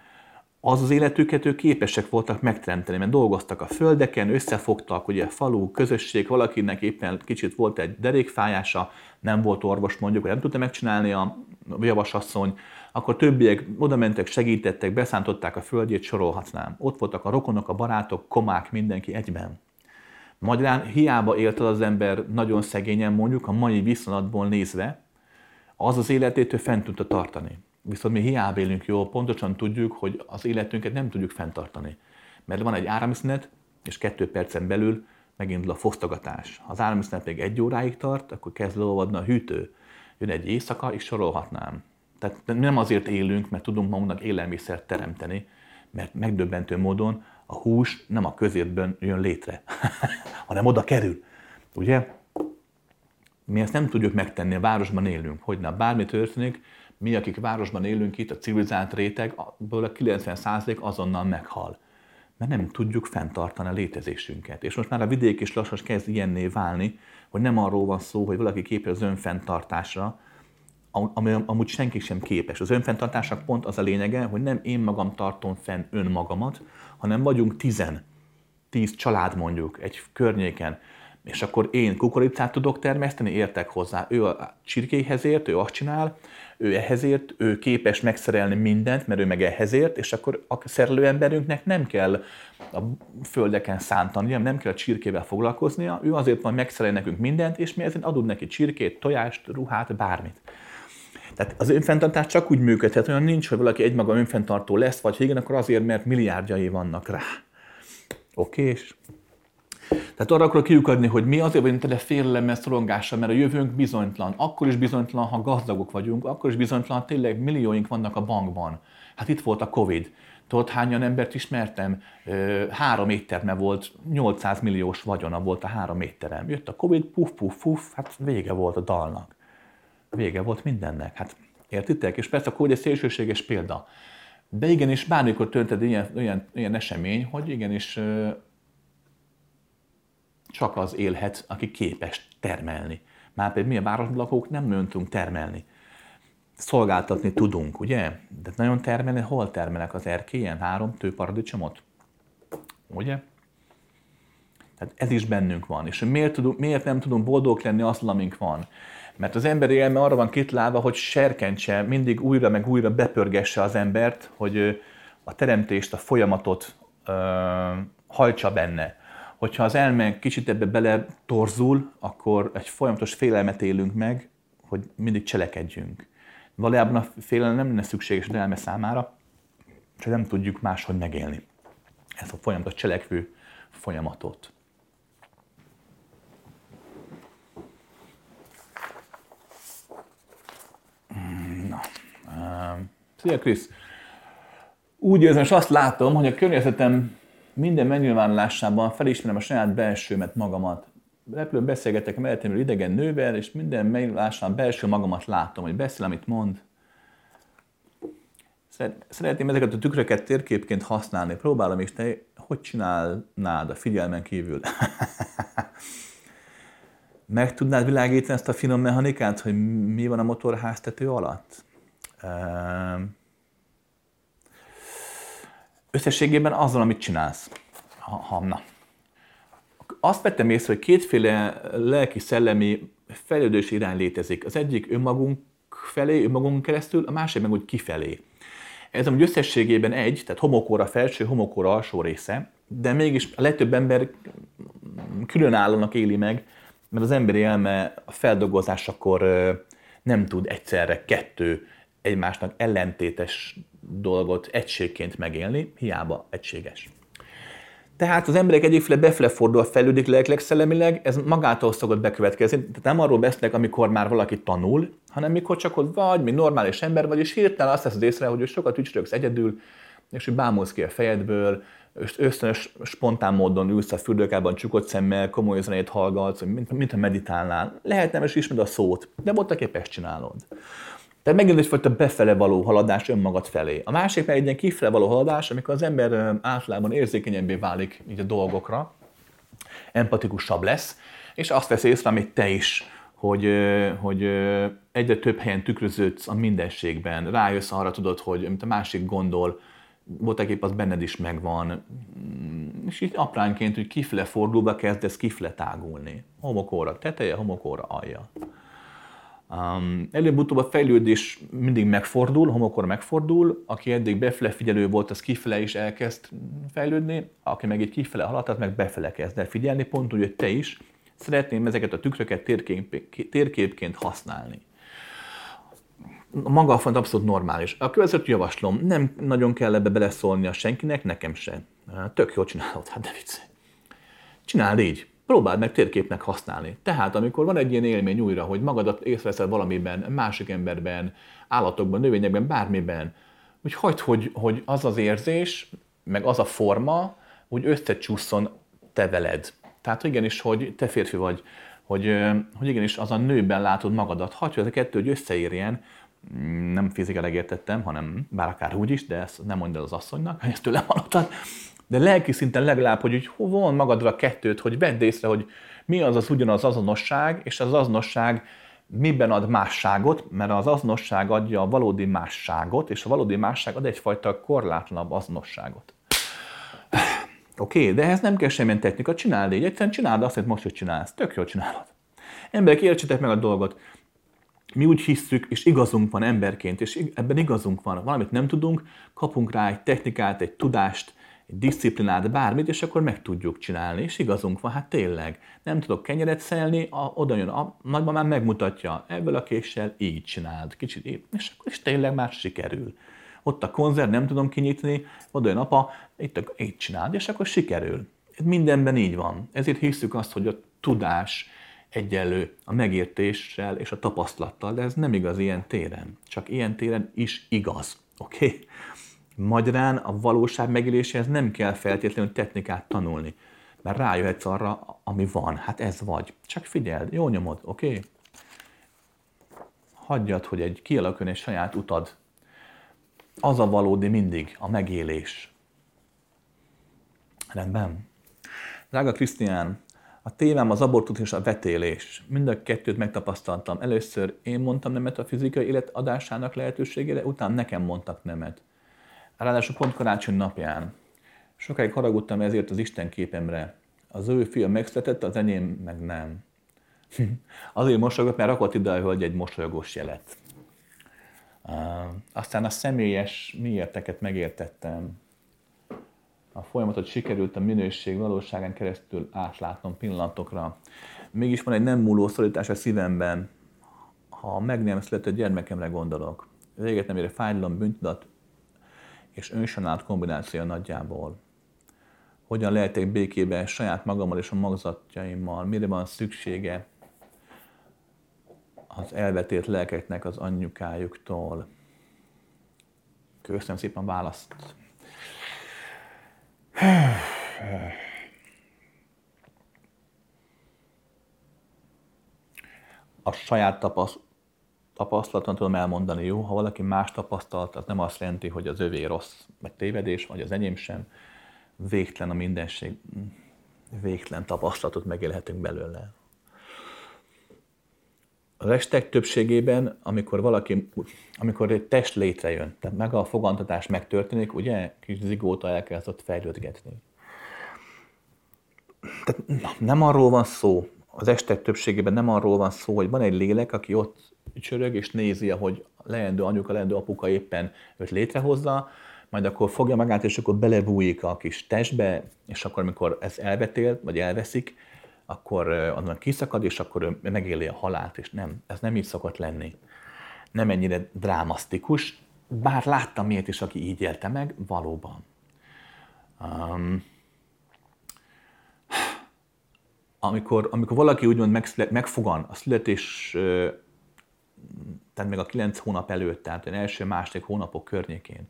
Az életüket ők képesek voltak megteremteni, mert dolgoztak a földeken, összefogtak, ugye falu, közösség, valakinek éppen kicsit volt egy derékfájása, nem volt orvos mondjuk, nem tudta megcsinálni a javasasszony, akkor többiek oda mentek, segítettek, beszántották a földjét, sorolhatnám. Ott voltak a rokonok, a barátok, komák, mindenki egyben. Magyarán hiába élt az ember nagyon szegényen mondjuk, a mai viszonylatból nézve, az életét ő fent tudta tartani. Viszont mi hiába élünk jól, pontosan tudjuk, hogy az életünket nem tudjuk fenntartani. Mert van egy áramszünet, és 2 percen belül megindul a fosztogatás. Ha az áramszünet még 1 óráig tart, akkor kezd leolvadni a hűtő. Jön egy éjszaka, és sorolhatnám. Tehát nem azért élünk, mert tudunk magunknak élelmiszert teremteni, mert megdöbbentő módon a hús nem a közértben jön létre, hanem oda kerül. Ugye? Mi ezt nem tudjuk megtenni, a városban élünk. Hogyne, bármi történik, mi, akik városban élünk itt, a civilizált réteg, abból a 90% azonnal meghal. Mert nem tudjuk fenntartani a létezésünket. És most már a vidék is lassan kezd ilyenné válni, hogy nem arról van szó, hogy valaki képes az önfenntartásra, ami amúgy senki sem képes. Az önfenntartásnak pont az a lényege, hogy nem én magam tartom fenn önmagamat, hanem vagyunk 10 család mondjuk egy környéken, és akkor én kukoricát tudok termeszteni, értek hozzá. Ő a csirkéhez ért, ő azt csinál, ő ehhez ért, ő képes megszerelni mindent, mert ő meg ehhez ért, és akkor a szerelő emberünknek nem kell a földeken szántani, nem kell a csirkével foglalkoznia, ő azért majd megszerel nekünk mindent, és mi ezen adunk neki csirkét, tojást, ruhát, bármit. Tehát az önfenntartás csak úgy működhet, olyan nincs, hogy valaki egymaga önfenntartó lesz, vagy igen, akkor azért, mert milliárdjai vannak rá. Oké? Tehát arra akarok kiukadni, hogy mi azért vagyunk tele félelemmel, szorongással, mert a jövőnk bizonytalan. Akkor is bizonytalan, ha gazdagok vagyunk, akkor is bizonytalan, tényleg millióink vannak a bankban. Hát itt volt a Covid. Tudod, hányan embert ismertem? 3 étterme volt, 800 milliós vagyona volt a 3 étterem. Jött a Covid, puff, hát vége volt a dalnak. Vége volt mindennek. Hát értitek? És persze a Covid egy szélsőséges példa. De igenis, bármikor történt ilyen esemény, hogy igenis... Csak az élhet, aki képes termelni. Márpedig mi a városban lakók nem nagyon tudunk termelni. Szolgáltatni tudunk, ugye? De nagyon termelni, hol termelek az erkélyen? 3 tőparadicsomot? Ugye? Tehát ez is bennünk van. És miért nem tudunk boldogok lenni azzal, amink van? Mert az emberi elme arra van kitalálva, hogy serkentse, mindig újra meg újra bepörgesse az embert, hogy a teremtést, a folyamatot hajtsa benne. Hogyha az elme kicsit ebbe bele torzul, akkor egy folyamatos félelmet élünk meg, hogy mindig cselekedjünk. Valójában a félelem nem lenne szükséges az elme számára, csak nem tudjuk máshogy megélni ezt a folyamatos cselekvő folyamatot. Szia Krisz! Úgy érzem, és azt látom, hogy a környezetem minden megnyilvánulásában felismerem a saját belsőmet, magamat. Repülőn beszélgetek mellettemről idegen nővel, és minden megnyilvánulásában belső magamat látom, hogy beszél, amit mond. Szeretném ezeket a tükröket térképként használni. Próbálom is, te hogy csinálnád a figyelmen kívül? Meg tudnád világítani ezt a finom mechanikát, hogy mi van a motorháztető alatt? Összességében azzal, amit csinálsz. Na. Azt vettem észre, hogy kétféle lelki-szellemi fejlődés irány létezik. Az egyik önmagunk felé, önmagunk keresztül, a másik meg úgy kifelé. Ez amúgy összességében egy, tehát homokor a felső, homokor a alsó része, de mégis a legtöbb ember különállónak éli meg, mert az emberi elme a feldolgozásakor nem tud egyszerre kettő egymásnak ellentétes dolgot egységként megélni, hiába egységes. Tehát az emberek egyikféle befele fordulva fejlődik lelkileg, szellemileg, ez magától szokott bekövetkezni. Tehát nem arról beszélek, amikor már valaki tanul, hanem mikor csak ott vagy, mi normális ember vagy, és hirtelen azt teszed észre, hogy sokat ücsörögsz egyedül, és hogy bámulsz ki a fejedből, és ösztönös, spontán módon ülsz a fürdőkában csukott szemmel, komoly zenét hallgatsz, mintha meditálnál. Lehet nem is ismered a szót, de voltaképp ezt csinálod. Tehát megint egyfajta befele való haladás önmagad felé. A másik pedig egy ilyen kifele való haladás, amikor az ember általában érzékenyebbé válik így a dolgokra, empatikusabb lesz, és azt vesz észre, amit te is, hogy egyre több helyen tükröződsz a mindenségben, rájössz arra, tudod, hogy amit a másik gondol, voltaképp az benned is megvan, és így apránként, hogy kifele fordulva kezdesz kifele tágulni. Homokóra teteje, homokóra alja. Előbb-utóbb a fejlődés mindig megfordul, homokor megfordul, aki eddig befele figyelő volt, az kifele is elkezd fejlődni, aki meg egy kifele haladt, az meg befele kezd el figyelni, pont úgy, hogy te is. Szeretném ezeket a tükröket térképként használni. Maga a font abszolút normális. A következőt javaslom, nem nagyon kell ebbe beleszólnia senkinek, nekem sem. Tök jól csinálod, hát de vicc. Csináld így. Próbáld meg térképnek használni. Tehát, amikor van egy ilyen élmény újra, hogy magadat észreveszed valamiben, másik emberben, állatokban, növényekben, bármiben, úgy hagyd, hogy az az érzés, meg az a forma, úgy összecsúszson te veled. Tehát igenis, hogy te férfi vagy, hogy igenis az a nőben látod magadat. Hagyd, hogy ez a kettő, hogy összeérjen. Nem fizikailag értettem, hanem bár akár úgy is, de ezt nem mondd el az asszonynak, hogy ezt tőlem hallottad. De lelki szinten legalább, hogy von magadra a kettőt, hogy vedd észre, hogy mi az az ugyanaz azonosság, és az azonosság miben ad másságot, mert az azonosság adja a valódi másságot, és a valódi másság ad egyfajta korlátlanabb azonosságot. Oké, de ehhez nem kell semmilyen technika, csináld így, egyszerűen csináld azt, hogy most hogy csinálsz, tök jól csinálod. Emberek, értsétek meg a dolgot. Mi úgy hiszük, és igazunk van emberként, és ebben igazunk van, valamit nem tudunk, kapunk rá egy technikát, egy tudást, disziplinált bármit, és akkor meg tudjuk csinálni, és igazunk van, hát tényleg. Nem tudok kenyeret szelni, oda jön a nagymamám, megmutatja, ebből a késsel így csináld, kicsit így, és tényleg már sikerül. Ott a konzerv, nem tudom kinyitni, oda jön apa, így csináld, és akkor sikerül. Ez mindenben így van. Ezért hiszük azt, hogy a tudás egyenlő a megértéssel és a tapasztalattal, de ez nem igaz ilyen téren. Csak ilyen téren is igaz. Oké? Magyarán a valóság megéléséhez nem kell feltétlenül technikát tanulni, mert rájöhetsz arra, ami van. Hát ez vagy. Csak figyeld, jól nyomod, oké? Hagyjad, hogy egy kialakuljon egy saját utad. Az a valódi mindig, a megélés. Rendben? Drága Krisztián, a témám az abortusz és a vetélés. Mind a kettőt megtapasztaltam. Először én mondtam nemet a fizikai élet adásának lehetőségére, utána nekem mondtak nemet. Ráadásul pont karácsony napján. Sokáig haragudtam ezért az Isten képemre. Az ő fia megszületett, az enyém meg nem. Azért mosolyogott, mert rakott ide a hölgy egy mosolyogós jelet. Aztán a személyes miérteket megértettem. A folyamatot sikerült a minőség valóságán keresztül átlátnom pillanatokra. Mégis van egy nem múló szorítás a szívemben, ha meg nem született gyermekemre gondolok. Véget nem ér fájdalom, bűntudat és önsanált kombinációja nagyjából. Hogyan lehetek békében saját magammal és a magzatjaimmal? Mire van szüksége az elvetett lelkeknek az anyukájuktól? Köszönöm szépen választ! A saját tapasztalaton tudom elmondani, jó? Ha valaki más tapasztalt, az nem azt jelenti, hogy az övé rossz, vagy tévedés, vagy az enyém sem. Végtelen a mindenség, végtelen tapasztalatot megélhetünk belőle. Az estek többségében, amikor egy test létrejön, tehát meg a fogantatás megtörténik, ugye, kis zigóta elkezdett fejlődgetni. Tehát nem arról van szó, az estek többségében nem arról van szó, hogy van egy lélek, aki ott csörög és nézi, ahogy a leendő anyuka, a leendő apuka éppen őt létrehozza, majd akkor fogja magát, és akkor belebújik a kis testbe, és akkor, amikor ez elvetél, vagy elveszik, akkor onnan kiszakad, és akkor ő megéli a halált, és nem, ez nem így szokott lenni. Nem ennyire drámasztikus, bár láttam miért is, aki így élte meg, valóban. Amikor valaki úgymond megfogan a születés, tehát meg a 9 hónap előtt, tehát az első-második hónapok környékén,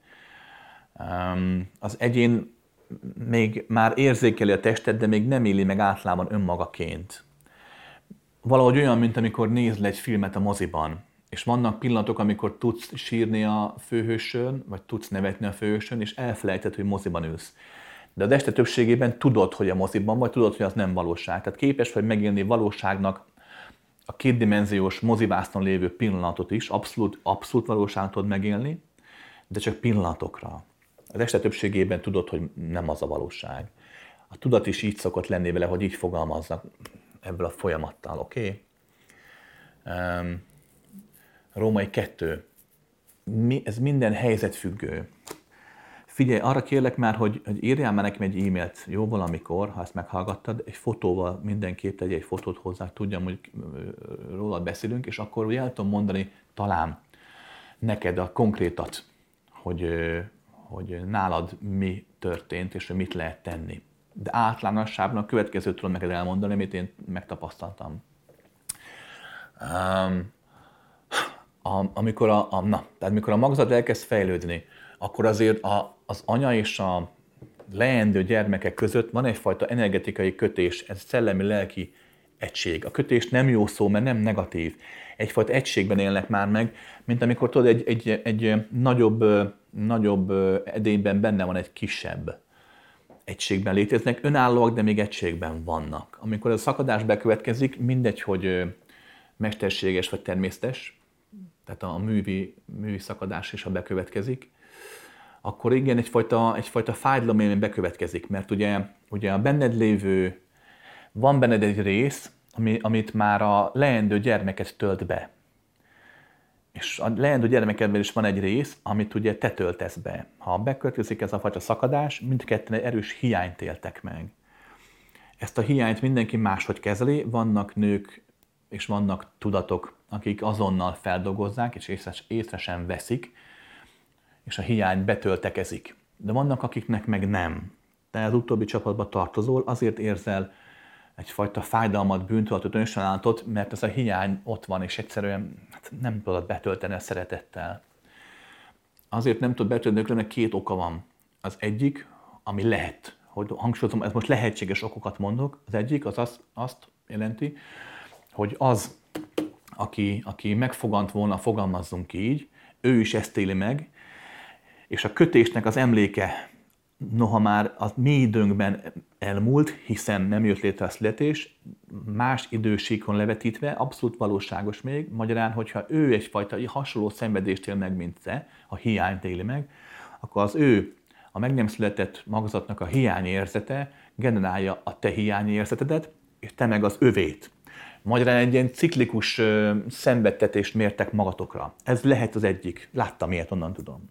az egyén még már érzékeli a testet, de még nem éli meg általában önmagaként. Valahogy olyan, mint amikor nézl egy filmet a moziban, és vannak pillanatok, amikor tudsz sírni a főhősön, vagy tudsz nevetni a főhősön, és elfelejted, hogy moziban ülsz. De az este többségében tudod, hogy a moziban vagy, tudod, hogy az nem valóság. Tehát képes vagy megélni valóságnak a kétdimenziós mozivásznon lévő pillanatot is, abszolút valóságot tudod megélni, de csak pillanatokra. Az este többségében tudod, hogy nem az a valóság. A tudat is így szokott lenni vele, hogy így fogalmaznak ebből a folyamattal, oké? Okay? Római 2. Ez minden helyzet függő. Figyelj, arra kérlek már, hogy írjál már nekem egy e-mailt, jó, valamikor, ha ezt meghallgattad, egy fotóval mindenképp tegyél egy fotót hozzá, tudjam, hogy rólad beszélünk, és akkor el tudom mondani talán neked a konkrétat, hogy nálad mi történt, és hogy mit lehet tenni. De általánosságban a következőt tudom neked elmondani, amit én megtapasztaltam. Amikor a magzat elkezd fejlődni, akkor azért az anya és a leendő gyermekek között van egyfajta energetikai kötés, ez szellemi-lelki egység. A kötés nem jó szó, mert nem negatív. Egyfajta egységben élnek már meg, mint amikor tudod, egy nagyobb edényben benne van egy kisebb. Egységben léteznek, önállóak, de még egységben vannak. Amikor a szakadás bekövetkezik, mindegy, hogy mesterséges vagy természetes, tehát a művi szakadás is, ha bekövetkezik, akkor igen, egyfajta fájdalom bekövetkezik, mert ugye a benned lévő, van benned egy rész, amit már a leendő gyermeket tölt be. És a leendő gyermekedben is van egy rész, amit ugye te töltesz be. Ha bekövetkezik ez a fajta szakadás, mindketten egy erős hiányt éltek meg. Ezt a hiányt mindenki máshogy kezeli, vannak nők és vannak tudatok, akik azonnal feldolgozzák és észre sem veszik, és a hiány betöltekezik. De vannak, akiknek meg nem. Te az utóbbi csapatba tartozol, azért érzel egyfajta fájdalmat, bűntudatot, önsajnálatot, mert ez a hiány ott van, és egyszerűen nem tudod betölteni a szeretettel. Azért nem tud betölteni, mert két oka van. Az egyik, ami lehet, hogy hangsúlyozom, ez most lehetséges okokat mondok, az egyik az azt jelenti, hogy az, aki megfogant volna, fogalmazzunk így, ő is ezt éli meg, és a kötésnek az emléke, noha már a mi időnkben elmúlt, hiszen nem jött létre a születés, más idősíkon levetítve, abszolút valóságos még, magyarán, hogyha ő egyfajta hasonló szenvedést él meg, mint te, a hiányt éli meg, akkor az ő, a meg nem született magzatnak a hiányérzete generálja a te hiányérzetedet, és te meg az övét. Magyarán egy ilyen ciklikus szenvedtetést mértek magatokra. Ez lehet az egyik. Láttam ilyet, onnan tudom.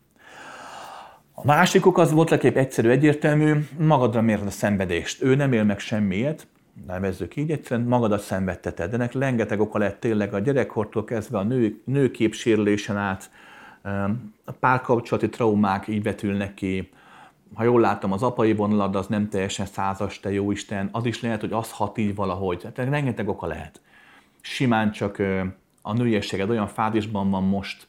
A másik ok az volt legképp egyszerű, egyértelmű, magadra méred a szenvedést. Ő nem él meg semmiért, nevezzük így, egyszerűen magadat szenvedteted. De ennek rengeteg oka lett tényleg a gyerekkortól kezdve a nőkép sérülésen át, a párkapcsolati traumák így vetülnek ki. Ha jól látom, az apai vonalad az nem teljesen százas, te jó Isten, az is lehet, hogy az hat így valahogy. Tehát rengeteg oka lehet. Simán csak a nőiességed olyan fázisban van most,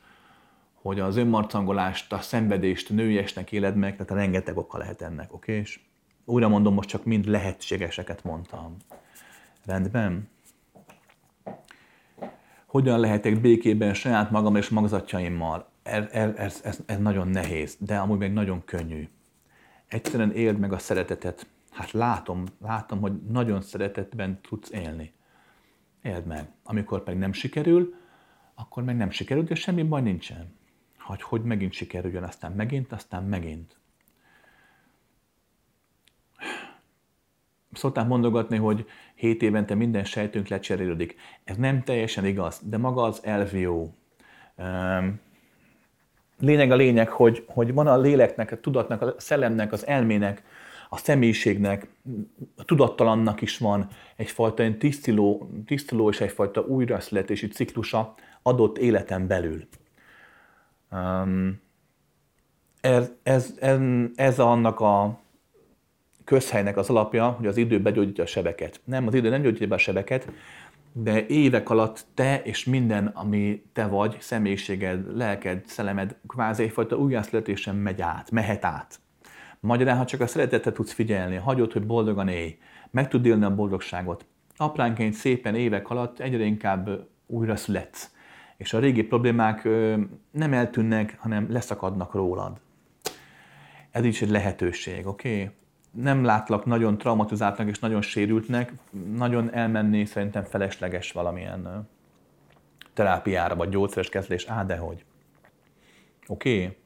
hogy az önmarcangolást, a szenvedést nőiesnek éled meg, tehát rengeteg oka lehet ennek, oké? És Újra mondom, most csak mind lehetségeseket mondtam. Rendben? Hogyan lehetek békében saját magammal és magzatjaimmal? Ez nagyon nehéz, de amúgy meg nagyon könnyű. Egyszerűen éld meg a szeretetet. Hát látom, hogy nagyon szeretetben tudsz élni. Éld meg. Amikor meg nem sikerül, akkor meg nem sikerül, de semmi baj nincsen. Hogy megint sikerüljön, aztán megint. Szokták mondogatni, hogy 7 évente minden sejtünk lecserélődik. Ez nem teljesen igaz, de maga az elv jó. Lényeg a lényeg, hogy van a léleknek, a tudatnak, a szellemnek, az elmének, a személyiségnek, a tudattalannak is van egyfajta tisztuló és egyfajta újraszületési ciklusa adott életen belül. Ez annak a közhelynek az alapja, hogy az idő begyógyítja a sebeket. Nem, az idő nem gyógyítja be a sebeket, de évek alatt te és minden, ami te vagy, személyiséged, lelked, szellemed, kvázi egyfajta újjászületésen mehet át. Magyarán, ha csak a szeretetet tudsz figyelni, hagyod, hogy boldogan élj, meg tud élni a boldogságot. Apránként szépen évek alatt egyre inkább újra születsz. És a régi problémák nem eltűnnek, hanem leszakadnak rólad. Ez is egy lehetőség, oké? Nem látlak nagyon traumatizáltnak és nagyon sérültnek, nagyon elmenni szerintem felesleges valamilyen terápiára, vagy gyógyszeres kezelés, dehogy. Oké?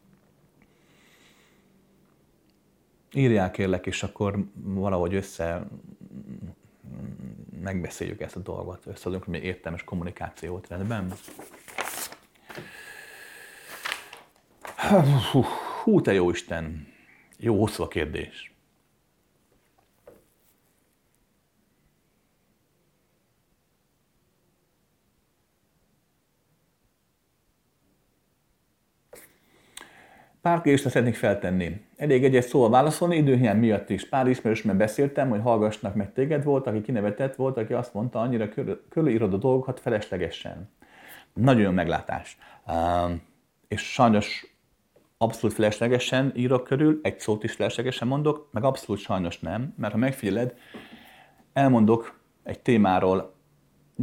Írjál kérlek, és akkor valahogy megbeszéljük ezt a dolgot, összeadunk, hogy még értelmes kommunikációt, rendben? Hú, te jó Isten! Jó, hosszú a kérdés. Pár kérdést szeretnék feltenni. Elég egy-egy szóval válaszolni, időhiány miatt is. Pár ismerősömmel beszéltem, hogy hallgassnak meg téged, volt, aki kinevetett, volt, aki azt mondta, annyira körülírod a dolgokat feleslegesen. Nagyon jó meglátás. És sajnos abszolút feleslegesen írok körül, egy szót is feleslegesen mondok, meg abszolút sajnos nem, mert ha megfigyeled, elmondok egy témáról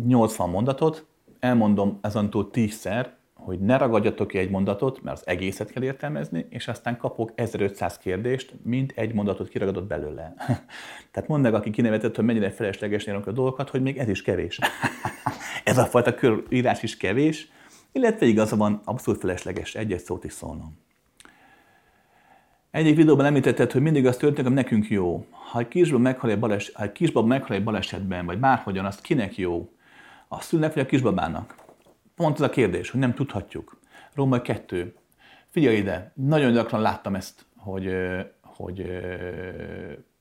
80 mondatot, elmondom ezentúl 10-szer, hogy ne ragadjatok ki egy mondatot, mert az egészet kell értelmezni, és aztán kapok 1500 kérdést, mind egy mondatot kiragadott belőle. Tehát mondd meg, aki kinevetett, hogy mennyire feleslegesen írok a dolgokat, hogy még ez is kevés. Ez a fajta körülírás is kevés, illetve igaza van, abszolút felesleges, egy-egy szót is szólnom. Egyik videóban említetted, hogy mindig az történik, ami nekünk jó. Ha egy kisbab meghal egy balesetben, vagy bárhogyan, azt kinek jó? A szülnek vagy a kisbabának? Pont ez a kérdés, hogy nem tudhatjuk. Római 2. Figyelj ide, nagyon gyakran láttam ezt, hogy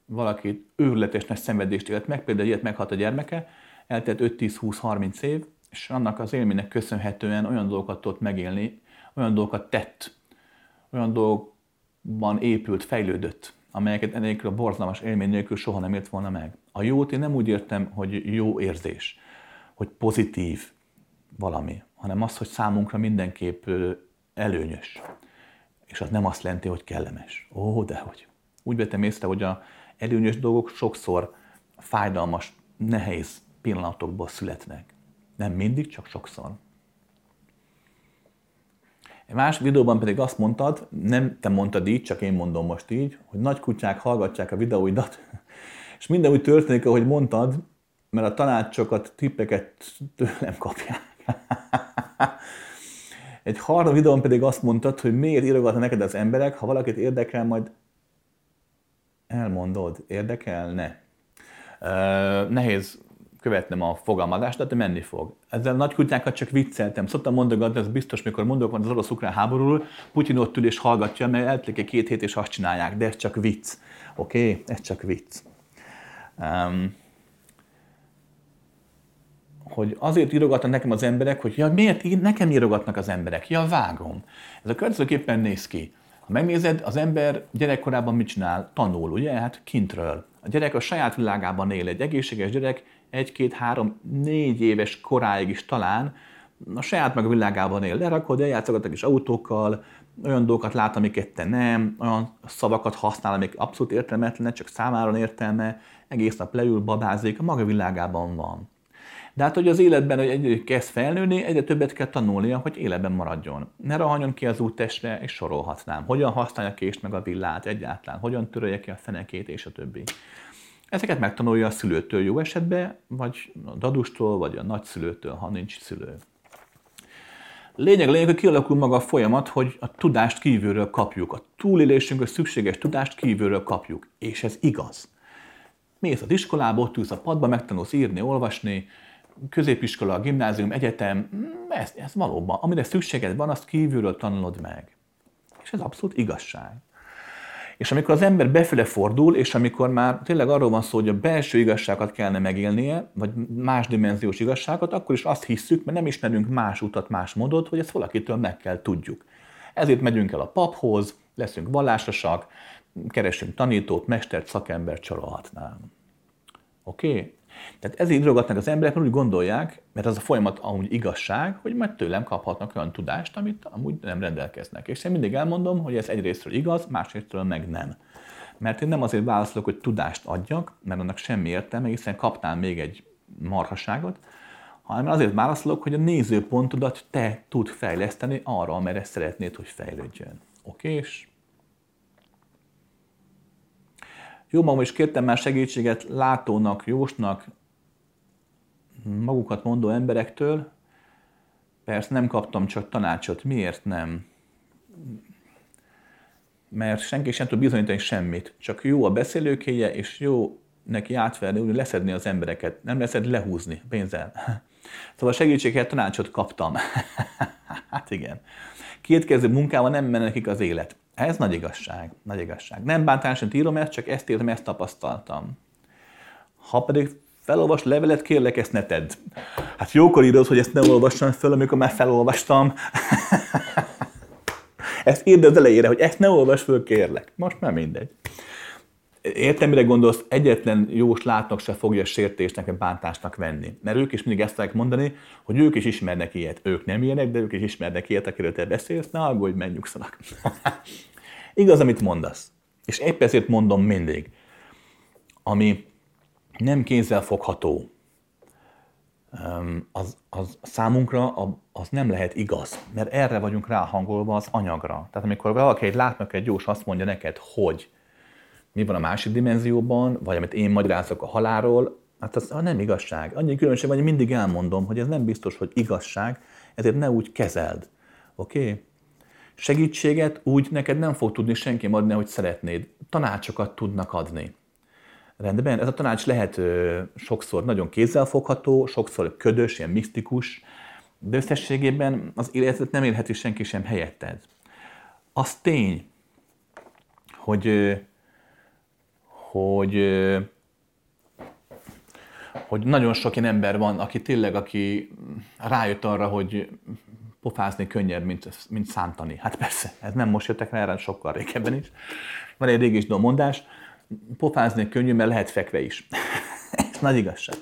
valaki őrületes nagy szenvedést élt meg, például ilyet meghalt a gyermeke, eltelt 5-10-20-30 év, és annak az élménynek köszönhetően olyan dolgokat tudott megélni, olyan dolgokat tett, olyan dolgokban épült, fejlődött, amelyeket enélkül a borzalmas élmény nélkül soha nem élt volna meg. A jót én nem úgy értem, hogy jó érzés, hogy pozitív valami, hanem az, hogy számunkra mindenképp előnyös. És az nem azt jelenti, hogy kellemes. Dehogy. Úgy vettem észre, hogy az előnyös dolgok sokszor fájdalmas, nehéz pillanatokból születnek. Nem mindig, csak sokszor. Egy más videóban pedig azt mondtad, nem te mondtad így, csak én mondom most így, hogy nagy kutyák hallgatják a videóidat, és minden úgy történik, ahogy mondtad, mert a tanácsokat, tippeket tőlem kapják. Egy harmadik videón pedig azt mondtad, hogy miért írogatnak neked az emberek, ha valakit érdekel, majd elmondod, érdekelne. Nehéz követnem a fogalmazást, de menni fog. Ezzel nagy kutyákat csak vicceltem. Szoktam mondogatni, ez biztos, mikor mondok, az orosz-ukrán háborúról, Putyin ott ül és hallgatja, mert eltelik 2 hét és azt csinálják, de ez csak vicc. Oké? Ez csak vicc. Hogy azért írogatnak nekem az emberek, hogy miért nekem írogatnak az emberek? Vágom. Ez a következőképpen néz ki. Ha megnézed, az ember gyerekkorában mit csinál? Tanul, ugye? Hát kintről. A gyerek a saját világában él. Egy egészséges gyerek 1-2-3-4 éves koráig is talán a saját meg világában él, lerakod, eljátszogatok is autókkal, olyan dolgokat lát, amiket te nem, olyan szavakat használ, amik abszolút értelmetlenek, csak számára értelme, egész nap leül, babázik, a maga világában van. De hát, hogy az életben, hogy együtt kezd felnőni, egyre többet kell tanulnia, hogy életben maradjon. Ne rohanjon ki az úttestre, és sorolhatnám. Hogyan használja kést meg a villát egyáltalán, hogyan törölje ki a fenekét, és a többi. Ezeket megtanulja a szülőtől jó esetben, vagy a dadustól, vagy a nagyszülőtől, ha nincs szülő. Lényeg, hogy kialakul maga a folyamat, hogy a tudást kívülről kapjuk. A túlélésünkre szükséges tudást kívülről kapjuk. És ez igaz. Mész az iskolába, ott ülsz a padba, megtanulsz írni, olvasni, középiskola, gimnázium, egyetem, ez valóban. Amire szükséged van, azt kívülről tanulod meg. És ez abszolút igazság. És amikor az ember befele fordul, és amikor már tényleg arról van szó, hogy a belső igazságot kellene megélnie, vagy más dimenziós igazságot, akkor is azt hisszük, mert nem ismerünk más utat, más módot, hogy ezt valakitől meg kell tudjuk. Ezért megyünk el a paphoz, leszünk vallásosak, keresünk tanítót, mestert, szakembert, sorolhatnám. Oké? Tehát ezért írogatnak az emberek, mert úgy gondolják, mert az a folyamat amúgy igazság, hogy majd tőlem kaphatnak olyan tudást, amit amúgy nem rendelkeznek. És én mindig elmondom, hogy ez egyrésztről igaz, másrésztről meg nem. Mert én nem azért válaszolok, hogy tudást adjak, mert annak semmi értelme, hiszen kaptál még egy marhaságot, hanem azért válaszolok, hogy a nézőpontodat te tud fejleszteni arra, amire szeretnéd, hogy fejlődjön. Okés? Jó magam is kértem már segítséget látónak, jósnak, magukat mondó emberektől. Persze nem kaptam csak tanácsot. Miért nem? Mert senki sem tud bizonyítani semmit. Csak jó a beszélőkéje, és jó neki átverni, úgy leszedni az embereket. Nem leszed lehúzni pénzzel. Szóval segítséget, tanácsot kaptam. Hát igen. Kétkező munkával nem menne nekik az élet. Ez nagy igazság, nagy igazság. Nem bántásra írom ezt, csak ezt értem, ezt tapasztaltam. Ha pedig felolvas levelet, kérlek, ezt ne tedd. Hát jókor írod, hogy ezt ne olvassam föl, amikor már felolvastam. Ezt írd az elejére, hogy ezt ne olvass föl, kérlek. Most már mindegy. Értem, mire gondolsz, egyetlen jós látnak se fogja sértésnek, vagy bántásnak venni. Mert ők is mindig ezt tudják mondani, hogy ők is ismernek ilyet. Ők nem ilyenek, de ők is ismernek ilyet, akiről te beszélsz, ne aggódj, megnyugszanak. Igaz, amit mondasz. És épp ezért mondom mindig, ami nem kézzelfogható, az számunkra az nem lehet igaz. Mert erre vagyunk ráhangolva az anyagra. Tehát amikor valaki látnak egy jós, azt mondja neked, hogy mi van a másik dimenzióban, vagy amit én magyarázok a halálról, hát az nem igazság. Annyi különbség van, hogy mindig elmondom, hogy ez nem biztos, hogy igazság, ezért ne úgy kezeld. Oké? Segítséget úgy neked nem fog tudni senki adni, ahogy szeretnéd. Tanácsokat tudnak adni. Rendben, ez a tanács lehet sokszor nagyon kézzelfogható, sokszor ködös, ilyen misztikus, de összességében az életet nem élheti senki sem helyetted. Az tény, hogy nagyon sok ilyen ember van, aki rájött arra, hogy pofázni könnyebb, mint szántani. Hát persze, ez nem most jöttek rá, erre sokkal régebben is. Van egy régi zsidó mondás, pofázni könnyű, mert lehet fekve is. Ez nagy igazság.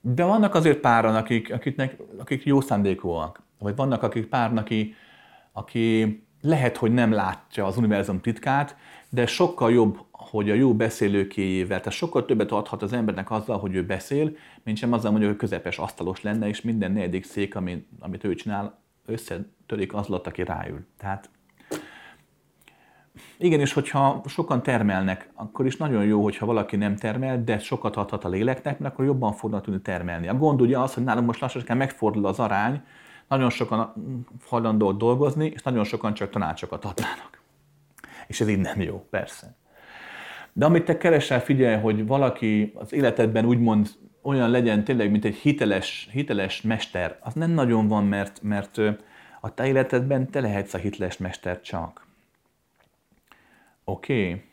De vannak azért páran, akik jó szándékúak, vagy vannak aki lehet, hogy nem látja az univerzum titkát, de sokkal jobb, hogy a jó beszélőkéjével, tehát sokkal többet adhat az embernek azzal, hogy ő beszél, mint sem azzal mondjuk, hogy közepes asztalos lenne, és minden negyedik szék, amit ő csinál, összetörik az alatt, aki ráül. Tehát igen, és hogyha sokan termelnek, akkor is nagyon jó, hogyha valaki nem termel, de sokat adhat a léleknek, mert akkor jobban fognak tudni termelni. A gond ugye az, hogy nálunk most lassan megfordul az arány, nagyon sokan hajlandók dolgozni, és nagyon sokan csak tanácsokat adnának. És ez így nem jó, persze. De amit te keresel, figyelj, hogy valaki az életedben úgymond olyan legyen tényleg, mint egy hiteles mester, az nem nagyon van, mert a te életedben te lehetsz a hiteles mester csak. Oké?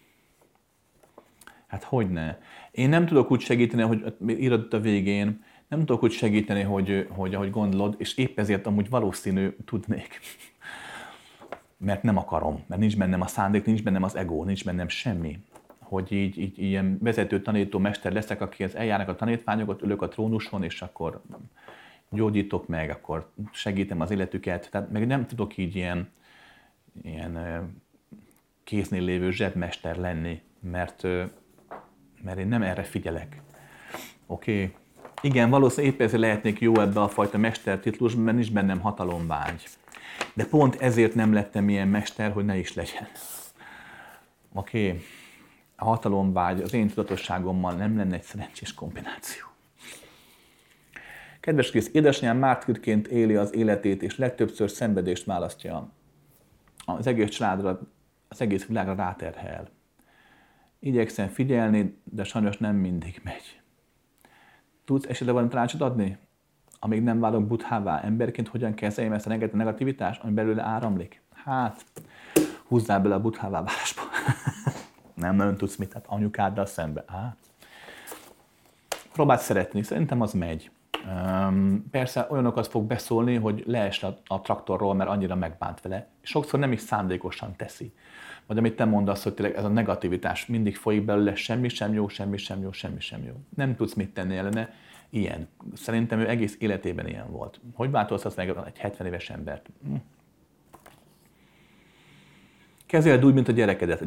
Hát hogyne. Én nem tudok úgy segíteni, hogy írod a végén, nem tudok úgy segíteni, hogy ahogy gondolod, és épp ezért amúgy valószínű tudnék. Mert nem akarom, mert nincs bennem a szándék, nincs bennem az ego, nincs bennem semmi. Hogy így ilyen vezető tanító mester leszek, akihez eljárnak a tanítványokat, ülök a trónuson, és akkor gyógyítok meg, akkor segítem az életüket, tehát meg nem tudok így ilyen kéznél lévő zsebmester lenni, mert én nem erre figyelek. Oké. Igen, valószínűleg épp ezért lehetnék jó ebbe a fajta mestertitlusban, mert nincs bennem hatalomvágy. De pont ezért nem lettem ilyen mester, hogy ne is legyen. Oké. A hatalomvágy az én tudatosságommal nem lenne egy szerencsés kombináció. Kedves Krisz, édesanyám mártírként éli az életét, és legtöbbször szenvedést választja. Az egész családra, az egész világra ráterhel. Igyekszem figyelni, de sajnos nem mindig megy. Tudsz esetleg valami tanácsot adni? Amíg nem válok buddhává, emberként hogyan kezeljem ezt a negativitást, ami belőle áramlik? Hát, húzzál bele a buddhává válásba. Nem nagyon tudsz mit, hát anyukáddal szembe. Próbáld szeretni, szerintem az megy. Persze olyanokat fog beszólni, hogy leesne a traktorról, mert annyira megbánt vele. Sokszor nem is szándékosan teszi. Vagy amit te mondasz, hogy tényleg ez a negativitás mindig folyik belőle, semmi sem jó, semmi sem jó, semmi sem jó. Nem tudsz mit tenni ellene, ilyen. Szerintem ő egész életében ilyen volt. Hogy változtatsz meg egy 70 éves embert? Kezeled úgy, mint a gyerekedet. A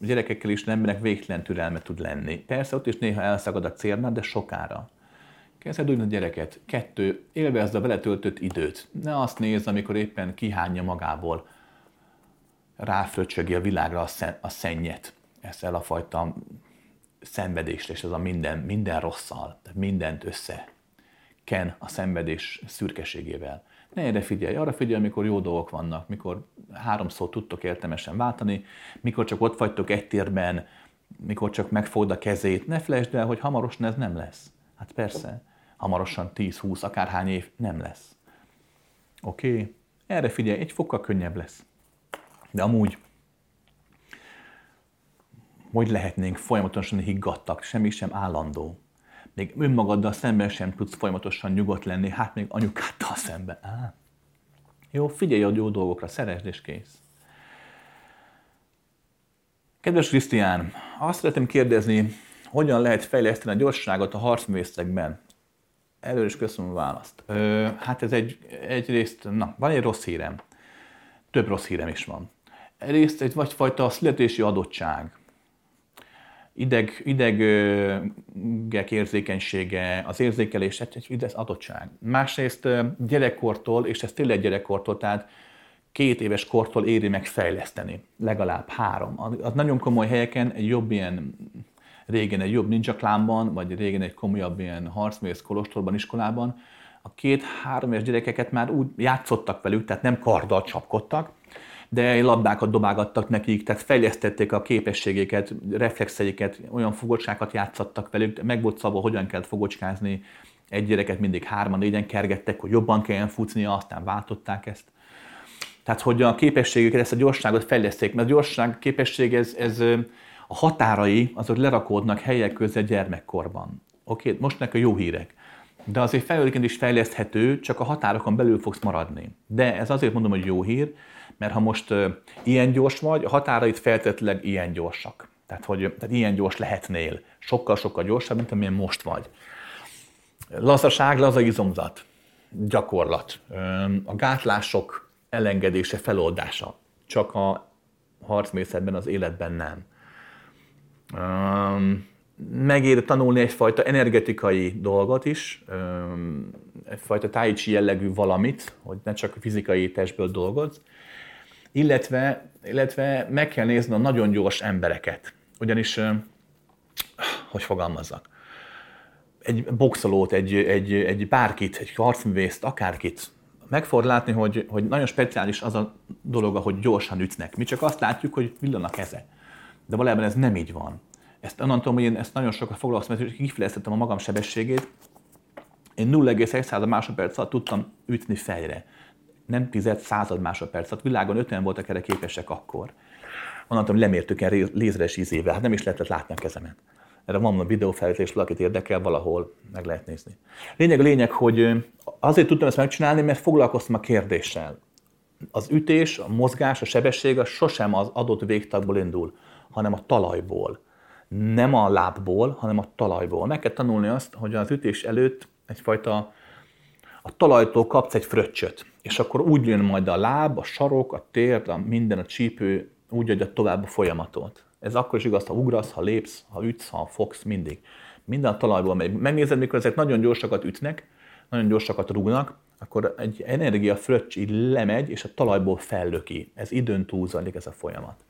gyerekekkel is nem embernek végtelen türelme tud lenni. Persze ott is néha elszakad a célnál, de sokára. Kezded úgy a gyereket. 2. Élvezd a vele töltött időt. Ne azt nézd, amikor éppen kihányja magából, ráfröcsögi a világra a szennyet. Ezzel a fajta szenvedéssel, és ez a minden rosszal, tehát mindent összeken a szenvedés szürkeségével. Ne erre figyelj, arra figyelj, mikor jó dolgok vannak, mikor 3 szót tudtok értelmesen váltani, mikor csak ott vagytok egy térben, mikor csak megfogd a kezét. Ne felejtsd el, hogy hamarosan ez nem lesz. Hát persze. Hamarosan 10-20, akárhány év nem lesz. Oké. Erre figyelj, egy fokkal könnyebb lesz. De amúgy, hogy lehetnénk folyamatosan higgadtak, semmi sem állandó. Még önmagaddal szemben sem tudsz folyamatosan nyugodt lenni, hát még anyukáddal szemben. Jó, figyelj a jó dolgokra, szeresd és kész. Kedves Krisztián, azt szeretném kérdezni, hogyan lehet fejleszteni a gyorsaságot a harcművészekben? Előre is köszönöm a választ. Hát ez egyrészt, van egy rossz hírem. Több rossz hírem is van. Egyrészt egy fajta születési adottság. Idegek érzékenysége, az érzékelés, egy adottság. Másrészt gyerekkortól, és ez tényleg gyerekkortól, tehát 2 éves kortól éri meg fejleszteni. Legalább 3. Az nagyon komoly helyeken egy jobb ilyen... Régen egy jobb ninja klánban, vagy régen egy komolyabb ilyen harcművész kolostorban, iskolában, a 2-3 éves gyerekeket már úgy játszottak velük, tehát nem karddal csapkodtak, de labdákat dobálgattak nekik, tehát fejlesztették a képességeket, reflexeiket, olyan fogocsákat játszottak velük, meg volt szabva, hogyan kell fogocskázni. Egy gyereket mindig 3-4-en kergettek, hogy jobban kelljen futnia, aztán váltották ezt. Tehát, hogy a képességüket, ezt a gyorságot fejleszték, mert a gyorság képesség a határai azok lerakódnak helyek közé gyermekkorban. Oké, most nekem jó hírek. De azért felőként is fejleszthető, csak a határokon belül fogsz maradni. De ez azért mondom, hogy jó hír, mert ha most ilyen gyors vagy, a határait feltétlenül ilyen gyorsak. Tehát ilyen gyors lehetnél. Sokkal-sokkal gyorsabb, mint amilyen most vagy. Lazaság, laza izomzat. Gyakorlat. A gátlások elengedése, feloldása. Csak a harcművészetben, az életben nem. Megér tanulni egyfajta energetikai dolgot is, egyfajta tai chi jellegű valamit, hogy ne csak fizikai testből dolgozz, illetve meg kell nézni a nagyon gyors embereket. Ugyanis, hogy fogalmazzak, egy boxolót, egy bárkit, egy harcművészt, akárkit, meg fogod látni, hogy nagyon speciális az a dolog, ahogy gyorsan ütnek. Mi csak azt látjuk, hogy villan a keze. De valójában ez nem így van. Ezt onnantól, hogy én ezt nagyon sokat foglalkoztam, mert kifejlesztettem a magam sebességét, én 0,1 másodperc alatt tudtam ütni fejre. Nem 0,1 másodperc alatt. Világon 5-en voltak erre képesek akkor. Onnantól, hogy lemértük el lézeres ízével. Hát nem is lehetett látni a kezemet. Erre van a videófelvétel, valakit érdekel, valahol meg lehet nézni. Lényeg, hogy azért tudtam ezt megcsinálni, mert foglalkoztam a kérdéssel. Az ütés, a mozgás, a sebesség az sosem az adott végtagból indul, hanem a talajból. Nem a lábból, hanem a talajból. Meg kell tanulni azt, hogy az ütés előtt egyfajta a talajtól kapsz egy fröccsöt, és akkor úgy jön majd a láb, a sarok, a térd, a minden, a csípő, úgy adja tovább a folyamatot. Ez akkor is igaz, ha ugrasz, ha lépsz, ha ütsz, ha fogsz, mindig. Minden a talajból megy. Megnézed, mikor ezek nagyon gyorsakat ütnek, nagyon gyorsakat rúgnak, akkor egy energiafröccs így lemegy, és a talajból fellöki. Ez időn túl zajlik ez a folyamat.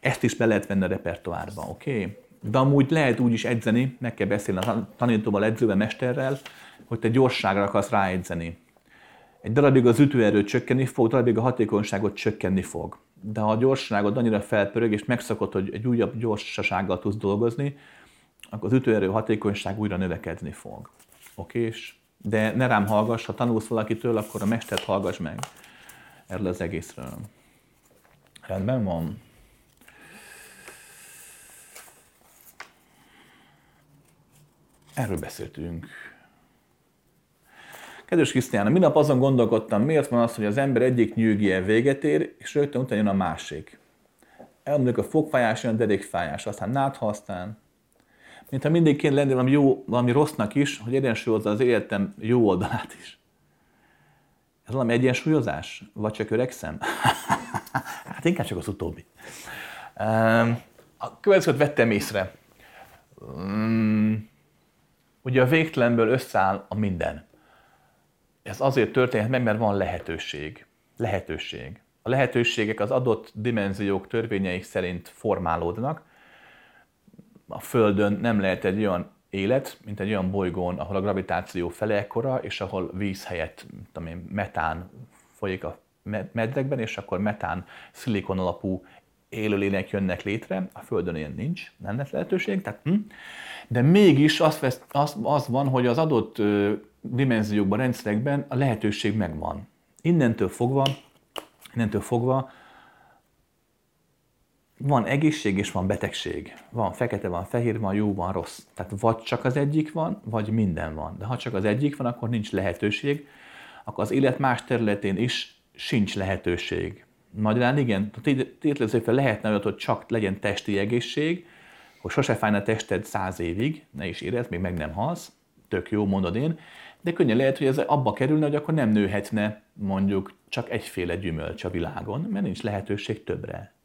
Ezt is be lehet venni a repertoárba, oké? De amúgy lehet úgy is edzeni, meg kell beszélni a tanítóval, edzővel, mesterrel, hogy te gyorsságra akarsz ráedzeni. Egy darabig az ütőerő csökkenni fog, darabig a hatékonyságot csökkenni fog. De ha a gyorságod annyira felpörög, és megszokod, hogy egy újabb gyorsasággal tudsz dolgozni, akkor az ütőerő, hatékonyság újra növekedni fog. Okés? De ne rám hallgass, ha tanulsz valakitől, akkor a mestert hallgass meg erről az egészről. Rendben van. Erről beszéltünk. Kedves Krisztián, minap azon gondolkodtam, miért van az, hogy az ember egyik nyűgije véget ér, és rögtön utána jön a másik. Elmondjuk a fogfájás, jön a derékfájás, aztán nátha, aztán... Mintha mindig kéne lenni valami jó, valami rossznak is, hogy egyensúlyozza az életem jó oldalát is. Ez valami egyensúlyozás? Vagy csak öregszem? Hát inkább csak az utóbbi. A következőt vettem észre. Ugye a végtelenből összeáll a minden. Ez azért történhet meg, mert van lehetőség. Lehetőség. A lehetőségek az adott dimenziók, törvényeik szerint formálódnak. A Földön nem lehet egy olyan élet, mint egy olyan bolygón, ahol a gravitáció fele ekkora, és ahol víz helyett metán folyik a medrekben, és akkor metán szilikon alapú élőlények jönnek létre. A Földön ilyen nincs, nem lesz lehetőség. Tehát, De mégis az van, hogy az adott dimenziókban, rendszerekben a lehetőség megvan. Innentől fogva van egészség és van betegség. Van fekete, van fehér, van jó, van rossz. Tehát vagy csak az egyik van, vagy minden van. De ha csak az egyik van, akkor nincs lehetőség, akkor az élet más területén is sincs lehetőség. Magyarán igen, tétlezőfél lehetne olyat, hogy csak legyen testi egészség, hogy sose fájna tested 100 évig, ne is érezd, még meg nem halsz, tök jó, mondod én, de könnyen lehet, hogy ez abba kerülne, hogy akkor nem nőhetne mondjuk csak egyféle gyümölcs a világon, mert nincs lehetőség többre.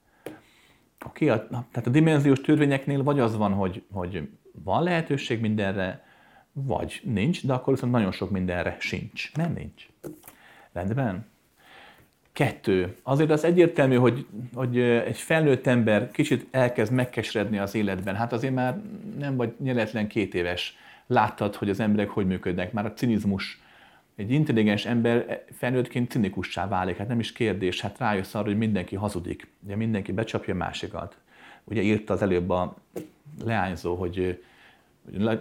Oké, tehát a dimenziós törvényeknél vagy az van, hogy van lehetőség mindenre, vagy nincs, de akkor viszont nagyon sok mindenre sincs. Nem nincs. Rendben? 2. Azért az egyértelmű, hogy egy felnőtt ember kicsit elkezd megkeseredni az életben. Hát azért már nem vagy nyeletlen 2 éves. Láttad, hogy az emberek hogy működnek. Már a cinizmus. Egy intelligens ember felnőttként cinikussá válik. Hát nem is kérdés, hát rájössz arra, hogy mindenki hazudik. Ugye mindenki becsapja másikat. Ugye írta az előbb a leányzó, hogy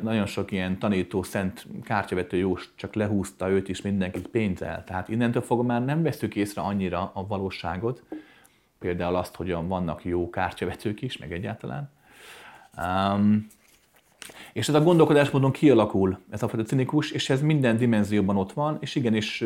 nagyon sok ilyen tanító, szent kártyavető jós csak lehúzta őt is mindenkit pénzzel. Tehát innentől fogva már nem veszük észre annyira a valóságot. Például azt, hogy vannak jó kártyavetők is, meg egyáltalán. És ez a gondolkodásmódon kialakul, ez a fajta cinikus, és ez minden dimenzióban ott van, és igenis,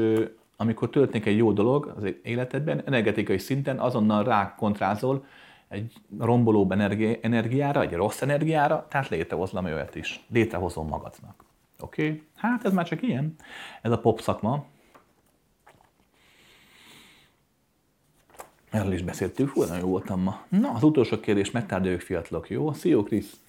amikor történik egy jó dolog az életedben, energetikai szinten azonnal rákontrázol egy rombolóbb energiára, egy rossz energiára, tehát létrehozol olyat is, létrehozom magadnak. Oké? Hát ez már csak ilyen, ez a pop szakma. Erről is beszéltük, hú, nagyon jó voltam ma. Na, az utolsó kérdés, megtárgyaljuk fiatalok, jó? Szia, Krisz!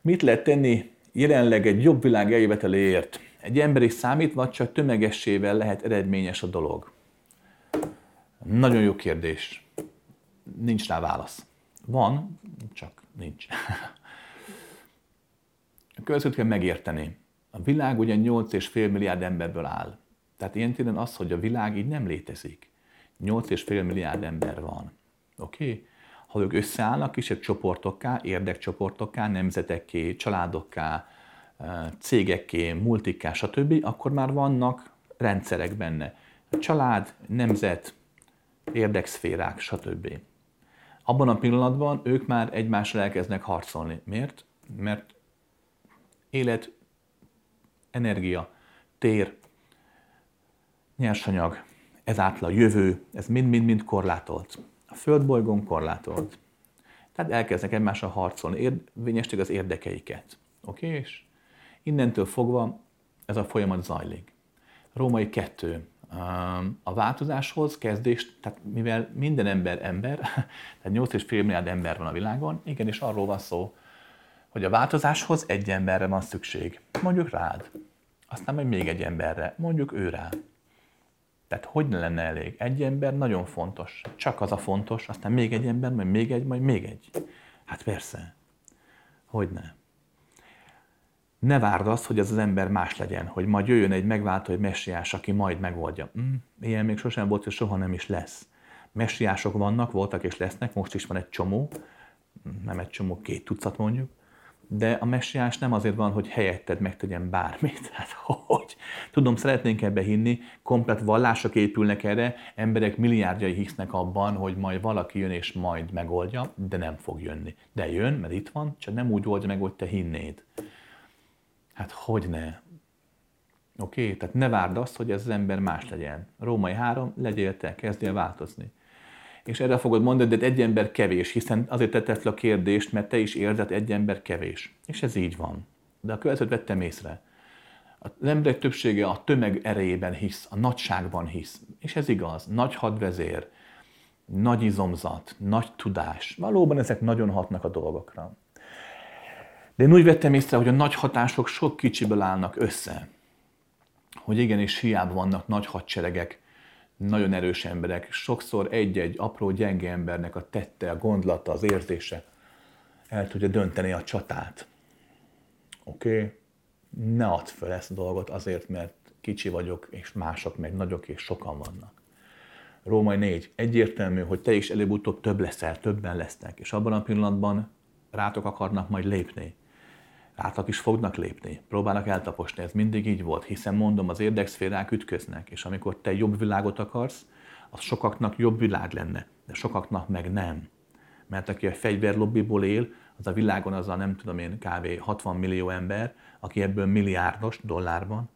Mit lehet tenni jelenleg egy jobb világ eljöveteléért? Egy emberi számít, vagy csak tömegessével lehet eredményes a dolog? Nagyon jó kérdés. Nincs rá válasz. Van, csak nincs. A következőt kell megérteni. A világ ugye 8,5 milliárd emberből áll. Tehát ilyen téren az, hogy a világ így nem létezik. 8,5 milliárd ember van. Oké? Ha ők összeállnak kisebb csoportokká, érdekcsoportokká, nemzetekké, családokká, cégekké, multikká, stb., akkor már vannak rendszerek benne. Család, nemzet, érdekszférák, stb. Abban a pillanatban ők már egymással elkezdenek harcolni. Miért? Mert élet, energia, tér, nyersanyag, ezáltal a jövő, ez mind-mind-mind korlátolt. A földbolygón korlátolt. Tehát elkezdnek egymással harcolni, érvényesítik az érdekeiket. Oké? És innentől fogva ez a folyamat zajlik. Római 2. A változáshoz kezdést, tehát mivel minden ember, tehát 8,5 milliárd ember van a világon, igenis arról van szó, hogy a változáshoz egy emberre van szükség. Mondjuk rád. Aztán majd még egy emberre. Mondjuk ő rá. Tehát hogy ne lenne elég? Egy ember nagyon fontos. Csak az a fontos, aztán még egy ember, majd még egy, majd még egy. Hát persze. Hogyne. Ne várd azt, hogy az ember más legyen, hogy majd jöjjön egy megváltó, egy messiás, aki majd megoldja. Ilyen még sosem volt, és soha nem is lesz. Messiások vannak, voltak és lesznek, most is van egy csomó, nem egy csomó, 2 tucat mondjuk, de a messiás nem azért van, hogy helyetted megtegyen bármit. Hát hogy? Tudom, szeretnénk ebbe hinni, komplet vallások épülnek erre, emberek milliárdjai hisznek abban, hogy majd valaki jön és majd megoldja, de nem fog jönni. De jön, mert itt van, csak nem úgy oldja meg, hogy te hinnéd. Hát hogyne. Oké? Tehát ne várd azt, hogy ez az ember más legyen. Római 3, legyél te, kezdjél változni. És erre fogod mondani, de egy ember kevés, hiszen azért tetted fel a kérdést, mert te is érzed, egy ember kevés. És ez így van. De a követőt vettem észre. Az emberek többsége a tömeg erejében hisz, a nagyságban hisz. És ez igaz. Nagy hadvezér, nagy izomzat, nagy tudás. Valóban ezek nagyon hatnak a dolgokra. De én úgy vettem észre, hogy a nagy hatások sok kicsiből állnak össze. Hogy igenis hiába vannak nagy hadseregek, nagyon erős emberek. Sokszor egy-egy apró, gyenge embernek a tette, a gondolata, az érzése el tudja dönteni a csatát. Oké? Ne add fel ezt a dolgot azért, mert kicsi vagyok, és mások meg nagyok, és sokan vannak. Római 4. Egyértelmű, hogy te is előbb-utóbb több leszel, többen lesznek, és abban a pillanatban rátok akarnak majd lépni. Rátok is fognak lépni, próbálnak eltaposni, ez mindig így volt, hiszen mondom, az érdekszférák ütköznek, és amikor te jobb világot akarsz, az sokaknak jobb világ lenne, de sokaknak meg nem. Mert aki a fegyverlobbiból él, az a világon az a nem tudom én kb. 60 millió ember, aki ebből milliárdos dollárban,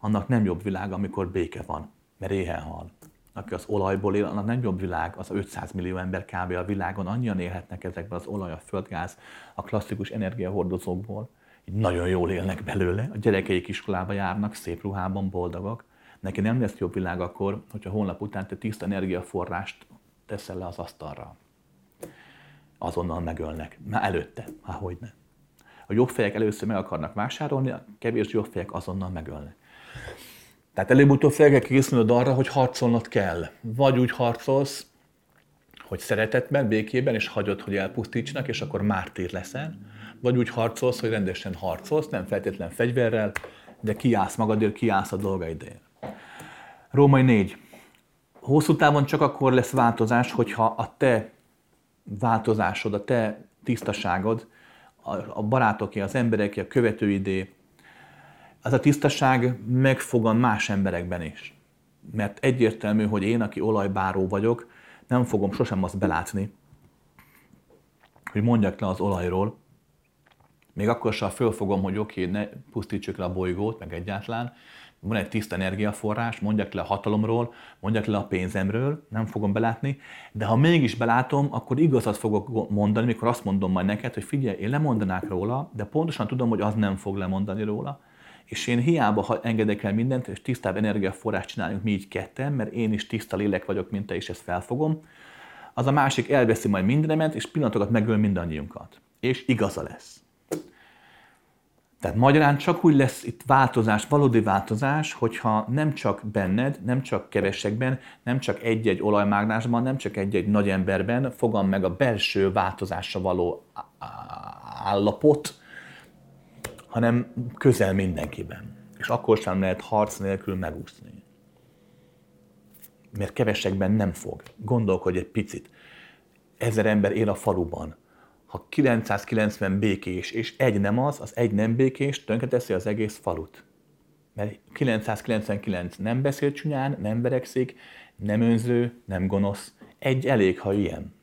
annak nem jobb világ, amikor béke van, mert éhen hal. Aki az olajból él, annak nem jobb világ, az 500 millió ember kb. A világon, annyian élhetnek ezekben az olaj, a földgáz, a klasszikus energiahordozókból. Így nagyon jól élnek belőle, a gyerekeik iskolába járnak, szép ruhában, boldogak. Neki nem lesz jobb világ akkor, hogyha holnap után te tiszta energiaforrást teszel le az asztalra. Azonnal megölnek. Már előtte. Há, hogyne. A jobb fejek először meg akarnak vásárolni, a kevés jobb fejek azonnal megölnek. Tehát előbb-utóbb fel kell készülnöd arra, hogy harcolnod kell. Vagy úgy harcolsz, hogy szeretetben, békében, és hagyod, hogy elpusztítsanak, és akkor mártír leszel. Vagy úgy harcolsz, hogy rendesen harcolsz, nem feltétlen fegyverrel, de kiállsz magadért, kiállsz a dolgaidért. Római 4. Hosszú távon csak akkor lesz változás, hogyha a te változásod, a te tisztaságod, a barátoké, az embereké, a követőidé, az a tisztaság megfogan más emberekben is. Mert egyértelmű, hogy én, aki olajbáró vagyok, nem fogom sosem azt belátni, hogy mondjak le az olajról. Még akkor sem fölfogom, hogy oké, ne pusztítsuk le a bolygót, meg egyáltalán. Van egy tiszta energiaforrás, mondjak le a hatalomról, mondjak le a pénzemről, nem fogom belátni. De ha mégis belátom, akkor igazat fogok mondani, mikor azt mondom majd neked, hogy figyelj, én lemondanák róla, de pontosan tudom, hogy az nem fog lemondani róla. És én hiába engedek el mindent, és tisztább energiaforrást csináljunk mi így ketten, mert én is tiszta lélek vagyok, mint te, és ezt felfogom. Az a másik elveszi majd mindenemet, és pillanatokat megöl mindannyiunkat. És igaza lesz. Tehát magyarán csak úgy lesz itt változás, valódi változás, hogyha nem csak benned, nem csak kevesekben, nem csak egy-egy olajmágnásban, nem csak egy-egy nagy emberben fogam meg a belső változásra való állapot, hanem közel mindenkiben. És akkor sem lehet harc nélkül megúszni. Mert kevesekben nem fog. Gondolkodj egy picit. 1000 ember él a faluban. Ha 990 békés, és egy nem az, az egy nem békés, tönkreteszi az egész falut. Mert 999 nem beszél csúnyán, nem verekszik, nem önző, nem gonosz. Egy elég, ha ilyen.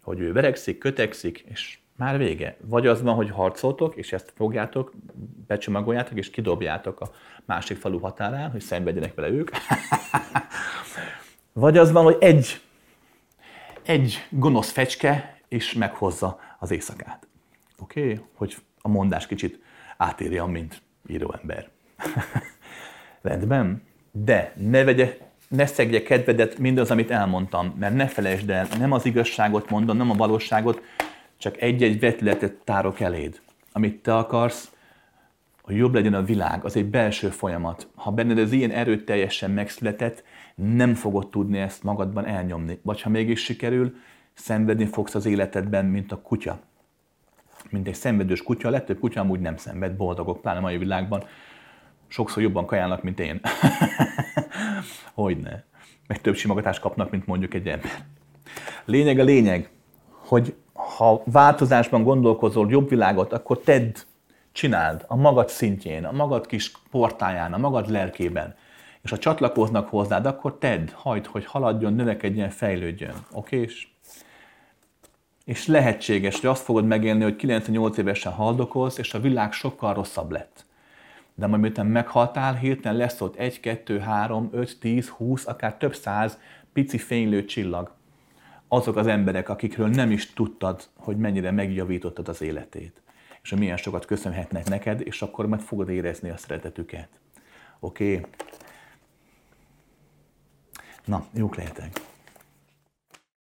Hogy ő verekszik, kötekszik, és már vége. Vagy az van, hogy harcoltok, és ezt fogjátok, becsomagoljátok, és kidobjátok a másik falu határán, hogy szenvedjenek vele ők. Vagy az van, hogy egy gonosz fecske, és meghozza az éjszakát. Oké? Hogy a mondás kicsit átírja, mint íróember. Rendben? De ne szegje kedvedet mindaz, amit elmondtam, mert ne felejtsd el, nem az igazságot mondom, nem a valóságot, csak egy-egy vetületet tárok eléd. Amit te akarsz, hogy jobb legyen a világ, az egy belső folyamat. Ha benned ez ilyen erőteljesen megszületett, nem fogod tudni ezt magadban elnyomni. Vagy ha mégis sikerül, szenvedni fogsz az életedben, mint a kutya. Mint egy szenvedős kutya, a legtöbb kutya amúgy nem szenved, boldogok, pláne a mai világban. Sokszor jobban kajálnak, mint én. Hogyne. Meg több simogatást kapnak, mint mondjuk egy ember. Lényeg a lényeg, hogy ha változásban gondolkozol, jobb világot, akkor tedd, csináld a magad szintjén, a magad kis portáján, a magad lelkében. És ha csatlakoznak hozzád, akkor tedd, hagyd, hogy haladjon, növekedjen, fejlődjön. Okés? És lehetséges, hogy azt fogod megélni, hogy 98 évesen haldokolsz, és a világ sokkal rosszabb lett. De majd miután meghaltál, hirtelen lesz ott 1, 2, 3, 5, 10, 20, akár több száz pici fénylő csillag. Azok az emberek, akikről nem is tudtad, hogy mennyire megjavítottad az életét. És hogy milyen sokat köszönhetnek neked, és akkor meg fogod érezni a szeretetüket. Oké? Na, jók lehetek!